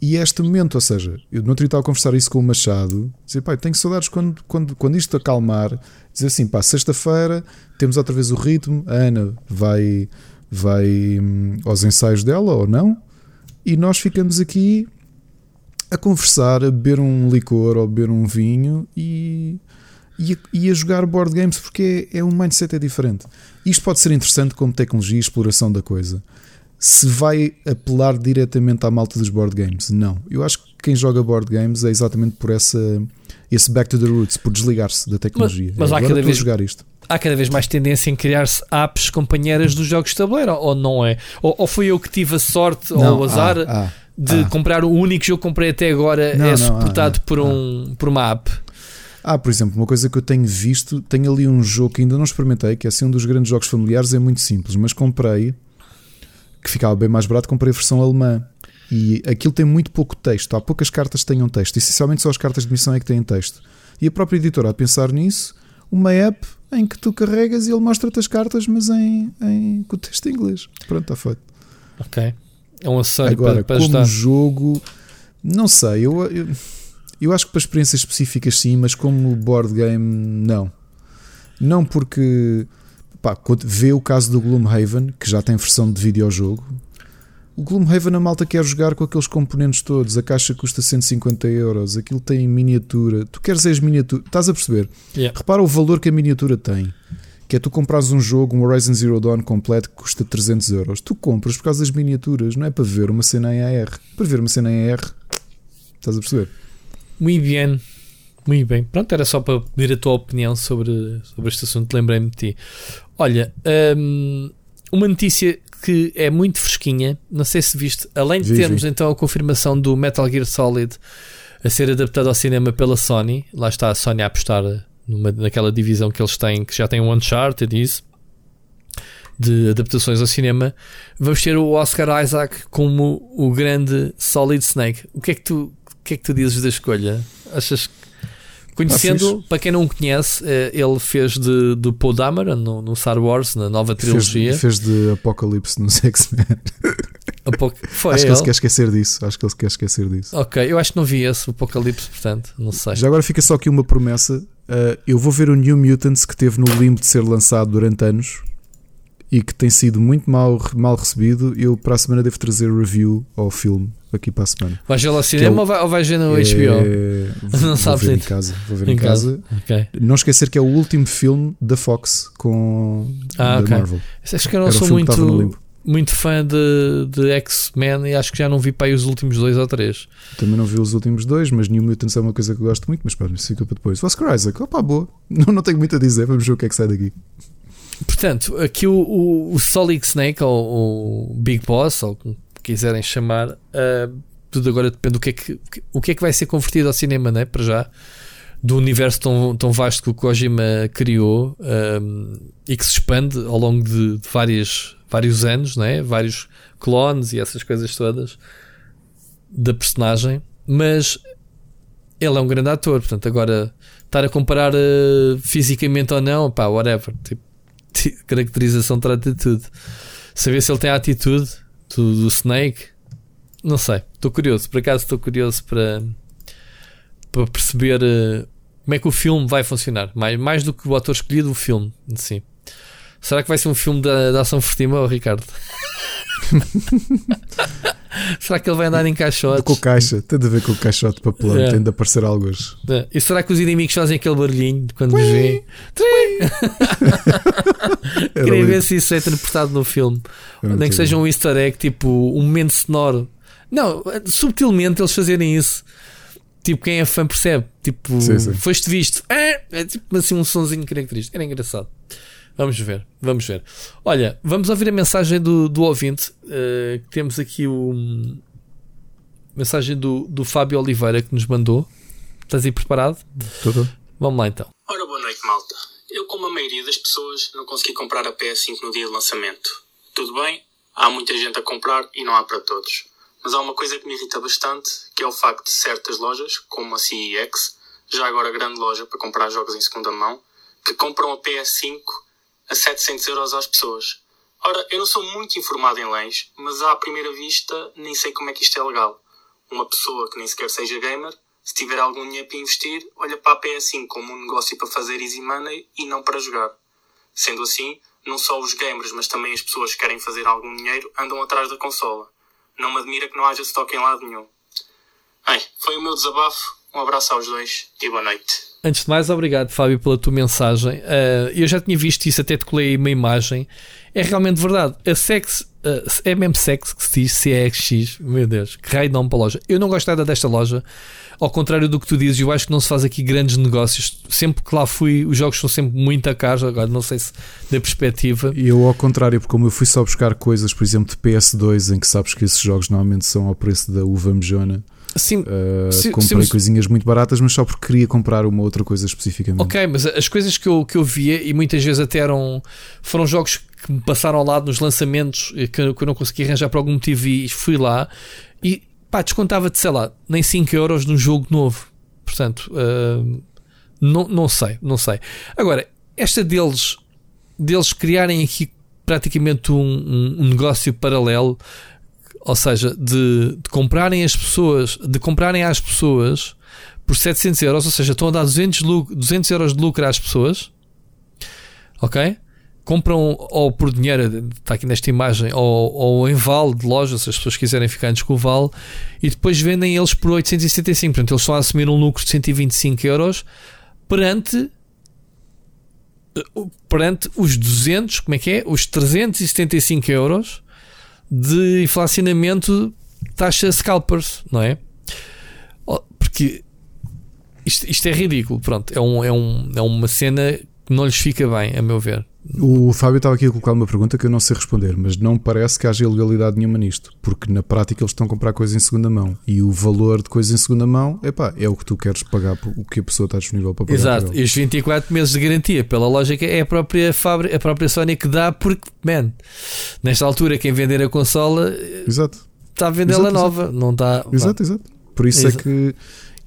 E este momento, ou seja, eu no outro dia estava a conversar isso com o Machado, dizer, pá, tenho saudades quando isto acalmar, dizer assim, pá, sexta-feira temos outra vez o ritmo, a Ana vai aos ensaios dela, ou não, e nós ficamos aqui a conversar, a beber um licor ou beber um vinho e a jogar board games, porque é um mindset diferente. Isto pode ser interessante como tecnologia e exploração da coisa. Se vai apelar diretamente à malta dos board games? Não. Eu acho que quem joga board games é exatamente por esse back to the roots, por desligar-se da tecnologia. Mas há cada vez mais tendência em criar-se apps companheiras dos jogos de tabuleiro, ou não é? Ou fui eu que tive a sorte, não, ou o azar de comprar o único jogo que comprei até agora, não, é suportado por uma app? Por exemplo, uma coisa que eu tenho visto, tenho ali um jogo que ainda não experimentei, que é assim um dos grandes jogos familiares, é muito simples, mas comprei, que ficava bem mais barato, comprei a versão alemã, e aquilo tem muito pouco texto, há poucas cartas que tenham texto, essencialmente só as cartas de missão é que têm texto, e a própria editora, a pensar nisso, uma app em que tu carregas e ele mostra-te as cartas, mas com o texto em inglês. Pronto, está feito. Ok, é um acessório para como ajudar. Jogo, não sei, eu acho que para experiências específicas sim, mas como board game não, porque... Pá, vê o caso do Gloomhaven, que já tem versão de videojogo. O Gloomhaven, a malta quer jogar com aqueles componentes todos, a caixa custa 150€, aquilo tem miniatura, tu queres as miniaturas, estás a perceber? Yeah. Repara o valor que a miniatura tem, que é tu comprares um jogo, um Horizon Zero Dawn completo, que custa 300€, tu compras por causa das miniaturas, não é para ver uma cena em AR, para ver uma cena em AR, estás a perceber? Muito bem, pronto, era só para pedir a tua opinião sobre este assunto, lembrei-me de ti. Olha, uma notícia que é muito fresquinha, não sei se viste, além de termos então a confirmação do Metal Gear Solid a ser adaptado ao cinema pela Sony, lá está a Sony a apostar naquela divisão que eles têm, que já tem o Uncharted e isso, de adaptações ao cinema, vamos ter o Oscar Isaac como o grande Solid Snake. O que é que tu dizes da escolha? Achas que... Conhecendo, para quem não o conhece, ele fez do Poe Dameron no Star Wars, na nova trilogia. Fez de Apocalipse nos X-Men. Acho que ele se quer esquecer disso. Ok, eu acho que não vi esse Apocalipse, portanto, não sei. Já agora fica só aqui uma promessa. Eu vou ver o New Mutants, que teve no limbo de ser lançado durante anos. e que tem sido muito mal recebido. Eu para a semana devo trazer review ao filme aqui para a semana. Vais ver lá ao cinema ou vais ver no HBO? Não sabes. Vou ver em casa. Okay. Não esquecer que é o último filme da Fox com da Marvel. Acho que eu não sou muito fã de X-Men e acho que já não vi para aí os últimos 2 ou 3. Também não vi os últimos 2, mas New Mutants é uma coisa que eu gosto muito, mas pronto, isso fica para depois. O Oscar Isaac, opa, boa. Não tenho muito a dizer, vamos ver o que é que sai daqui. Portanto, aqui o Solid Snake ou o Big Boss, ou como quiserem chamar, tudo agora depende do que é que vai ser convertido ao cinema, não é? Para já, do universo tão vasto que o Kojima criou e que se expande ao longo de vários anos, não é? Vários clones e essas coisas todas da personagem, mas ele é um grande ator, portanto agora estar a comparar fisicamente ou não, pá, whatever, tipo, caracterização trata de tudo. Saber se ele tem a atitude do Snake, não sei, estou curioso para perceber como é que o filme vai funcionar, mais do que o ator escolhido, o filme em si. Será que vai ser um filme da ação furtiva, ou Ricardo? Será que ele vai andar em caixotes? Com o caixa, tem de ver com o caixote para papelão, tem de aparecer algo hoje. E será que os inimigos fazem aquele barulhinho quando nos veem? Queria ver se isso é interpretado no filme. Nem que seja um easter egg, tipo um momento sonoro. Não, subtilmente eles fazerem isso. Tipo, quem é fã percebe. Tipo, sim. Foste visto. É tipo assim um sonzinho característico. Era engraçado. Vamos ver. Olha, vamos ouvir a mensagem do ouvinte. Temos aqui mensagem do Fábio Oliveira que nos mandou. Estás aí preparado? Tudo. Vamos lá então. Ora, boa noite, malta. Eu, como a maioria das pessoas, não consegui comprar a PS5 no dia de lançamento. Tudo bem, há muita gente a comprar e não há para todos. Mas há uma coisa que me irrita bastante, que é o facto de certas lojas, como a CEX, já agora a grande loja para comprar jogos em segunda mão, que compram a PS5 a 700 euros às pessoas. Ora, eu não sou muito informado em leis, mas à primeira vista nem sei como é que isto é legal. Uma pessoa que nem sequer seja gamer, se tiver algum dinheiro para investir, olha para a PS5 como um negócio para fazer easy money e não para jogar. Sendo assim, não só os gamers, mas também as pessoas que querem fazer algum dinheiro andam atrás da consola. Não me admira que não haja stock em lado nenhum. Foi o meu desabafo. Um abraço aos dois e boa noite. Antes de mais, obrigado, Fábio, pela tua mensagem. Eu já tinha visto isso, até te colei uma imagem. É realmente verdade. A Sex, é mesmo Sex que se diz, CEX, meu Deus, que raio de nome para a loja. Eu não gosto nada desta loja. Ao contrário do que tu dizes, eu acho que não se faz aqui grandes negócios. Sempre que lá fui, os jogos são sempre muito a caros. Agora, não sei se da perspectiva. Eu, ao contrário, porque como eu fui só buscar coisas, por exemplo, de PS2, em que sabes que esses jogos normalmente são ao preço da uva mejona. Sim, comprei coisinhas muito baratas, mas só porque queria comprar uma outra coisa especificamente. Ok, mas as coisas que eu via, e muitas vezes até foram jogos que me passaram ao lado nos lançamentos que eu não consegui arranjar por algum motivo, e fui lá e pá, descontava-te, sei lá, nem 5 euros num jogo novo. Portanto, não sei. Agora, esta deles criarem aqui praticamente um negócio paralelo. Ou seja, de comprarem às pessoas por 700 euros, ou seja, estão a dar 200 euros de lucro às pessoas, ok? Compram ou por dinheiro, está aqui nesta imagem, ou em vale de loja, se as pessoas quiserem ficar antes com o vale, e depois vendem eles por 875, portanto, eles estão a assumir um lucro de 125 euros perante os 200, como é que é? Os 375 euros de inflacionamento taxa scalpers, não é? Porque isto é ridículo, pronto, é uma cena que não lhes fica bem, a meu ver. O Fábio estava aqui a colocar uma pergunta que eu não sei responder, mas não parece que haja ilegalidade nenhuma nisto, porque na prática eles estão a comprar coisas em segunda mão, e o valor de coisas em segunda mão, epá, é o que tu queres pagar, o que a pessoa está disponível para pagar. Exato, e os 24 meses de garantia, pela lógica, é a própria fábrica, a própria Sony que dá, porque, man, nesta altura quem vender a consola, exato, está a vendê-la nova, exato. Não está... Exato. Por isso exato. É que...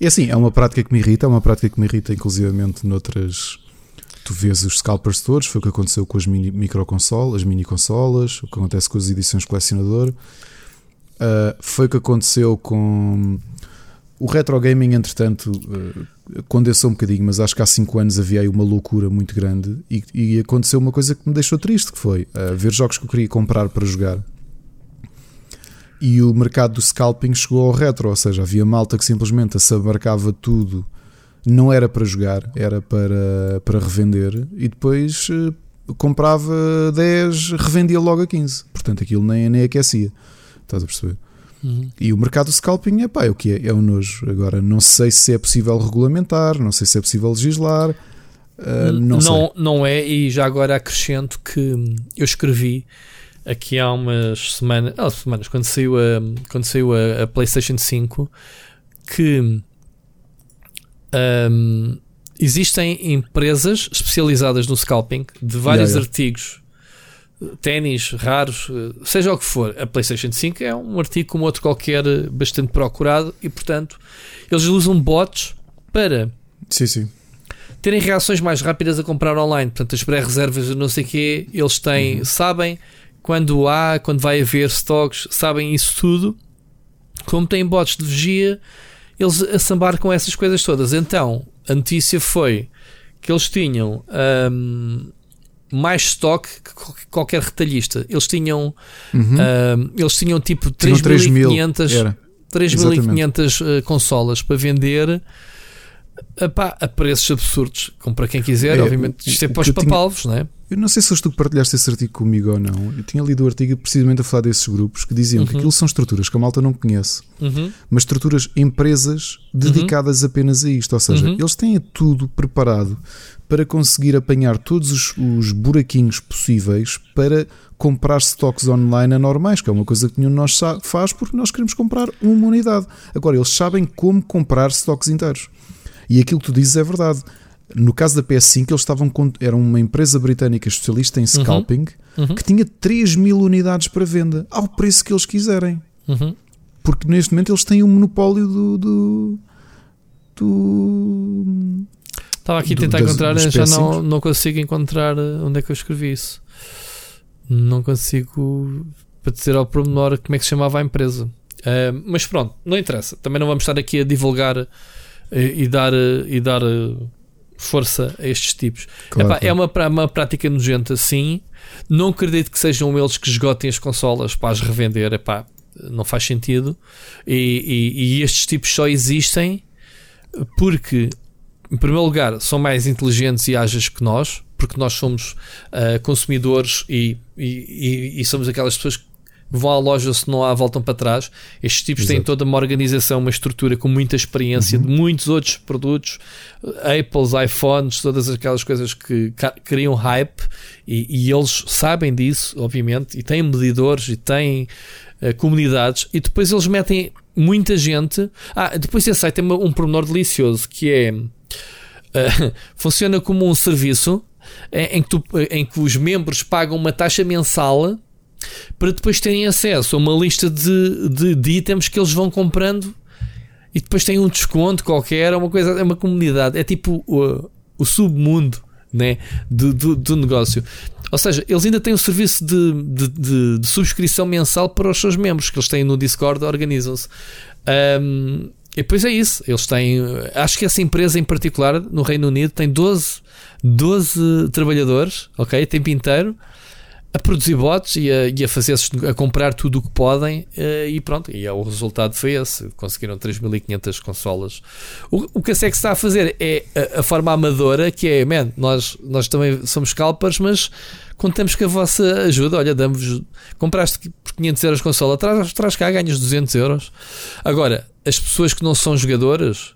É assim, é uma prática que me irrita, inclusivamente noutras... Tu vês os scalpers todos, foi o que aconteceu com as mini consolas, o que acontece com as edições colecionador, foi o que aconteceu com o retro gaming, entretanto condensa um bocadinho, mas acho que há 5 anos havia aí uma loucura muito grande e aconteceu uma coisa que me deixou triste, que foi ver jogos que eu queria comprar para jogar. E o mercado do scalping chegou ao retro, ou seja, havia malta que simplesmente assabarcava tudo, não era para jogar, era para revender, e depois comprava 10, revendia logo a 15, portanto aquilo nem aquecia, estás a perceber? Uhum. E o mercado do scalping é o que é um nojo. Agora não sei se é possível regulamentar, não sei se é possível legislar, não é. E já agora acrescento que eu escrevi aqui há umas semanas quando saiu a PlayStation 5 que existem empresas especializadas no scalping de vários artigos, ténis, raros, seja o que for. A PlayStation 5 é um artigo como outro qualquer, bastante procurado, e portanto eles usam bots para terem reações mais rápidas a comprar online. Portanto, as pré-reservas, não sei o quê, eles têm, sabem quando vai haver stocks, sabem isso tudo. Como têm bots de vigia, eles assambarcam essas coisas todas. Então, a notícia foi que eles tinham mais estoque que qualquer retalhista. Eles tinham tipo 3.500 consolas para vender a preços absurdos, como para quem quiser, obviamente. Isto é para os papalvos, não é? Eu não sei se és tu que partilhaste esse artigo comigo ou não. Eu tinha lido o artigo precisamente a falar desses grupos que diziam que aquilo são estruturas que a malta não conhece, mas estruturas, empresas dedicadas apenas a isto. Ou seja, eles têm tudo preparado para conseguir apanhar todos os buraquinhos possíveis para comprar stocks online anormais, que é uma coisa que nenhum de nós faz, porque nós queremos comprar uma unidade. Agora, eles sabem como comprar stocks inteiros. E aquilo que tu dizes é verdade. No caso da PS5, eles estavam era uma empresa britânica especialista em scalping que tinha 3.000 unidades para venda ao preço que eles quiserem, porque neste momento eles têm um monopólio do estava aqui a tentar encontrar, já não consigo encontrar onde é que eu escrevi isso. Não consigo para dizer ao pormenor como é que se chamava a empresa, mas pronto, não interessa, também não vamos estar aqui a divulgar e dar força a estes tipos. Claro, é uma prática nojenta, sim. Não acredito que sejam eles que esgotem as consolas para as revender. Não faz sentido. E estes tipos só existem porque, em primeiro lugar, são mais inteligentes e ágeis que nós, porque nós somos consumidores e somos aquelas pessoas que vão à loja, se não há, voltam para trás. Estes tipos têm toda uma organização, uma estrutura com muita experiência de muitos outros produtos, Apples, iPhones, todas aquelas coisas que criam hype, e eles sabem disso, obviamente, e têm medidores e têm comunidades, e depois eles metem muita gente. Depois esse site tem um pormenor delicioso, que é funciona como um serviço em que os membros pagam uma taxa mensal para depois terem acesso a uma lista de itens que eles vão comprando, e depois têm um desconto qualquer. É uma comunidade, é tipo o submundo, né, do negócio. Ou seja, eles ainda têm um serviço de subscrição mensal para os seus membros, que eles têm no Discord, organizam-se. E depois é isso, eles têm, acho que essa empresa em particular no Reino Unido tem 12 trabalhadores, ok, tempo inteiro, a produzir bots e a fazer, a comprar tudo o que podem, e pronto. E o resultado foi esse. Conseguiram 3.500 consolas. O que a SEC está a fazer é a forma amadora, que é: nós também somos scalpers, mas contamos com a vossa ajuda. Olha, damos, compraste por 500 euros consola, traz cá, ganhas 200 euros. Agora, as pessoas que não são jogadoras,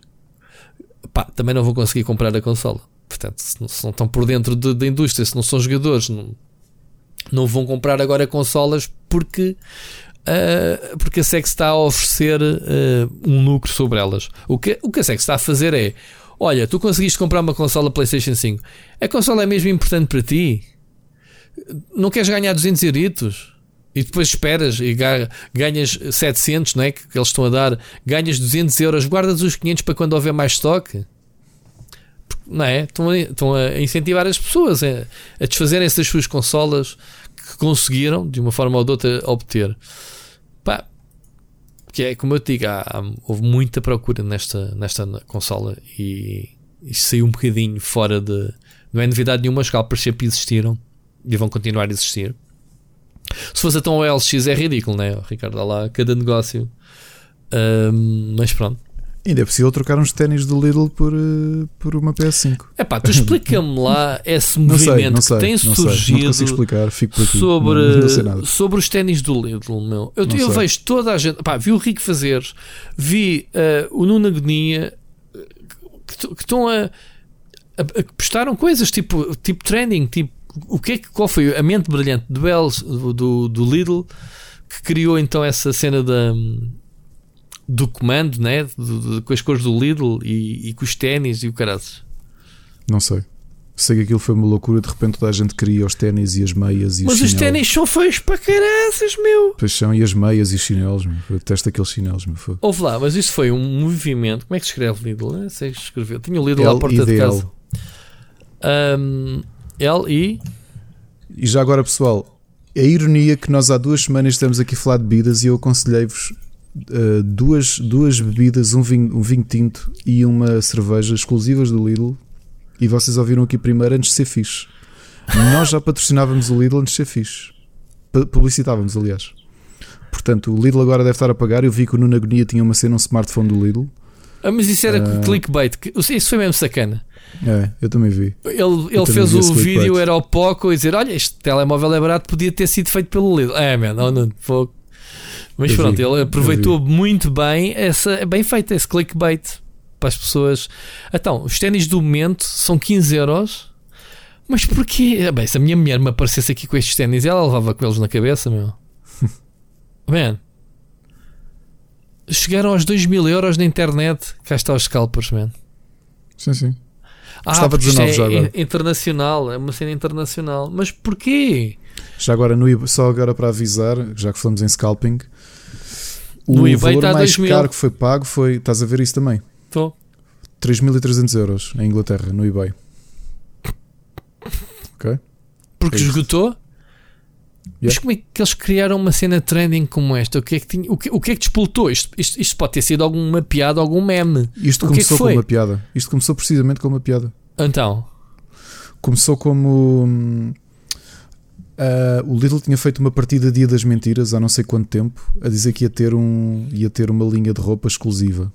também não vão conseguir comprar a consola. Portanto, se não estão por dentro da indústria, se não são jogadores, não vão comprar agora consolas, porque a SEC está a oferecer um lucro sobre elas. O que a SEC está a fazer é: olha, tu conseguiste comprar uma consola PlayStation 5, a consola é mesmo importante para ti? Não queres ganhar 200 euritos? E depois esperas e ganhas 700, não é, que eles estão a dar, ganhas 200 euros, guardas os 500 para quando houver mais estoque? Não é? Estão a incentivar as pessoas a desfazerem-se das suas consolas que conseguiram, de uma forma ou de outra, obter. Porque é como eu te digo, houve muita procura nesta consola e isto saiu um bocadinho fora de... Não é novidade nenhuma, os galpers sempre existiram e vão continuar a existir. Se fosse então o LX é ridículo, não é, Ricardo? Olha lá, cada negócio. Mas pronto. Ainda é possível trocar uns ténis do Lidl por uma PS5. É pá, tu explica-me lá esse movimento que tem surgido. Não consigo explicar, fico por aqui. Sobre os ténis do Lidl, meu. Eu vejo toda a gente. Pá, vi o Rico fazer, vi o Nuno Agonia que estão a postaram coisas tipo trending, tipo o que é que qual foi a mente brilhante do Lidl que criou então essa cena do comando, né? Com as cores do Lidl e com os ténis e o caraças. Não sei. Sei que aquilo foi uma loucura. De repente toda a gente queria os ténis e as meias e os chinelos. Mas os ténis são feios para caraças, meu. Pois são, e as meias e os chinelos, meu. Eu detesto aqueles chinelos, meu. Ouve lá, mas isso foi um movimento. Como é que se escreve Lidl? Não sei se escreveu. Tinha o Lidl à porta de casa. L-I. E já agora, pessoal, a ironia que nós há 2 semanas estamos aqui a falar de bebidas e eu aconselhei-vos duas bebidas, um vinho tinto e uma cerveja exclusivas do Lidl. E vocês ouviram aqui primeiro antes de ser fixe. Nós já patrocinávamos o Lidl antes de ser fixe. Publicitávamos, aliás. Portanto, o Lidl agora deve estar a pagar. Eu vi que o Nuno Agonia tinha uma cena, um smartphone do Lidl. Ah, mas isso era clickbait. Isso foi mesmo sacana. É, eu também vi. Ele fez o vídeo, era ao Poco, e dizer: olha, este telemóvel é barato, podia ter sido feito pelo Lidl. É, man, não, Poco. Mas pronto, ele aproveitou muito bem bem feito esse clickbait para as pessoas. Então, os ténis do momento são 15€. Mas porquê? Bem, se a minha mulher me aparecesse aqui com estes ténis, ela levava com eles na cabeça, meu. Man, chegaram aos 2.000€ na internet. Cá está os scalpers, man. Sim, sim. Estava 19 já agora. Internacional, é uma cena internacional. Mas porquê? Já agora, só agora para avisar, já que falamos em scalping, o valor mais caro que foi pago foi, estás a ver isso também? Estou. 3.300€ em Inglaterra, no eBay. Ok? Porque esgotou? Yeah. Mas como é que eles criaram uma cena trending como esta? O que é que tinha, o que é que despoltou? Isto pode ter sido alguma piada, algum meme. Isto começou com uma piada. Isto começou precisamente com uma piada. Então? Começou como... o Lidl tinha feito uma partida Dia das Mentiras há não sei quanto tempo, a dizer que ia ter uma linha de roupa exclusiva.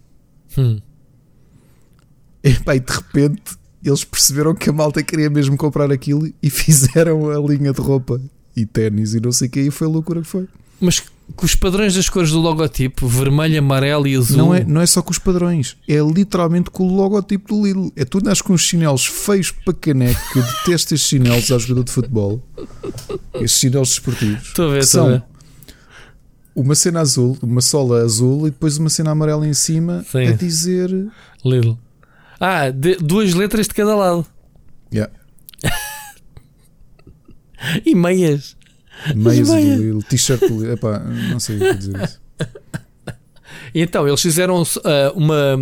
E de repente eles perceberam que a malta queria mesmo comprar aquilo e fizeram a linha de roupa e ténis e não sei o que, e foi a loucura que foi. Mas com os padrões das cores do logotipo, vermelho, amarelo e azul. Não é só com os padrões, é literalmente com o logotipo do Lidl. É tudo, nas com os chinelos feios para caneco, que eu detesto estes chinelos ao jogador de futebol. Estes chinelos desportivos. Estou a ver, estou a ver. Uma cena azul, uma sola azul e depois uma cena amarela em cima. Sim. A dizer Lidl. Duas letras de cada lado. Yeah. E meias. Meias do Lidl, t-shirt do Lidl. Epá, não sei o que dizer isso. Então, eles fizeram uma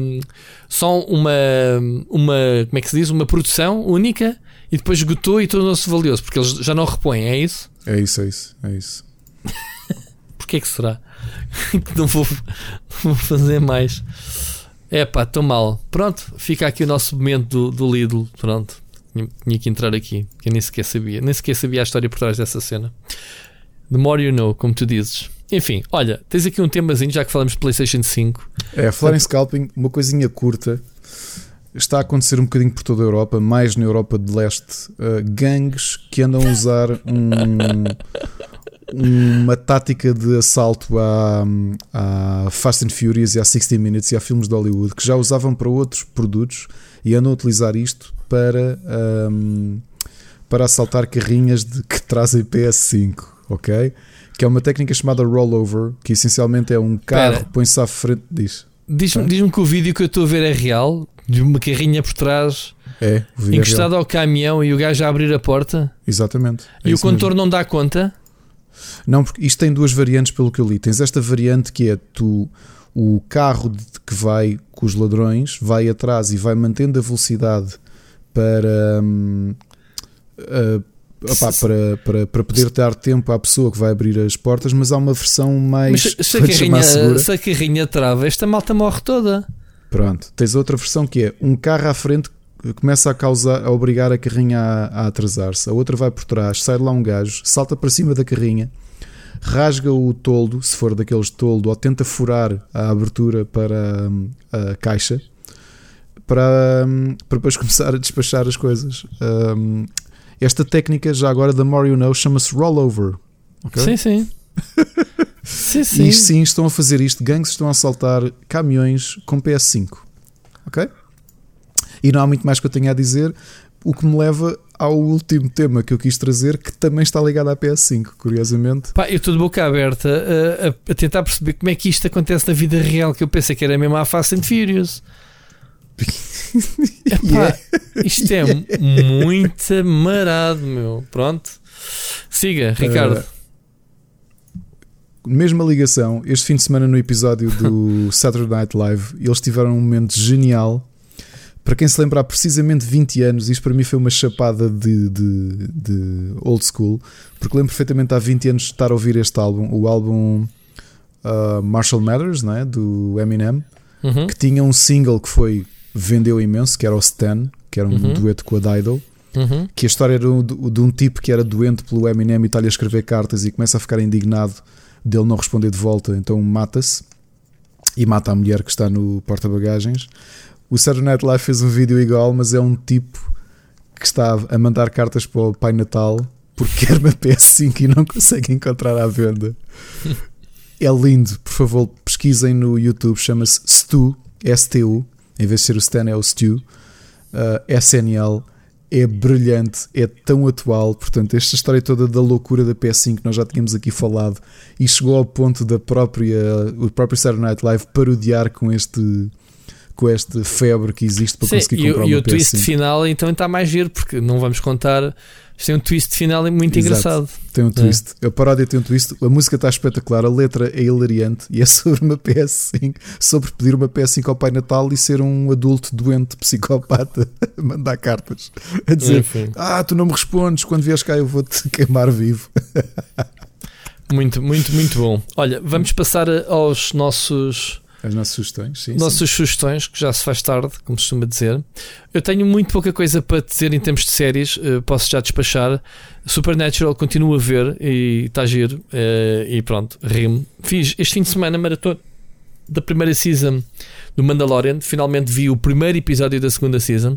como é que se diz? Uma produção única e depois esgotou e tornou-se valioso, porque eles já não repõem, é isso? É isso. Porquê que será? Não vou fazer mais. Epá, estou mal. Pronto, fica aqui o nosso momento do Lidl. Pronto. Tinha que entrar aqui, que eu nem sequer sabia a história por trás dessa cena. The more you know, como tu dizes. Enfim, olha, tens aqui um temazinho, já que falamos de PlayStation 5. A falar em scalping, uma coisinha curta. Está a acontecer um bocadinho por toda a Europa, mais na Europa de Leste. Gangues que andam a usar uma tática de assalto à Fast and Furious e à 60 Minutes e a filmes de Hollywood, que já usavam para outros produtos e andam a utilizar isto para assaltar carrinhas que trazem PS5, ok? Que é uma técnica chamada rollover, que essencialmente é um carro que põe-se à frente. Diz-me que o vídeo que eu estou a ver é real, de uma carrinha por trás encostado ao caminhão e o gajo a abrir a porta. Exatamente. E o condutor mesmo não dá conta? Não, porque isto tem duas variantes, pelo que eu li. Tens esta variante que é o carro que vai com os ladrões, vai atrás e vai mantendo a velocidade para opá, para poder dar tempo à pessoa que vai abrir as portas, mas há uma versão mais, mas se a carrinha trava, esta malta morre toda. Pronto, tens outra versão que é um carro à frente que começa a causar, a obrigar a carrinha a atrasar-se, a outra vai por trás, sai de lá um gajo, salta para cima da carrinha, rasga o toldo, se for daqueles toldo, ou tenta furar a abertura para a caixa, para depois começar a despachar as coisas. Esta técnica, já agora, da More You Know, chama-se rollover. Okay? Sim, sim. Sim, sim. E sim, estão a fazer isto. Gangues estão a assaltar caminhões com PS5. Ok? E não há muito mais que eu tenha a dizer. O que me leva ao último tema que eu quis trazer, que também está ligado à PS5, curiosamente. Pá, eu estou de boca aberta a tentar perceber como é que isto acontece na vida real, que eu pensei que era mesmo a Fast and Furious. Epá, isto é muito marado, meu. Pronto. Siga, Ricardo. Mesma ligação. Este fim de semana, no episódio do Saturday Night Live, eles tiveram um momento genial. Para quem se lembra, há precisamente 20 anos, isto para mim foi uma chapada de old school, porque lembro perfeitamente há 20 anos de estar a ouvir este álbum, o álbum Marshall Mathers, não é? Do Eminem, que tinha um single que foi, vendeu imenso, que era o Stan, que era um dueto com a Dido, que a história era de um tipo que era doente pelo Eminem e está-lhe a escrever cartas e começa a ficar indignado dele não responder de volta, então mata-se e mata a mulher que está no porta-bagagens. O Saturday Night Live fez um vídeo igual, mas é um tipo que está a mandar cartas para o Pai Natal porque quer uma PS5 e não consegue encontrar à venda. É lindo, por favor, pesquisem no YouTube, chama-se Stu, S-T-U, em vez de ser o Stan é o Stu, SNL, é brilhante, é tão atual, portanto esta história toda da loucura da PS5 nós já tínhamos aqui falado e chegou ao ponto do próprio Saturday Night Live parodiar com este febre que existe para conseguir comprar uma PS5. E o twist final então está mais giro, porque não vamos contar, tem um twist final muito engraçado. Tem um twist, a paródia tem um twist, a música está espetacular, a letra é hilariante e é sobre uma PS5, sobre pedir uma PS5 ao Pai Natal e ser um adulto doente, psicopata, a mandar cartas, a dizer, enfim, tu não me respondes, quando vieres cá eu vou-te queimar vivo. Muito, muito, muito bom. Olha, vamos passar aos nossas sugestões, que já se faz tarde, como se costuma dizer. Eu tenho muito pouca coisa para dizer em termos de séries, posso já despachar. Supernatural continuo a ver e está giro, e pronto, rimo. Fiz este fim de semana maratona da primeira season do Mandalorian, finalmente vi o primeiro episódio da segunda season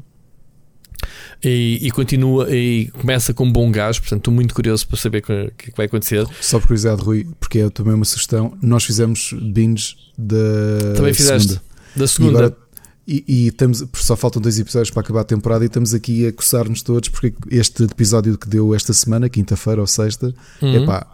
e continua e começa com um bom gás, portanto estou muito curioso para saber o que vai acontecer. Só por curiosidade, Rui, porque é também uma sugestão, nós fizemos binge da segunda. E agora, e estamos, só faltam 2 episódios para acabar a temporada e estamos aqui a coçar-nos todos porque este episódio que deu esta semana, quinta-feira ou sexta, epá.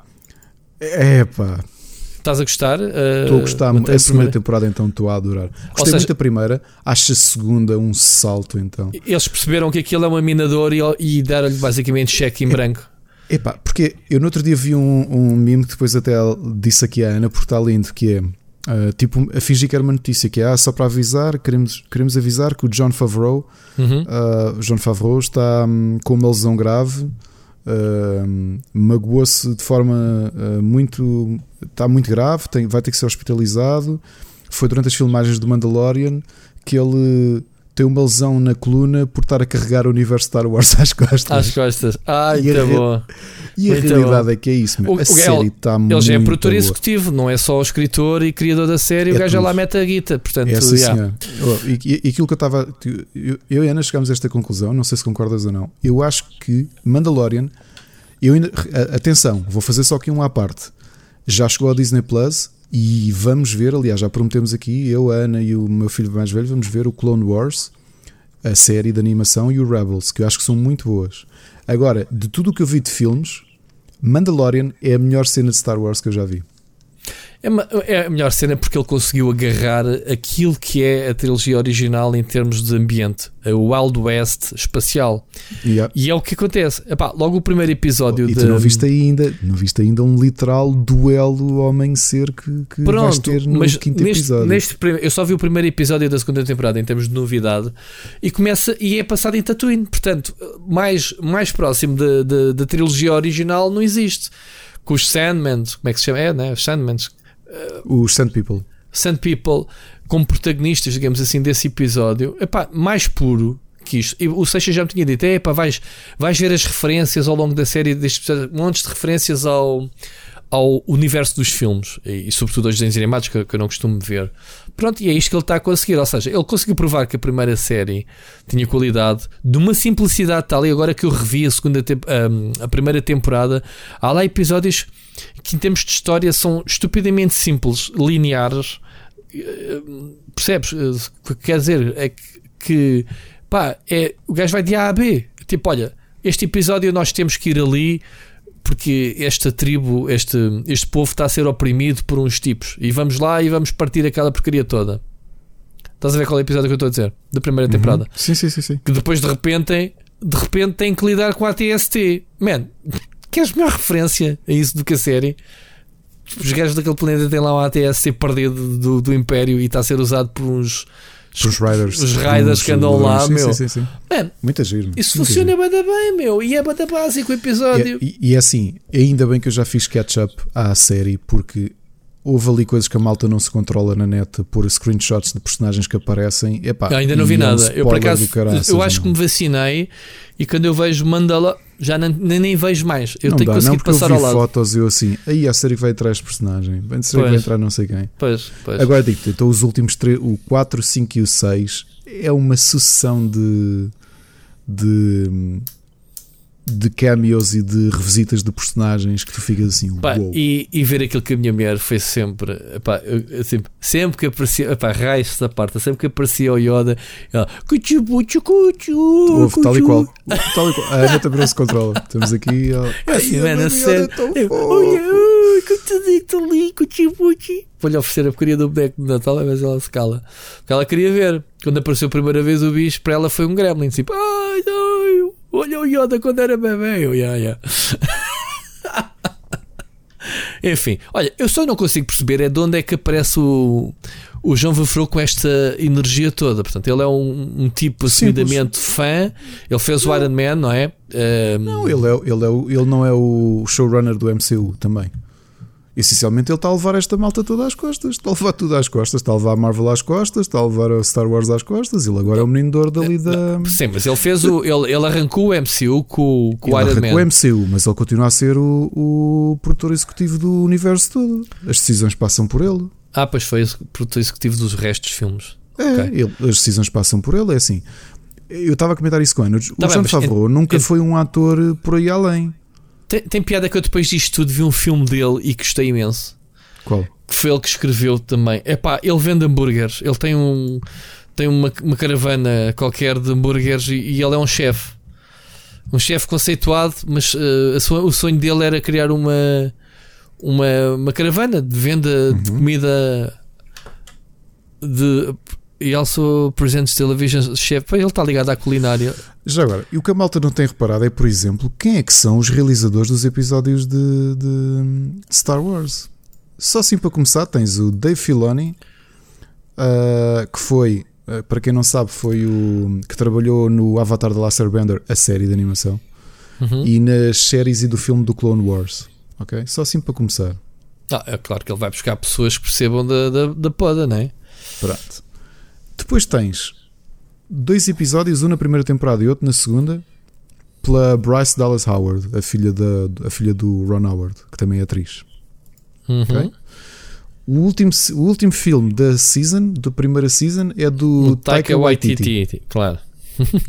Estás a gostar? Estou a gostar. A segunda temporada então estou a adorar. Gostei muito da primeira, acho a segunda um salto então. Eles perceberam que aquilo é um minador e deram-lhe basicamente cheque em branco. Epá, porque eu no outro dia vi um meme que depois até disse aqui à Ana, porque está lindo, que é tipo a fingir que era uma notícia, que é só para avisar, queremos avisar que o John Favreau está com uma lesão grave. Magoou-se de forma muito, está muito grave, vai ter que ser hospitalizado. Foi durante as filmagens do Mandalorian que ele tem uma lesão na coluna por estar a carregar o universo Star Wars às costas. Ai, tá bom. E a realidade é que é isso, meu. Ele já é produtor executivo, não é só o escritor e criador da série, o gajo já lá mete a guita, portanto, e aquilo que eu e Ana chegámos a esta conclusão, não sei se concordas ou não. Eu acho que Mandalorian, atenção, vou fazer só aqui um à parte. Já chegou ao Disney Plus e vamos ver, aliás já prometemos aqui, eu, a Ana e o meu filho mais velho, vamos ver o Clone Wars, a série de animação, e o Rebels, que eu acho que são muito boas. Agora, de tudo o que eu vi de filmes, Mandalorian é a melhor cena de Star Wars que eu já vi. É a melhor cena porque ele conseguiu agarrar aquilo que é a trilogia original em termos de ambiente, o Wild West espacial. Yeah. E é o que acontece. Epá, logo o primeiro episódio e tu não viste ainda um literal duelo homem-ser que vais ter no quinto episódio. Eu só vi o primeiro episódio da segunda temporada em termos de novidade e é passado em Tatooine. Portanto, mais próximo da trilogia original não existe. Com os Sandmen, como é que se chama? É, né? Os Sandmen. Os Sand People como protagonistas, digamos assim, desse episódio. Epá, mais puro que isto. O Seixas já me tinha dito, vais ver as referências ao longo da série destes episódios, montes de referências ao universo dos filmes e sobretudo aos desenhos animados que eu não costumo ver. Pronto, e é isto que ele está a conseguir. Ou seja, ele conseguiu provar que a primeira série tinha qualidade, de uma simplicidade tal, e agora que eu revi a primeira temporada, há lá episódios que em termos de história são estupidamente simples, lineares. Percebes? Quer dizer, é que pá, o gajo vai de A a B. Tipo, olha, este episódio nós temos que ir ali porque esta tribo, este povo está a ser oprimido por uns tipos e vamos lá e vamos partir aquela porcaria toda. Estás a ver qual é o episódio que eu estou a dizer? Da primeira temporada. Sim. Que depois de repente tem que lidar com a ATST. Man, queres melhor referência a isso do que a série? Os gajos daquele planeta têm lá um ATST perdido do Império e está a ser usado por os riders que andam lá, meu. Sim. Man, muito giro. Isso muito funciona bem, meu. E é bada básico o episódio. E é assim, ainda bem que eu já fiz catch-up à série, porque houve ali coisas que a malta não se controla na net, por screenshots de personagens que aparecem. Epá, ainda não vi nada. Eu, por acaso, eu acho que me vacinei e quando eu vejo Mandalorian já nem vejo mais. Eu não tenho conseguido passar ao lado. Fotos, eu assim, aí a série que vai entrar este personagem, bem será que vai entrar não sei quem. Pois. Agora digo-te, então os últimos 3, o 4, 5 e o 6 é uma sucessão de cameos e de revisitas de personagens que tu ficas assim, pá, wow. E ver aquilo que a minha mulher foi sempre, pá, sempre que aparecia, pá, raios da parte, sempre que aparecia o Yoda, ela, cuchu, tal e qual. A Ana também não se controla. Estamos aqui, ela, vou-lhe oferecer a porcaria do boneco de Natal, mas ela se cala, porque ela queria ver. Quando apareceu a primeira vez o bicho, para ela foi um gremlin, tipo, ai não, olha o Yoda quando era bebê. Yeah. Enfim, olha, eu só não consigo perceber é de onde é que aparece o João Vafro com esta energia toda. Portanto, ele é um tipo assumidamente fã. Ele fez o Iron Man, não é? Não, ele não é o showrunner do MCU também. Essencialmente ele está a levar esta malta toda às costas, está a levar tudo às costas, está a levar a Marvel às costas, está a levar a Star Wars às costas. Ele agora é o menino de ouro dali da... Sim, mas ele fez ele arrancou o MCU com o Iron Man. Ele arrancou o MCU, mas ele continua a ser o produtor executivo do universo todo. As decisões passam por ele. Ah, pois foi o produtor executivo dos restos dos filmes. É, okay. As decisões passam por ele, é assim. Eu estava a comentar isso com o Ana. O Jean Favreau nunca foi um ator por aí além. Tem piada que eu depois disto tudo vi um filme dele e gostei imenso. Qual? Que foi ele que escreveu também. Epá, ele vende hambúrgueres. Ele tem uma caravana qualquer de hambúrgueres e ele é um chefe. Um chefe conceituado, mas o sonho dele era criar uma caravana de venda de comida de... E also presents television chef. Ele está ligado à culinária. Já agora, e o que a malta não tem reparado é, por exemplo, quem é que são os realizadores dos episódios de Star Wars. Só assim para começar, tens o Dave Filoni, que foi, para quem não sabe, foi o que trabalhou no Avatar The Last Airbender, a série de animação, e nas séries e do filme do Clone Wars. Ok? Só assim para começar. Ah, é claro que ele vai buscar pessoas que percebam da poda, não é? Pronto. Depois tens 2 episódios, um na primeira temporada e outro na segunda, pela Bryce Dallas Howard, a filha do Ron Howard, que também é atriz. Okay? O último filme da season, da primeira season, é do Taika Waititi. Claro.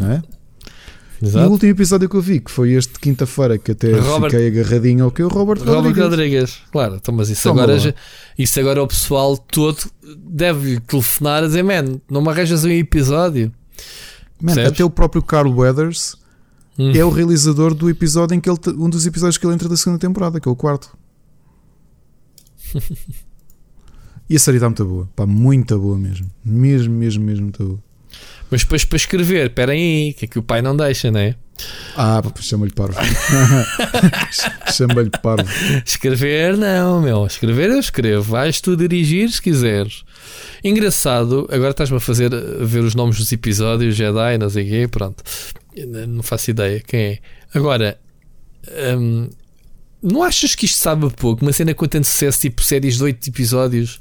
É? Exato. E o último episódio que eu vi, que foi este de quinta-feira, que até fiquei agarradinho ao que é o Robert Rodrigues. Claro, então, mas isso agora, o pessoal todo deve telefonar a dizer, man, não me arranjas um episódio. Man, até o próprio Carl Weathers é o realizador do episódio um dos episódios que ele entra da segunda temporada, que é o 4. E a série está muito boa, pá, muito boa mesmo. Mesmo muito boa. Mas depois para escrever, espera aí, que é que o pai não deixa, não é? Ah, chama-lhe parvo. Chama-lhe parvo. Escrever não, meu. Escrever eu escrevo. Vais tu dirigir se quiseres. Engraçado, agora estás-me a fazer ver os nomes dos episódios, Jedi, não sei o quê, pronto. Não faço ideia quem é. Agora, não achas que isto sabe a pouco? Uma cena com tanto sucesso, tipo séries de 8 episódios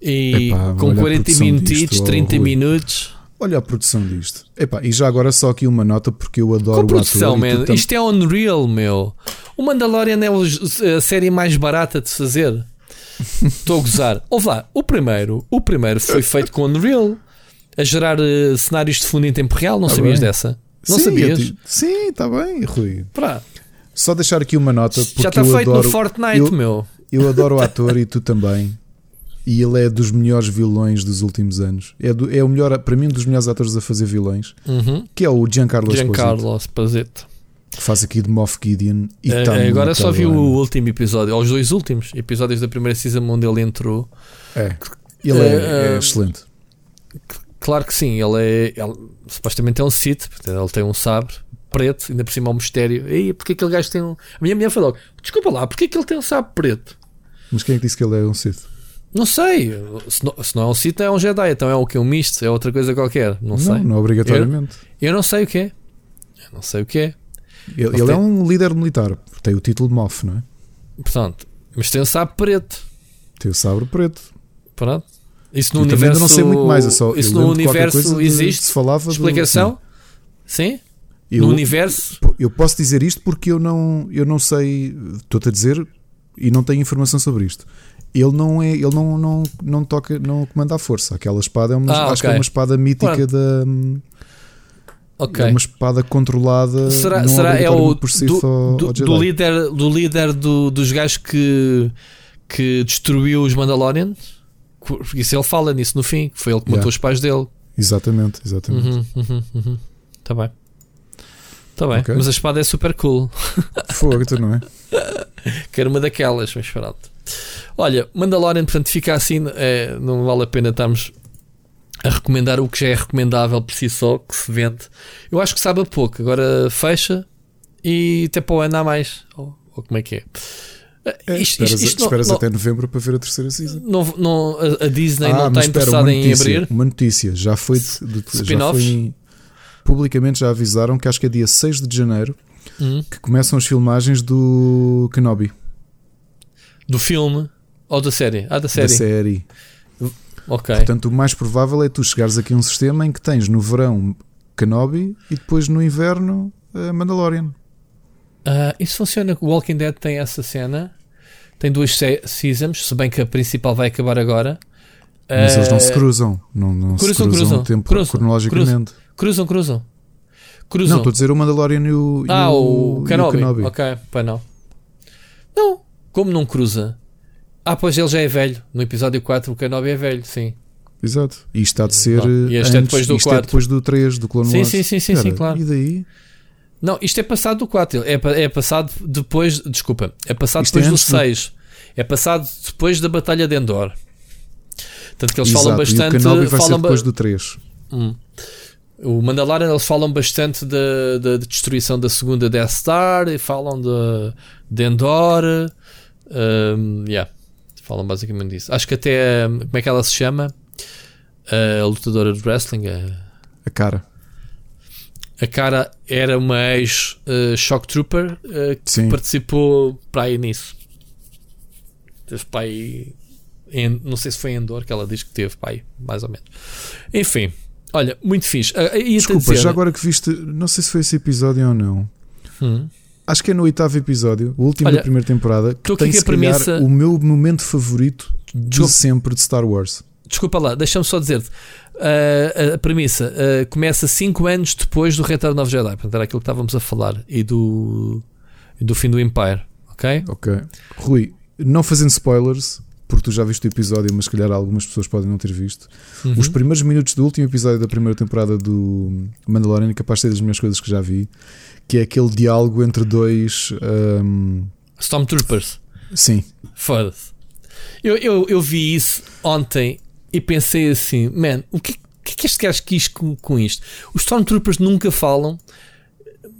e epá, com 40 minutitos, 30 minutos... Olha a produção disto. Epá, e já agora só aqui uma nota, porque eu adoro a produção, man. Isto é unreal, meu. O Mandalorian é a série mais barata de se fazer. Estou a gozar. Ouve lá, o primeiro foi feito com Unreal, a gerar cenários de fundo em tempo real. Não sabias dessa? Não sabias? Sim, está bem, Rui. Só deixar aqui uma nota, porque já está feito no Fortnite, meu. Eu adoro o ator e tu também. E ele é dos melhores vilões dos últimos anos. É o melhor, para mim, um dos melhores atores a fazer vilões, que é o Giancarlo Esposito, que faz aqui de Moff Gideon. E agora só vi o último episódio, ou os dois últimos episódios da primeira season onde ele entrou. Ele é excelente. Claro que sim, ele supostamente é um Sith, ele tem um sabre preto, ainda por cima é um mistério. E porque aquele gajo tem um... A minha mulher falou, desculpa lá, porque é que ele tem um sabre preto? Mas quem é que disse que ele é um Sith? Não sei, se não é um Sith é um Jedi, então é o que? Um misto? É outra coisa qualquer? Não sei. Não obrigatoriamente. Eu não sei o que é. Ele é um líder militar, tem o título de Moff, não é? Portanto, mas tem o sabre preto. Pronto. Isso no universo. Eu não sei muito mais, é só. Isso no universo existe. Se falava explicação? Sim? No universo? Eu posso dizer isto porque eu não sei, estou-te a dizer e não tenho informação sobre isto. Ele não toca, não comanda a força. Aquela espada é uma, acho que é uma espada mítica da. É uma espada controlada. Será é o por si do líder dos gajos que destruiu os Mandalorians? Porque isso ele fala nisso no fim, que foi ele que matou os pais dele. Exatamente. Tá bem. Mas a espada é super cool. Fogo, tu não é? Quero uma daquelas, mas pronto. Olha, Mandalorian, portanto, fica assim. Não vale a pena estarmos a recomendar o que já é recomendável por si só, que se vende. Eu acho que sabe a pouco. Agora fecha e até para o ano há mais. Ou como é que é? Esperas até novembro para ver a terceira season. Não, a Disney não está interessada em abrir. Uma notícia, já foi spin-offs. Publicamente já avisaram que acho que é dia 6 de janeiro que começam as filmagens do Kenobi. Do filme ou da série? Da série. Ok. Portanto, o mais provável é tu chegares aqui a um sistema em que tens no verão Kenobi e depois no inverno Mandalorian. Isso funciona. O Walking Dead tem essa cena. Tem duas seasons, se bem que a principal vai acabar agora. Mas eles não se cruzam. Não se cruzam. Cronologicamente. Cruzam. Não, estou a dizer o Mandalorian e o Kenobi. Ok, pá, não, como não cruza? Pois ele já é velho. No episódio 4 o Kenobi é velho, sim. Exato. E está de ser e este antes, é depois do isto 4. É depois do 3, do Clone Wars. Sim, cara, sim, claro. E daí? Não, isto é passado do 4. É passado depois, desculpa, é passado isto depois é do 6. De... É passado depois da Batalha de Endor. Tanto que eles falam bastante... E o Kenobi vai ser depois do 3. O Mandalorian, eles falam bastante da destruição da segunda Death Star e falam de Endor. Falam basicamente disso. Acho que até, como é que ela se chama? A lutadora de wrestling. A Cara. A Cara era uma ex-shock trooper que participou para aí nisso. Teve para aí... Não sei se foi em Endor que ela diz que teve para aí, mais ou menos. Enfim... Olha, muito fixe. Desculpa, dizer, já agora que viste, não sei se foi esse episódio ou não. Acho que é no 8º episódio, o último da primeira temporada, que tem se calhar o meu momento favorito de sempre de Star Wars. Desculpa lá, deixa-me só dizer-te. A premissa começa 5 anos depois do Retorno of Jedi. Portanto, era aquilo que estávamos a falar e do fim do Empire. Ok. Rui, não fazendo spoilers... Porque tu já viste o episódio, mas se calhar algumas pessoas podem não ter visto. Os primeiros minutos do último episódio da primeira temporada do Mandalorian é capaz de ser das melhores coisas que já vi, que é aquele diálogo entre dois Stormtroopers. Sim. Foda-se. Eu vi isso ontem e pensei assim, man, o que é que este gajo quis com isto? Os Stormtroopers nunca falam,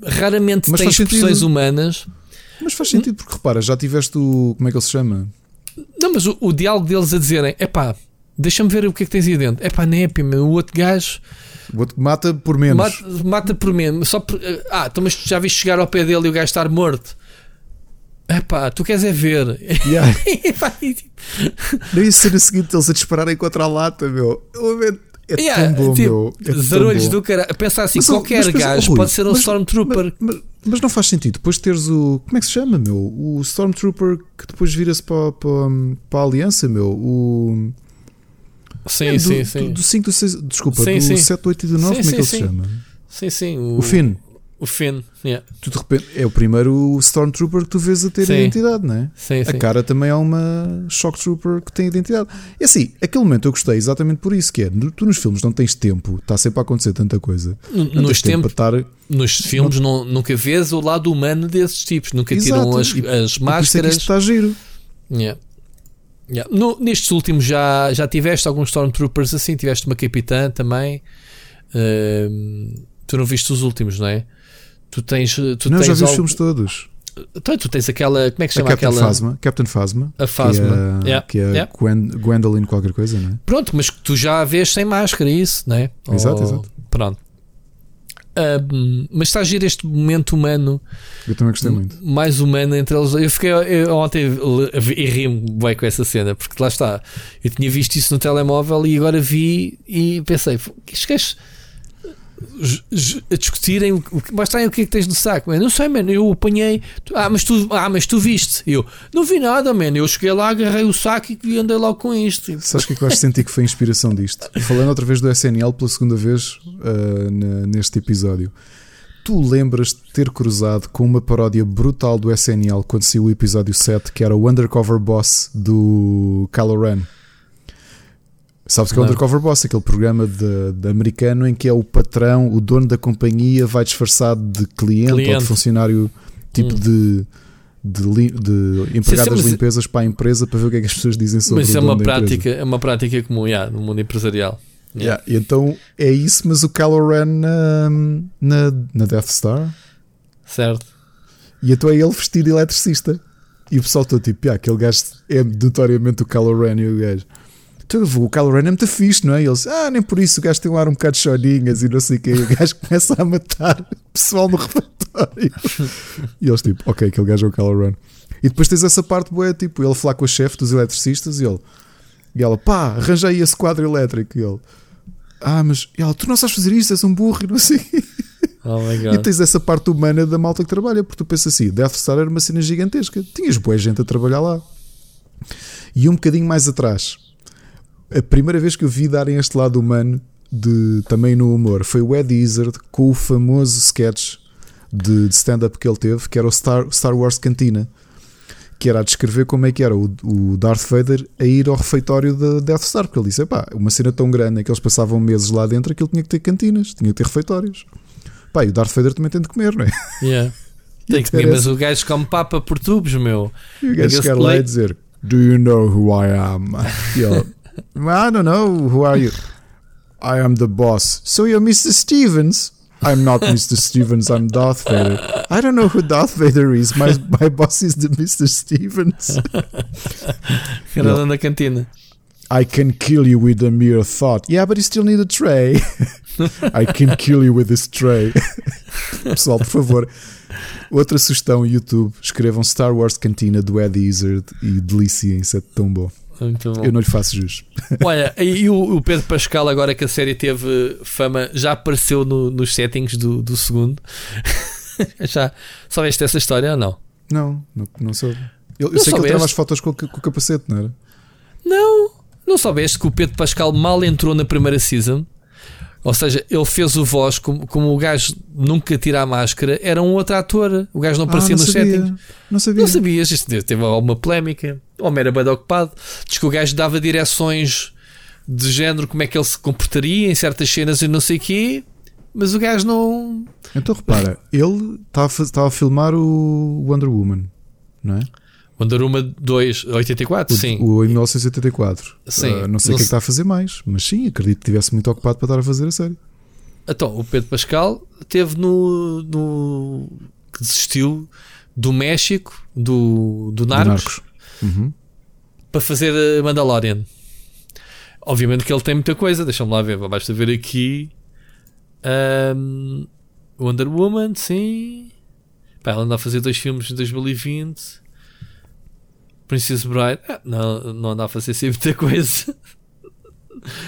raramente têm expressões humanas. Mas faz sentido, porque repara, já tiveste o... Como é que ele se chama? Não, mas o diálogo deles a dizerem, epá, deixa-me ver o que é que tens aí dentro. Epá, não é, o outro gajo... O outro mata por menos. Mata por menos. Só por, então, mas já viste chegar ao pé dele e o gajo estar morto. Epá, tu queres é ver. Yeah. Não ia ser o seguinte, eles a dispararem contra a lata, meu. É tão bom, tipo, meu. Zarolhos do caralho. Pensar assim, mas gajo pode ser um Stormtrooper. Mas não faz sentido. Depois teres o... Como é que se chama, meu? O Stormtrooper que depois vira-se para a Aliança, meu. O... Sim. Do 5, do 6, desculpa, do 7, do 8 e do 9, como é que ele se chama? Sim. O Finn. O Finn, yeah. Tu de repente é o primeiro Stormtrooper que tu vês a ter identidade, não é? Sim. A cara também é uma Shock Trooper que tem identidade. É assim, aquele momento eu gostei exatamente por isso, que é, tu nos filmes não tens tempo, está sempre a acontecer tanta coisa. Nos filmes nunca vês o lado humano desses tipos, nunca tiram as máscaras. Isto está giro. Yeah. Yeah. Nestes últimos já tiveste alguns Stormtroopers assim, tiveste uma capitã também. Tu não viste os últimos, não é? Tu tens já vi os filmes todos. Então, tu tens aquela, como é que se chama? Captain Phasma. A Phasma. Que é Gwendoline qualquer coisa, não é? Pronto, mas que tu já a vês sem máscara, isso, não é? Exato. Pronto. Mas está a agir este momento humano. Eu também gostei muito. Mais humano entre eles. Eu fiquei ontem e ri-me bem com essa cena, porque lá está. Eu tinha visto isso no telemóvel e agora vi e pensei, esquece a discutirem mas traem o que é que tens no saco, man. Não sei, man, eu apanhei. Mas tu viste. Eu não vi nada, man. Eu cheguei lá, agarrei o saco e andei logo com isto. Sabes o que é que eu acho que senti que foi a inspiração disto? Falando outra vez do SNL pela segunda vez neste episódio, tu lembras de ter cruzado com uma paródia brutal do SNL quando saiu o episódio 7, que era o Undercover Boss do Kylo Ren? Sabes que é o Undercover Boss, aquele programa de americano em que é o patrão, o dono da companhia, vai disfarçado de cliente. Ou de funcionário, tipo de empregado das limpezas para a empresa, para ver o que é que as pessoas dizem sobre isso. Mas é uma prática comum no mundo empresarial. Então é isso, mas o Kylo Ren na Death Star. Certo. E então é ele vestido de eletricista. E o pessoal está tipo, aquele gajo é notoriamente o Kylo Ren e o gajo. O Kylo Ren é muito fixe, não é? Eles, nem por isso, o gajo tem um ar um bocado choninhas e não sei o que. O gajo começa a matar o pessoal no refeitório. E eles, tipo, ok, aquele gajo é o Kylo Ren. E depois tens essa parte boa, tipo, ele falar com a chefe dos eletricistas e ela, pá, arranja aí esse quadro elétrico. E ele, mas ela, tu não sabes fazer isto, és um burro e não sei o quê. Oh my God. E tens essa parte humana da malta que trabalha, porque tu pensas assim, Death Star era uma cena gigantesca. Tinhas boa gente a trabalhar lá. E um bocadinho mais atrás, a primeira vez que eu vi darem este lado humano também no humor foi o Ed Izzard com o famoso sketch de stand-up que ele teve, que era o Star Wars Cantina, que era a descrever como é que era o Darth Vader a ir ao refeitório da Death Star, porque ele disse, uma cena tão grande é que eles passavam meses lá dentro, aquilo tinha que ter cantinas, tinha que ter refeitórios. E o Darth Vader também tem de comer, não é? Tem que comer, mas o gajo come papa por tubos, meu. E o gajo chegar lá e dizer, do you know who I am? E ele, I don't know, who are you? I am the boss. So you're Mr. Stevens? I'm not Mr. Stevens, I'm Darth Vader. I don't know who Darth Vader is. My boss is the Mr. Stevens. Ela na cantina. I can kill you with a mere thought. Yeah, but you still need a tray. I can kill you with this tray. Pessoal, por favor. Outra sugestão, YouTube. Escrevam Star Wars Cantina do Ed Izzard e deliciem-se, é tão bom. Eu não lhe faço jus. Olha, e o Pedro Pascal, agora que a série teve fama, já apareceu nos settings do segundo. Já soubeste essa história ou não? Não soube. Eu sei que ele trava as fotos com o capacete, não era? Não soubeste que o Pedro Pascal mal entrou na primeira season. Ou seja, ele fez o voz, como o gajo nunca tira a máscara, era um outro ator. O gajo não aparecia nos settings. Não sabias, isto teve alguma polémica. O homem era bem ocupado. Diz que o gajo dava direções de género, como é que ele se comportaria em certas cenas e não sei o quê, mas o gajo não. Então repara, ele estava a filmar o Wonder Woman, não é? Wonder Woman 2, 84, sim. O em 1984. Sim. Não sei o que é que está a fazer mais, mas sim, acredito que estivesse muito ocupado para estar a fazer a série. Então, o Pedro Pascal teve no que desistiu do México, do Narcos. Uhum. Para fazer a Mandalorian. Obviamente que ele tem muita coisa, deixa-me lá ver, basta ver aqui. Wonder Woman, sim. Pá, ela anda a fazer 2 filmes em 2020. Princess Bride, não anda a fazer assim muita coisa.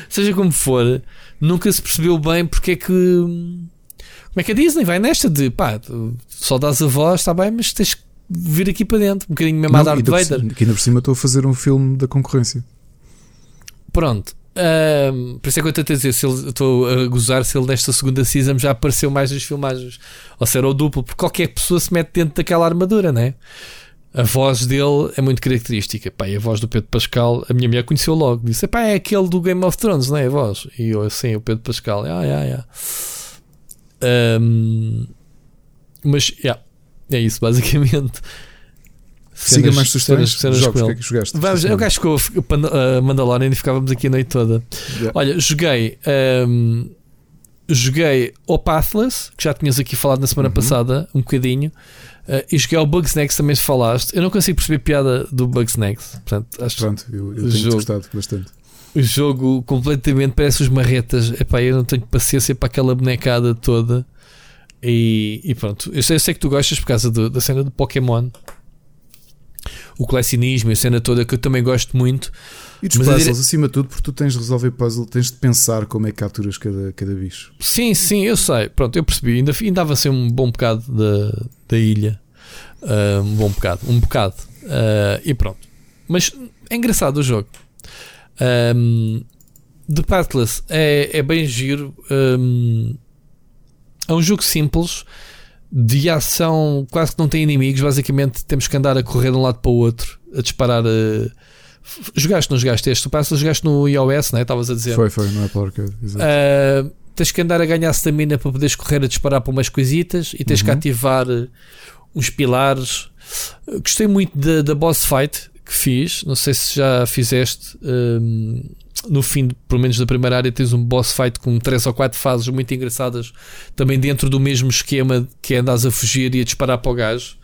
Seja como for, nunca se percebeu bem porque é que. Como é que a Disney vai nesta de pá, só dás a voz, está bem, mas tens que vir aqui para dentro, um bocadinho mesmo a Darth Vader. Aqui ainda por cima estou a fazer um filme da concorrência. Pronto, por isso é que eu tento dizer, estou a gozar se ele nesta segunda season já apareceu mais nas filmagens, ou se era o duplo, porque qualquer pessoa se mete dentro daquela armadura, não é? A voz dele é muito característica, pá, e a voz do Pedro Pascal, a minha mulher conheceu logo, disse, pá, é aquele do Game of Thrones, não é a voz? E eu assim, o Pedro Pascal, é isso, basicamente. Siga mais sugestões, jogos, que é que jogaste? Vamos, eu acho que eu Mandalorian e ficávamos aqui a noite toda. Yeah. Olha, joguei o Pathless, que já tinhas aqui falado na semana passada, um bocadinho, e joguei ao Bugsnax, também falaste. Eu não consigo perceber piada do Bugsnax. Portanto, acho que eu tenho gostado bastante. O jogo completamente parece os marretas. Epá, eu não tenho paciência para aquela bonecada toda. E pronto, eu sei que tu gostas por causa da cena do Pokémon, o colecionismo, a cena toda que eu também gosto muito. E dos puzzles, acima de tudo, porque tu tens de resolver puzzle, tens de pensar como é que capturas cada bicho. Sim, eu sei, pronto, eu percebi. Ainda avancei um bom bocado da ilha, e pronto. Mas é engraçado o jogo. The Pathless é bem giro. É um jogo simples de ação, quase que não tem inimigos. Basicamente temos que andar a correr de um lado para o outro, a disparar. Jogaste, não jogaste este? Tu passas, jogaste no iOS, não é? Estavas a dizer. Foi, não é porca. Tens que andar a ganhar stamina para poderes correr a disparar para umas coisitas e tens que ativar uns pilares. Gostei muito da boss fight que fiz. Não sei se já fizeste. No fim, pelo menos da primeira área, tens um boss fight com 3 ou 4 fases muito engraçadas, também dentro do mesmo esquema que é andares a fugir e a disparar para o gajo.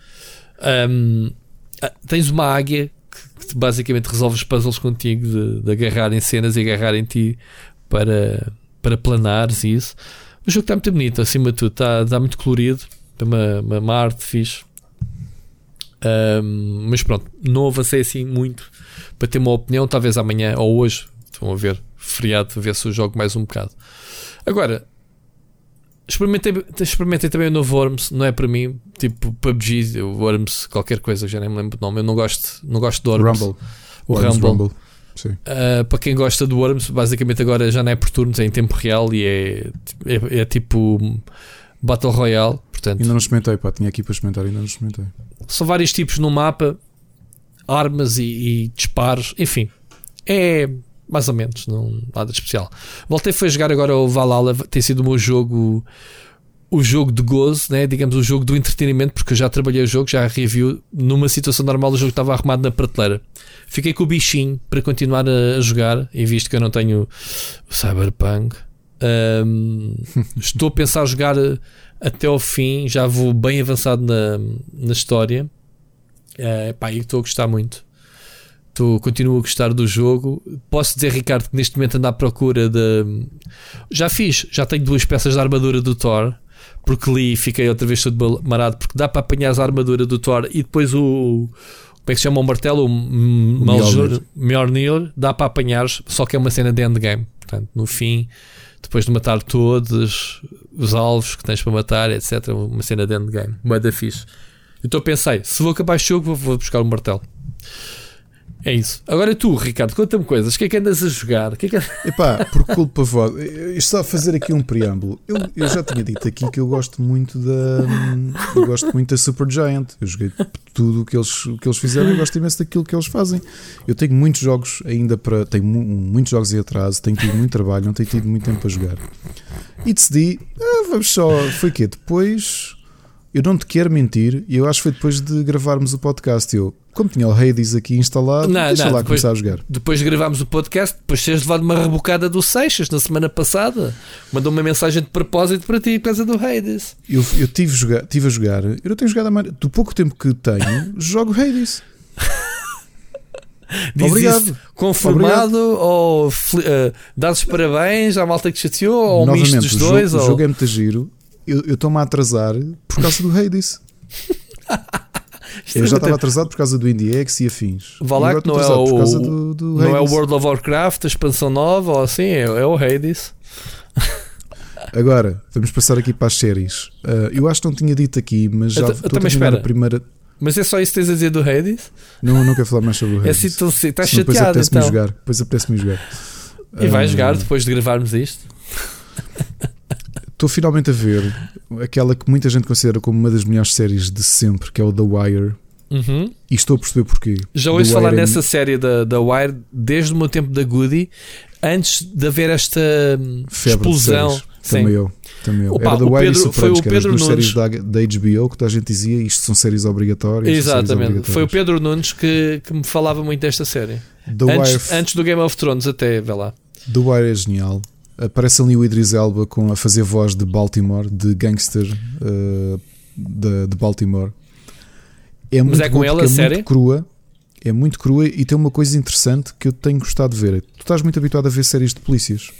Tens uma águia que basicamente resolve os puzzles contigo de agarrar em cenas e agarrar em ti para planares e isso. O jogo está muito bonito, acima de tudo, está muito colorido, tem uma arte fixe. Mas pronto, não avancei assim muito para ter uma opinião, talvez amanhã ou hoje. Estão a ver, feriado, a ver se eu jogo mais um bocado. Agora, experimentei também o novo Worms, não é para mim, tipo PUBG, Worms, qualquer coisa, já nem me lembro do nome, eu não gosto de Worms. O Rumble. Sim. Para quem gosta de Worms, basicamente agora já não é por turnos, é em tempo real e é tipo Battle Royale, portanto. Ainda não experimentei, pá, tinha aqui para experimentar, ainda não experimentei. São vários tipos no mapa, armas e disparos, enfim, é... mais ou menos, não nada de especial. Voltei foi a jogar agora o Valhalla, tem sido o meu jogo, o jogo de gozo, né? Digamos, o jogo do entretenimento, porque eu já trabalhei o jogo, já review. Numa situação normal o jogo estava arrumado na prateleira. Fiquei com o bichinho para continuar a jogar, e visto que eu não tenho o Cyberpunk, estou a pensar a jogar até ao fim, já vou bem avançado na história, e estou a gostar muito. Continuo a gostar do jogo. Posso dizer, Ricardo, que neste momento ando à procura de... Já tenho 2 peças de armadura do Thor, porque li e fiquei outra vez todo marado, porque dá para apanhar a armadura do Thor e depois o... como é que se chama o martelo? O Mjolnir. Dá para apanhar, só que é uma cena de endgame. Portanto, no fim, depois de matar todos os alvos que tens para matar, etc. Uma cena de endgame. Uma da fixe. Então pensei, se vou acabar este jogo, vou buscar o martelo. É isso. Agora tu, Ricardo, conta-me coisas. O que é que andas a jogar? Epá, por culpa vossa. Isto só a fazer aqui um preâmbulo. Eu já tinha dito aqui que eu gosto muito da Supergiant. Eu joguei tudo o que eles fizeram e gosto imenso daquilo que eles fazem. Eu tenho muitos jogos ainda para... Tenho muitos jogos em atraso, tenho tido muito trabalho, não tenho tido muito tempo para jogar. E decidi, vamos só... Foi o quê? Depois... Eu não te quero mentir, e eu acho que foi depois de gravarmos o podcast. Eu... como tinha o Hades aqui instalado, deixa lá depois, começar a jogar. Depois gravámos o podcast, depois teres levado uma rebocada do Seixas na semana passada. Mandou uma mensagem de propósito para ti por causa do Hades. Eu tive a jogar, eu não tenho jogado a mais. Do pouco tempo que tenho, jogo Hades. Diz isso conformado ou dás os parabéns à malta que chateou ou novamente, misto dos dois? O jogo é muito giro. Eu estou-me a atrasar por causa do Hades. Eu já estava atrasado por causa do IndieX e afins. Vá lá que não é o World of Warcraft, a expansão nova ou assim, é o Hades. Agora, vamos passar aqui para as séries. Eu acho que não tinha dito aqui, mas já estou a terminar a primeira. Mas é só isso que tens a dizer do Hades? Não, não quero falar mais sobre o Hades. É assim, estás chateado então. Depois apetece-me jogar. E vais jogar depois de gravarmos isto? Estou finalmente a ver aquela que muita gente considera como uma das melhores séries de sempre, que é o The Wire. Uhum. E estou a perceber porquê. Já ouvi falar nessa série da Wire desde o meu tempo da Goody, antes de haver esta explosão. Também eu. Opa, era The Wire e Sopranos, que eram as séries da HBO, que toda a gente dizia, isto são séries obrigatórias. Exatamente, séries obrigatórias. Foi o Pedro Nunes que me falava muito desta série. Antes do Game of Thrones até, vê lá. The Wire é genial. Aparece ali o Idris Elba a fazer voz de Baltimore, de gangster de Baltimore. É muito, mas é com ela a série? É muito crua e tem uma coisa interessante que eu tenho gostado de ver. Tu estás muito habituado a ver séries de polícias.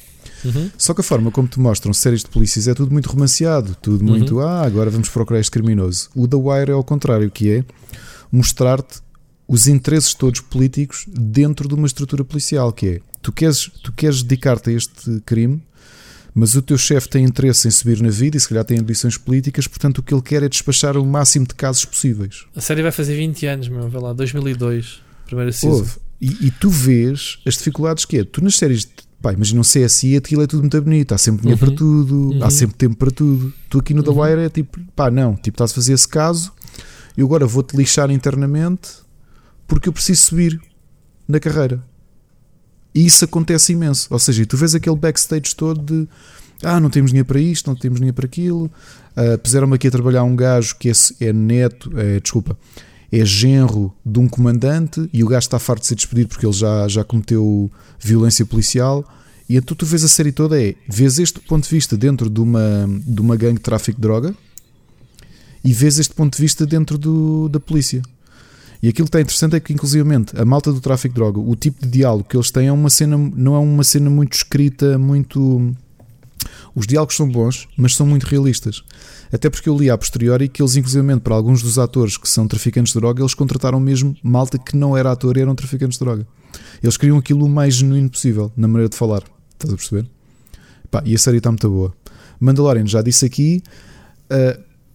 Uhum. Só que a forma como te mostram séries de polícias é tudo muito romanceado, tudo muito, agora vamos procurar este criminoso. O The Wire é ao contrário, que é mostrar-te os interesses todos políticos dentro de uma estrutura policial, que é, tu queres dedicar-te a este crime, mas o teu chefe tem interesse em subir na vida e se calhar tem ambições políticas, portanto o que ele quer é despachar o máximo de casos possíveis. A série vai fazer 20 anos, meu, vai lá, 2002, primeira season. E tu vês as dificuldades que é, tu nas séries de imagina um CSI, aquilo é tudo muito bonito. Há sempre dinheiro para tudo, há sempre tempo para tudo. Tu aqui no The Wire é tipo, estás a fazer esse caso. Eu agora vou-te lixar internamente porque eu preciso subir na carreira. E isso acontece imenso. Ou seja, tu vês aquele backstage todo de não temos dinheiro para isto, não temos dinheiro para aquilo. Puseram-me aqui a trabalhar um gajo que é genro de um comandante e o gajo está farto de ser despedido porque ele já cometeu violência policial. E então tu vês a série toda, vês este ponto de vista dentro de uma gangue de tráfico de droga e vês este ponto de vista dentro da polícia. E aquilo que está interessante é que inclusivamente a malta do tráfico de droga, o tipo de diálogo que eles têm não é uma cena muito escrita, muito... Os diálogos são bons, mas são muito realistas. Até porque eu li a posteriori que eles, inclusivamente, para alguns dos atores que são traficantes de droga, eles contrataram mesmo malta que não era ator e eram traficantes de droga. Eles queriam aquilo o mais genuíno possível, na maneira de falar. Estás a perceber? E a série está muito boa. Mandalorian, já disse aqui.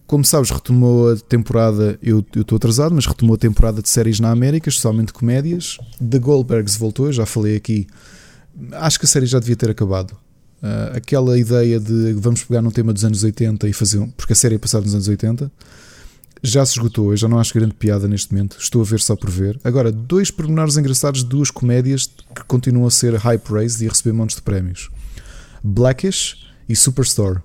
Como sabes, retomou a temporada. Eu estou atrasado, mas retomou a temporada de séries na América, especialmente comédias. The Goldbergs voltou, eu já falei aqui. Acho que a série já devia ter acabado. Aquela ideia de vamos pegar num tema dos anos 80 e fazer porque a série é passada nos anos 80 já se esgotou, eu já não acho grande piada neste momento, estou a ver só por ver. Agora, dois pormenores engraçados, duas comédias que continuam a ser high praise e a receber montes de prémios: Blackish e Superstore.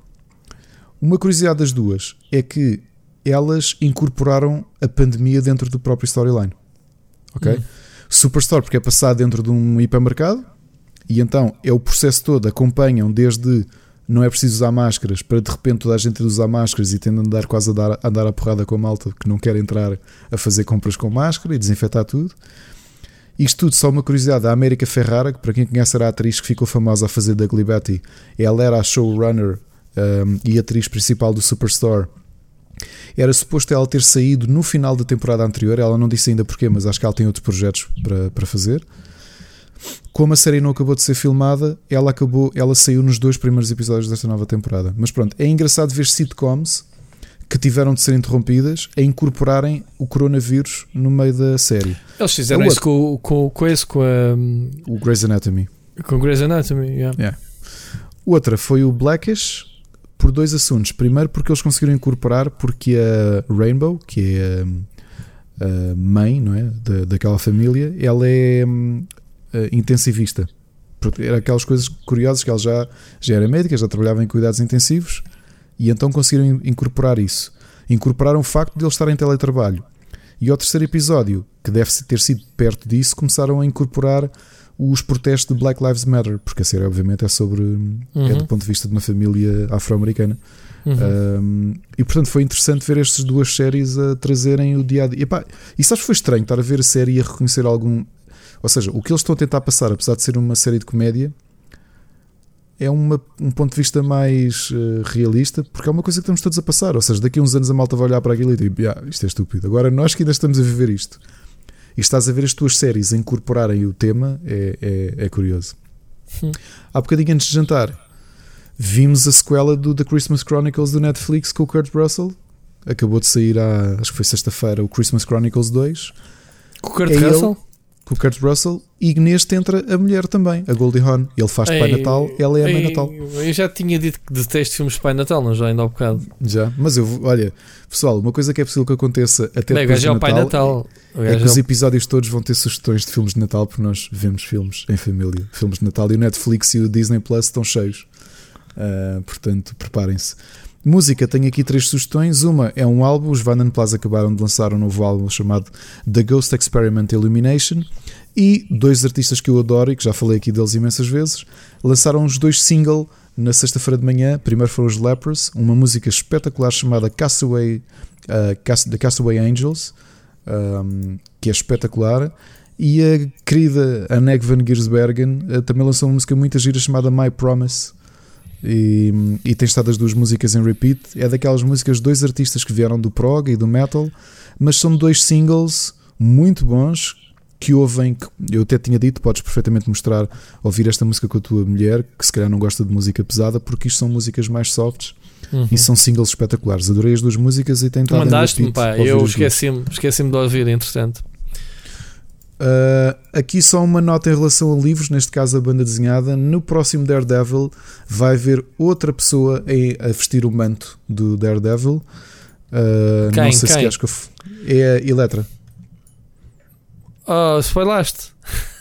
Uma curiosidade das duas é que elas incorporaram a pandemia dentro do próprio storyline, ok? Superstore porque é passado dentro de um hipermercado. E então é o processo todo, acompanham desde não é preciso usar máscaras para de repente toda a gente usar máscaras e tendo a andar quase a dar a porrada com a malta que não quer entrar a fazer compras com máscara e desinfetar tudo. Isto tudo, só uma curiosidade, a América Ferrara, que para quem conhece era a atriz que ficou famosa a fazer Doug Libaty, ela era a showrunner e atriz principal do Superstore. Era suposto ela ter saído no final da temporada anterior, ela não disse ainda porquê, mas acho que ela tem outros projetos para fazer. Como a série não acabou de ser filmada, ela saiu nos dois primeiros episódios desta nova temporada. Mas pronto, é engraçado ver sitcoms que tiveram de ser interrompidas a incorporarem o coronavírus no meio da série. Eles fizeram isso com o Grey's Anatomy. Com Grey's Anatomy, yeah. Outra foi o Blackish, por dois assuntos. Primeiro, porque eles conseguiram incorporar, porque a Rainbow, que é a mãe, não é, daquela família, ela é... intensivista, porque era aquelas coisas curiosas que ela já era médica, já trabalhava em cuidados intensivos e então conseguiram incorporar isso. Incorporaram o facto de ele estar em teletrabalho. E ao terceiro episódio que deve ter sido perto disso, começaram a incorporar os protestos de Black Lives Matter, porque a série obviamente é sobre, é do ponto de vista de uma família afro-americana. E portanto foi interessante ver estas duas séries a trazerem o dia-a-dia. E sabes, foi estranho estar a ver a série e a reconhecer algum... Ou seja, o que eles estão a tentar passar, apesar de ser uma série de comédia, é um ponto de vista mais realista, porque é uma coisa que estamos todos a passar. Ou seja, daqui a uns anos a malta vai olhar para aquilo e dizer, isto é estúpido. Agora nós que ainda estamos a viver isto, e estás a ver as tuas séries a incorporarem o tema, é curioso. Sim. Há bocadinho antes de jantar vimos a sequela do The Christmas Chronicles do Netflix com o Kurt Russell. Acabou de sair, acho que foi sexta-feira, o Christmas Chronicles 2 com o Kurt Russell? Com o Kurt Russell, e neste entra a mulher também, a Goldie Hawn. Ele faz de Pai Natal, ela é a Mãe Natal. Eu já tinha dito que detesto filmes de Pai Natal, não já? Ainda há um bocado. Já, mas olha, pessoal, uma coisa que é possível que aconteça até depois de Natal, Pai Natal é que os episódios todos vão ter sugestões de filmes de Natal, porque nós vemos filmes em família, filmes de Natal, e o Netflix e o Disney Plus estão cheios. Portanto, preparem-se. Música, tenho aqui 3 sugestões. Uma é um álbum, os Van Den Plas acabaram de lançar um novo álbum chamado The Ghost Experiment Illumination, e 2 artistas que eu adoro e que já falei aqui deles imensas vezes, lançaram os 2 singles na sexta-feira de manhã. Primeiro foram os Lepers, uma música espetacular chamada The Castaway Angels, que é espetacular, e a querida Anneke van Giersbergen também lançou uma música muito gira chamada My Promise. E tem estado as 2 músicas em repeat. É daquelas músicas de 2 artistas que vieram do prog e do metal, mas são 2 singles muito bons que ouvem, que eu até tinha dito, podes perfeitamente mostrar, ouvir esta música com a tua mulher, que se calhar não gosta de música pesada, porque isto são músicas mais softs. E são singles espetaculares. Adorei as 2 músicas e tentado. Mandaste-me, pá, eu esqueci-me de ouvir, entretanto. Aqui só uma nota em relação a livros, neste caso a banda desenhada. No próximo Daredevil vai haver outra pessoa a vestir o manto do Daredevil. Não sei se acho que é a Eletra. Spoilaste.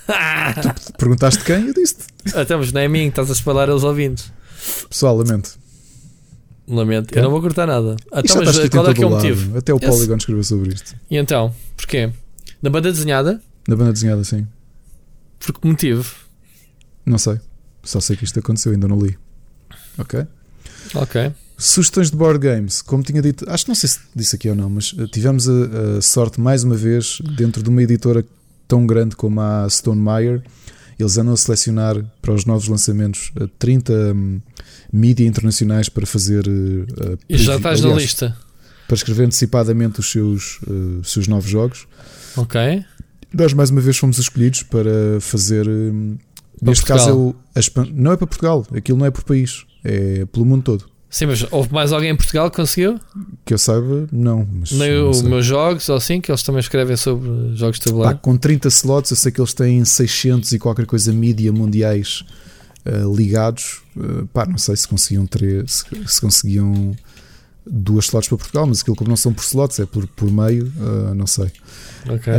Tu perguntaste quem? Eu disse-te. Estamos, não é a mim, estás a spoilar aos ouvintes. Pessoal, lamento. Eu não vou cortar nada. Então, mas qual é que é o motivo? Até o Polygon escreveu sobre isto. E então, porquê? Na banda desenhada? Na banda desenhada, sim. Por que motivo? Não sei. Só sei que isto aconteceu, ainda não li. Ok. Sugestões de board games. Como tinha dito, acho que não sei se disse aqui ou não, mas tivemos a sorte, mais uma vez, dentro de uma editora tão grande como a Stone Meyer, eles andam a selecionar para os novos lançamentos 30 mídia internacionais para fazer... e já estás na lista. Para escrever antecipadamente os seus novos jogos. Ok. Nós mais uma vez fomos escolhidos para fazer, neste caso não é para Portugal, aquilo não é por país, é pelo mundo todo. Sim, mas houve mais alguém em Portugal que conseguiu? Que eu saiba, não. Mas nem os meus jogos, ou assim, que eles também escrevem sobre jogos de tabuleiro. Com 30 slots, eu sei que eles têm 600 e qualquer coisa mídia mundiais ligados. Não sei se conseguiam 3, se conseguiam 2 slots para Portugal, mas aquilo como não são por slots, é por meio, não sei. Okay.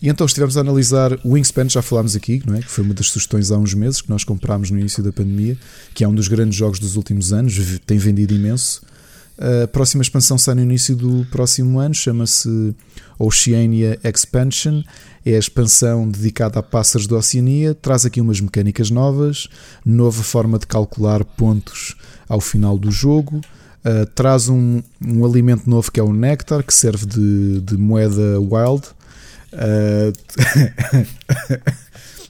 E então estivemos a analisar o Wingspan, já falámos aqui, não é? Que foi uma das sugestões há uns meses, que nós comprámos no início da pandemia, que é um dos grandes jogos dos últimos anos, tem vendido imenso. A próxima expansão sai no início do próximo ano, chama-se Oceania Expansion. É a expansão dedicada a pássaros da Oceania, traz aqui umas mecânicas novas, nova forma de calcular pontos ao final do jogo. Traz um alimento novo que é o néctar, que serve de moeda wild.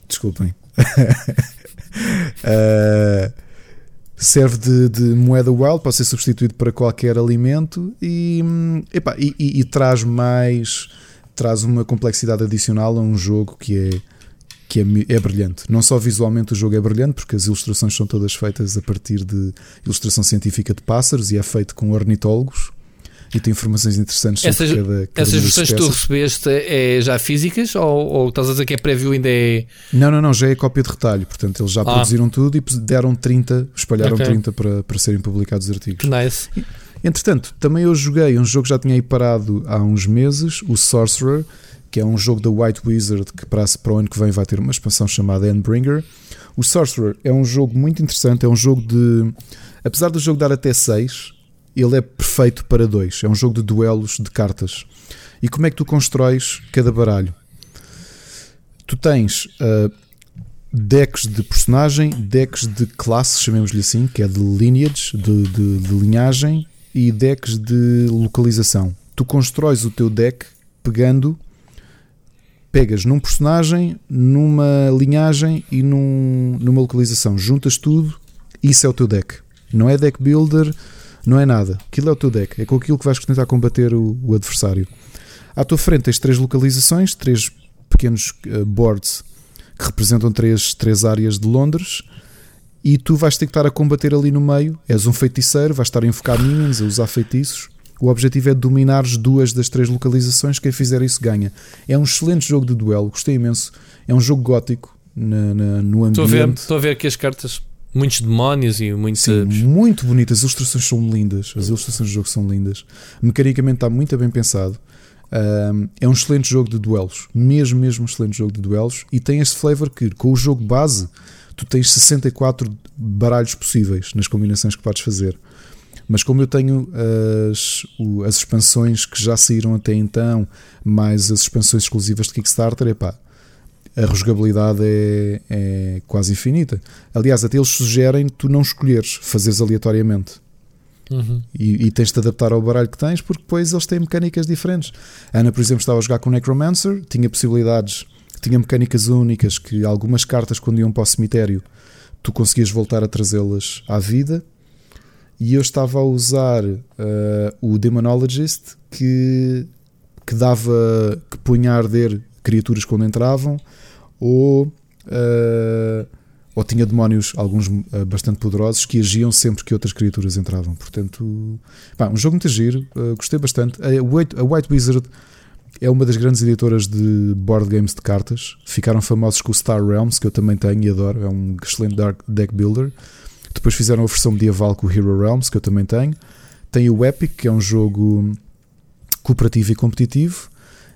Desculpem. Serve de moeda wild, pode ser substituído para qualquer alimento e traz mais. Traz uma complexidade adicional a um jogo que é brilhante. Não só visualmente o jogo é brilhante, porque as ilustrações são todas feitas a partir de ilustração científica de pássaros, e é feito com ornitólogos, e tem informações interessantes sobre cada Essas versões que tu recebeste já físicas, ou estás a dizer que é preview ainda é... Não, já é cópia de retalho, portanto eles já produziram tudo e deram 30, espalharam 30 para serem publicados os artigos. Nice. Entretanto, também eu joguei um jogo que já tinha aí parado há uns meses, o Sorcerer, que é um jogo da White Wizard que para o ano que vem vai ter uma expansão chamada Endbringer. O Sorcerer é um jogo muito interessante, é um jogo de... Apesar do jogo dar até 6, ele é perfeito para 2. É um jogo de duelos de cartas. E como é que tu constróis cada baralho? tu tens decks de personagem, decks de classe, chamemos-lhe assim, que é de lineage, de linhagem, e decks de localização. Tu constróis o teu deck pegas num personagem, numa linhagem e numa localização. Juntas tudo, isso é o teu deck. Não é deck builder, não é nada. Aquilo é o teu deck. É com aquilo que vais tentar combater o adversário. À tua frente tens 3 localizações, 3 pequenos boards que representam 3 áreas de Londres, e tu vais ter que estar a combater ali no meio. És um feiticeiro, vais estar a invocar minions, a usar feitiços. O objetivo é dominares 2 das 3 localizações. Quem fizer isso ganha. É um excelente jogo de duelo, gostei imenso. É um jogo gótico no ambiente. Estou a ver aqui as cartas, muitos demónios e muitos... Sim, muito bonitas, as ilustrações são lindas. As ilustrações do jogo são lindas. Mecanicamente está muito bem pensado. É um excelente jogo de duelos, mesmo um excelente jogo de duelos. E tem este flavor que com o jogo base tu tens 64 baralhos possíveis nas combinações que podes fazer. Mas como eu tenho as expansões que já saíram até então, mais as expansões exclusivas de Kickstarter, epá, a rejogabilidade é quase infinita. Aliás, até eles sugerem tu não escolheres, fazeres aleatoriamente. Uhum. E tens de adaptar ao baralho que tens, porque depois eles têm mecânicas diferentes. A Ana, por exemplo, estava a jogar com o Necromancer, tinha possibilidades, tinha mecânicas únicas, que algumas cartas quando iam para o cemitério tu conseguias voltar a trazê-las à vida. E eu estava a usar o Demonologist que dava, que punha a arder criaturas quando entravam, ou tinha demónios, alguns bastante poderosos, que agiam sempre que outras criaturas entravam. Portanto, pá, um jogo muito giro, gostei bastante. A White Wizard é uma das grandes editoras de board games de cartas. Ficaram famosos com o Star Realms, que eu também tenho e adoro, é um excelente deck builder. Depois fizeram a versão medieval com o Hero Realms, que eu também tenho. Tem o Epic, que é um jogo cooperativo e competitivo.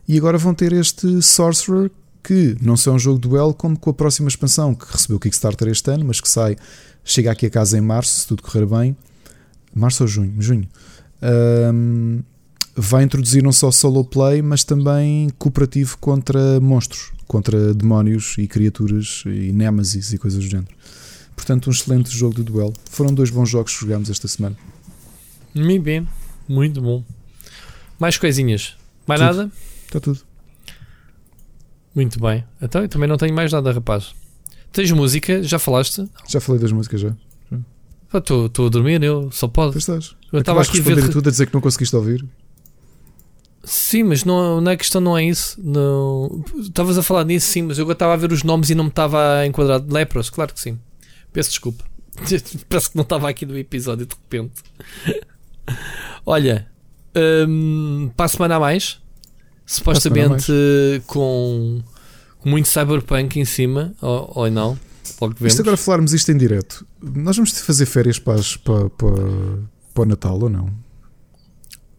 E agora vão ter este Sorcerer, que não só é um jogo de duelo, como com a próxima expansão, que recebeu o Kickstarter este ano, mas que chega aqui a casa em março, se tudo correr bem. Março ou junho? Junho. Vai introduzir não só solo play, mas também cooperativo contra monstros, contra demónios e criaturas e némesis e coisas do género. Portanto, um excelente jogo de duelo. Foram 2 bons jogos que jogámos esta semana. Muito bem, muito bom. Mais coisinhas? Mais tudo. Nada? Está tudo. Muito bem. Então, eu também não tenho mais nada, rapaz. Tens música? Já falaste? Já falei das músicas, já. Estou a dormir, eu só posso. Estás. Eu estava aqui a ver tudo, a dizer que não conseguiste ouvir. Sim, mas não é questão, não é isso. Estavas a falar nisso, sim, mas eu estava a ver os nomes e não me estava a enquadrar. Lepros, claro que sim. Peço desculpa. Parece que não estava aqui no episódio de repente. Olha, para a semana a mais, supostamente com muito cyberpunk em cima, ou não? Logo vemos. Isto agora, falarmos isto em direto, nós vamos fazer férias para o Natal ou não?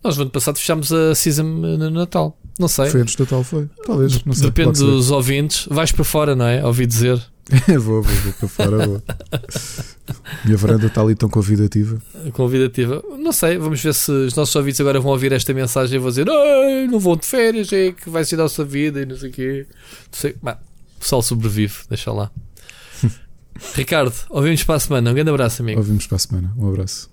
Nós no ano passado fechámos a season no Natal. Não sei. Foi antes do Natal, foi? Talvez, não sei. Depende dos ouvintes. Vais para fora, não é? Ouvi dizer. vou para fora, vou. Minha varanda está ali tão convidativa. Convidativa. Não sei, vamos ver se os nossos ouvintes agora vão ouvir esta mensagem e vão dizer: "Ai, não vão de férias, é que vai ser a nossa vida e não sei o quê." Não sei. Mas, o pessoal sobrevive, deixa lá. Ricardo, ouvimos para a semana. Um grande abraço, amigo. Ouvimos para a semana. Um abraço.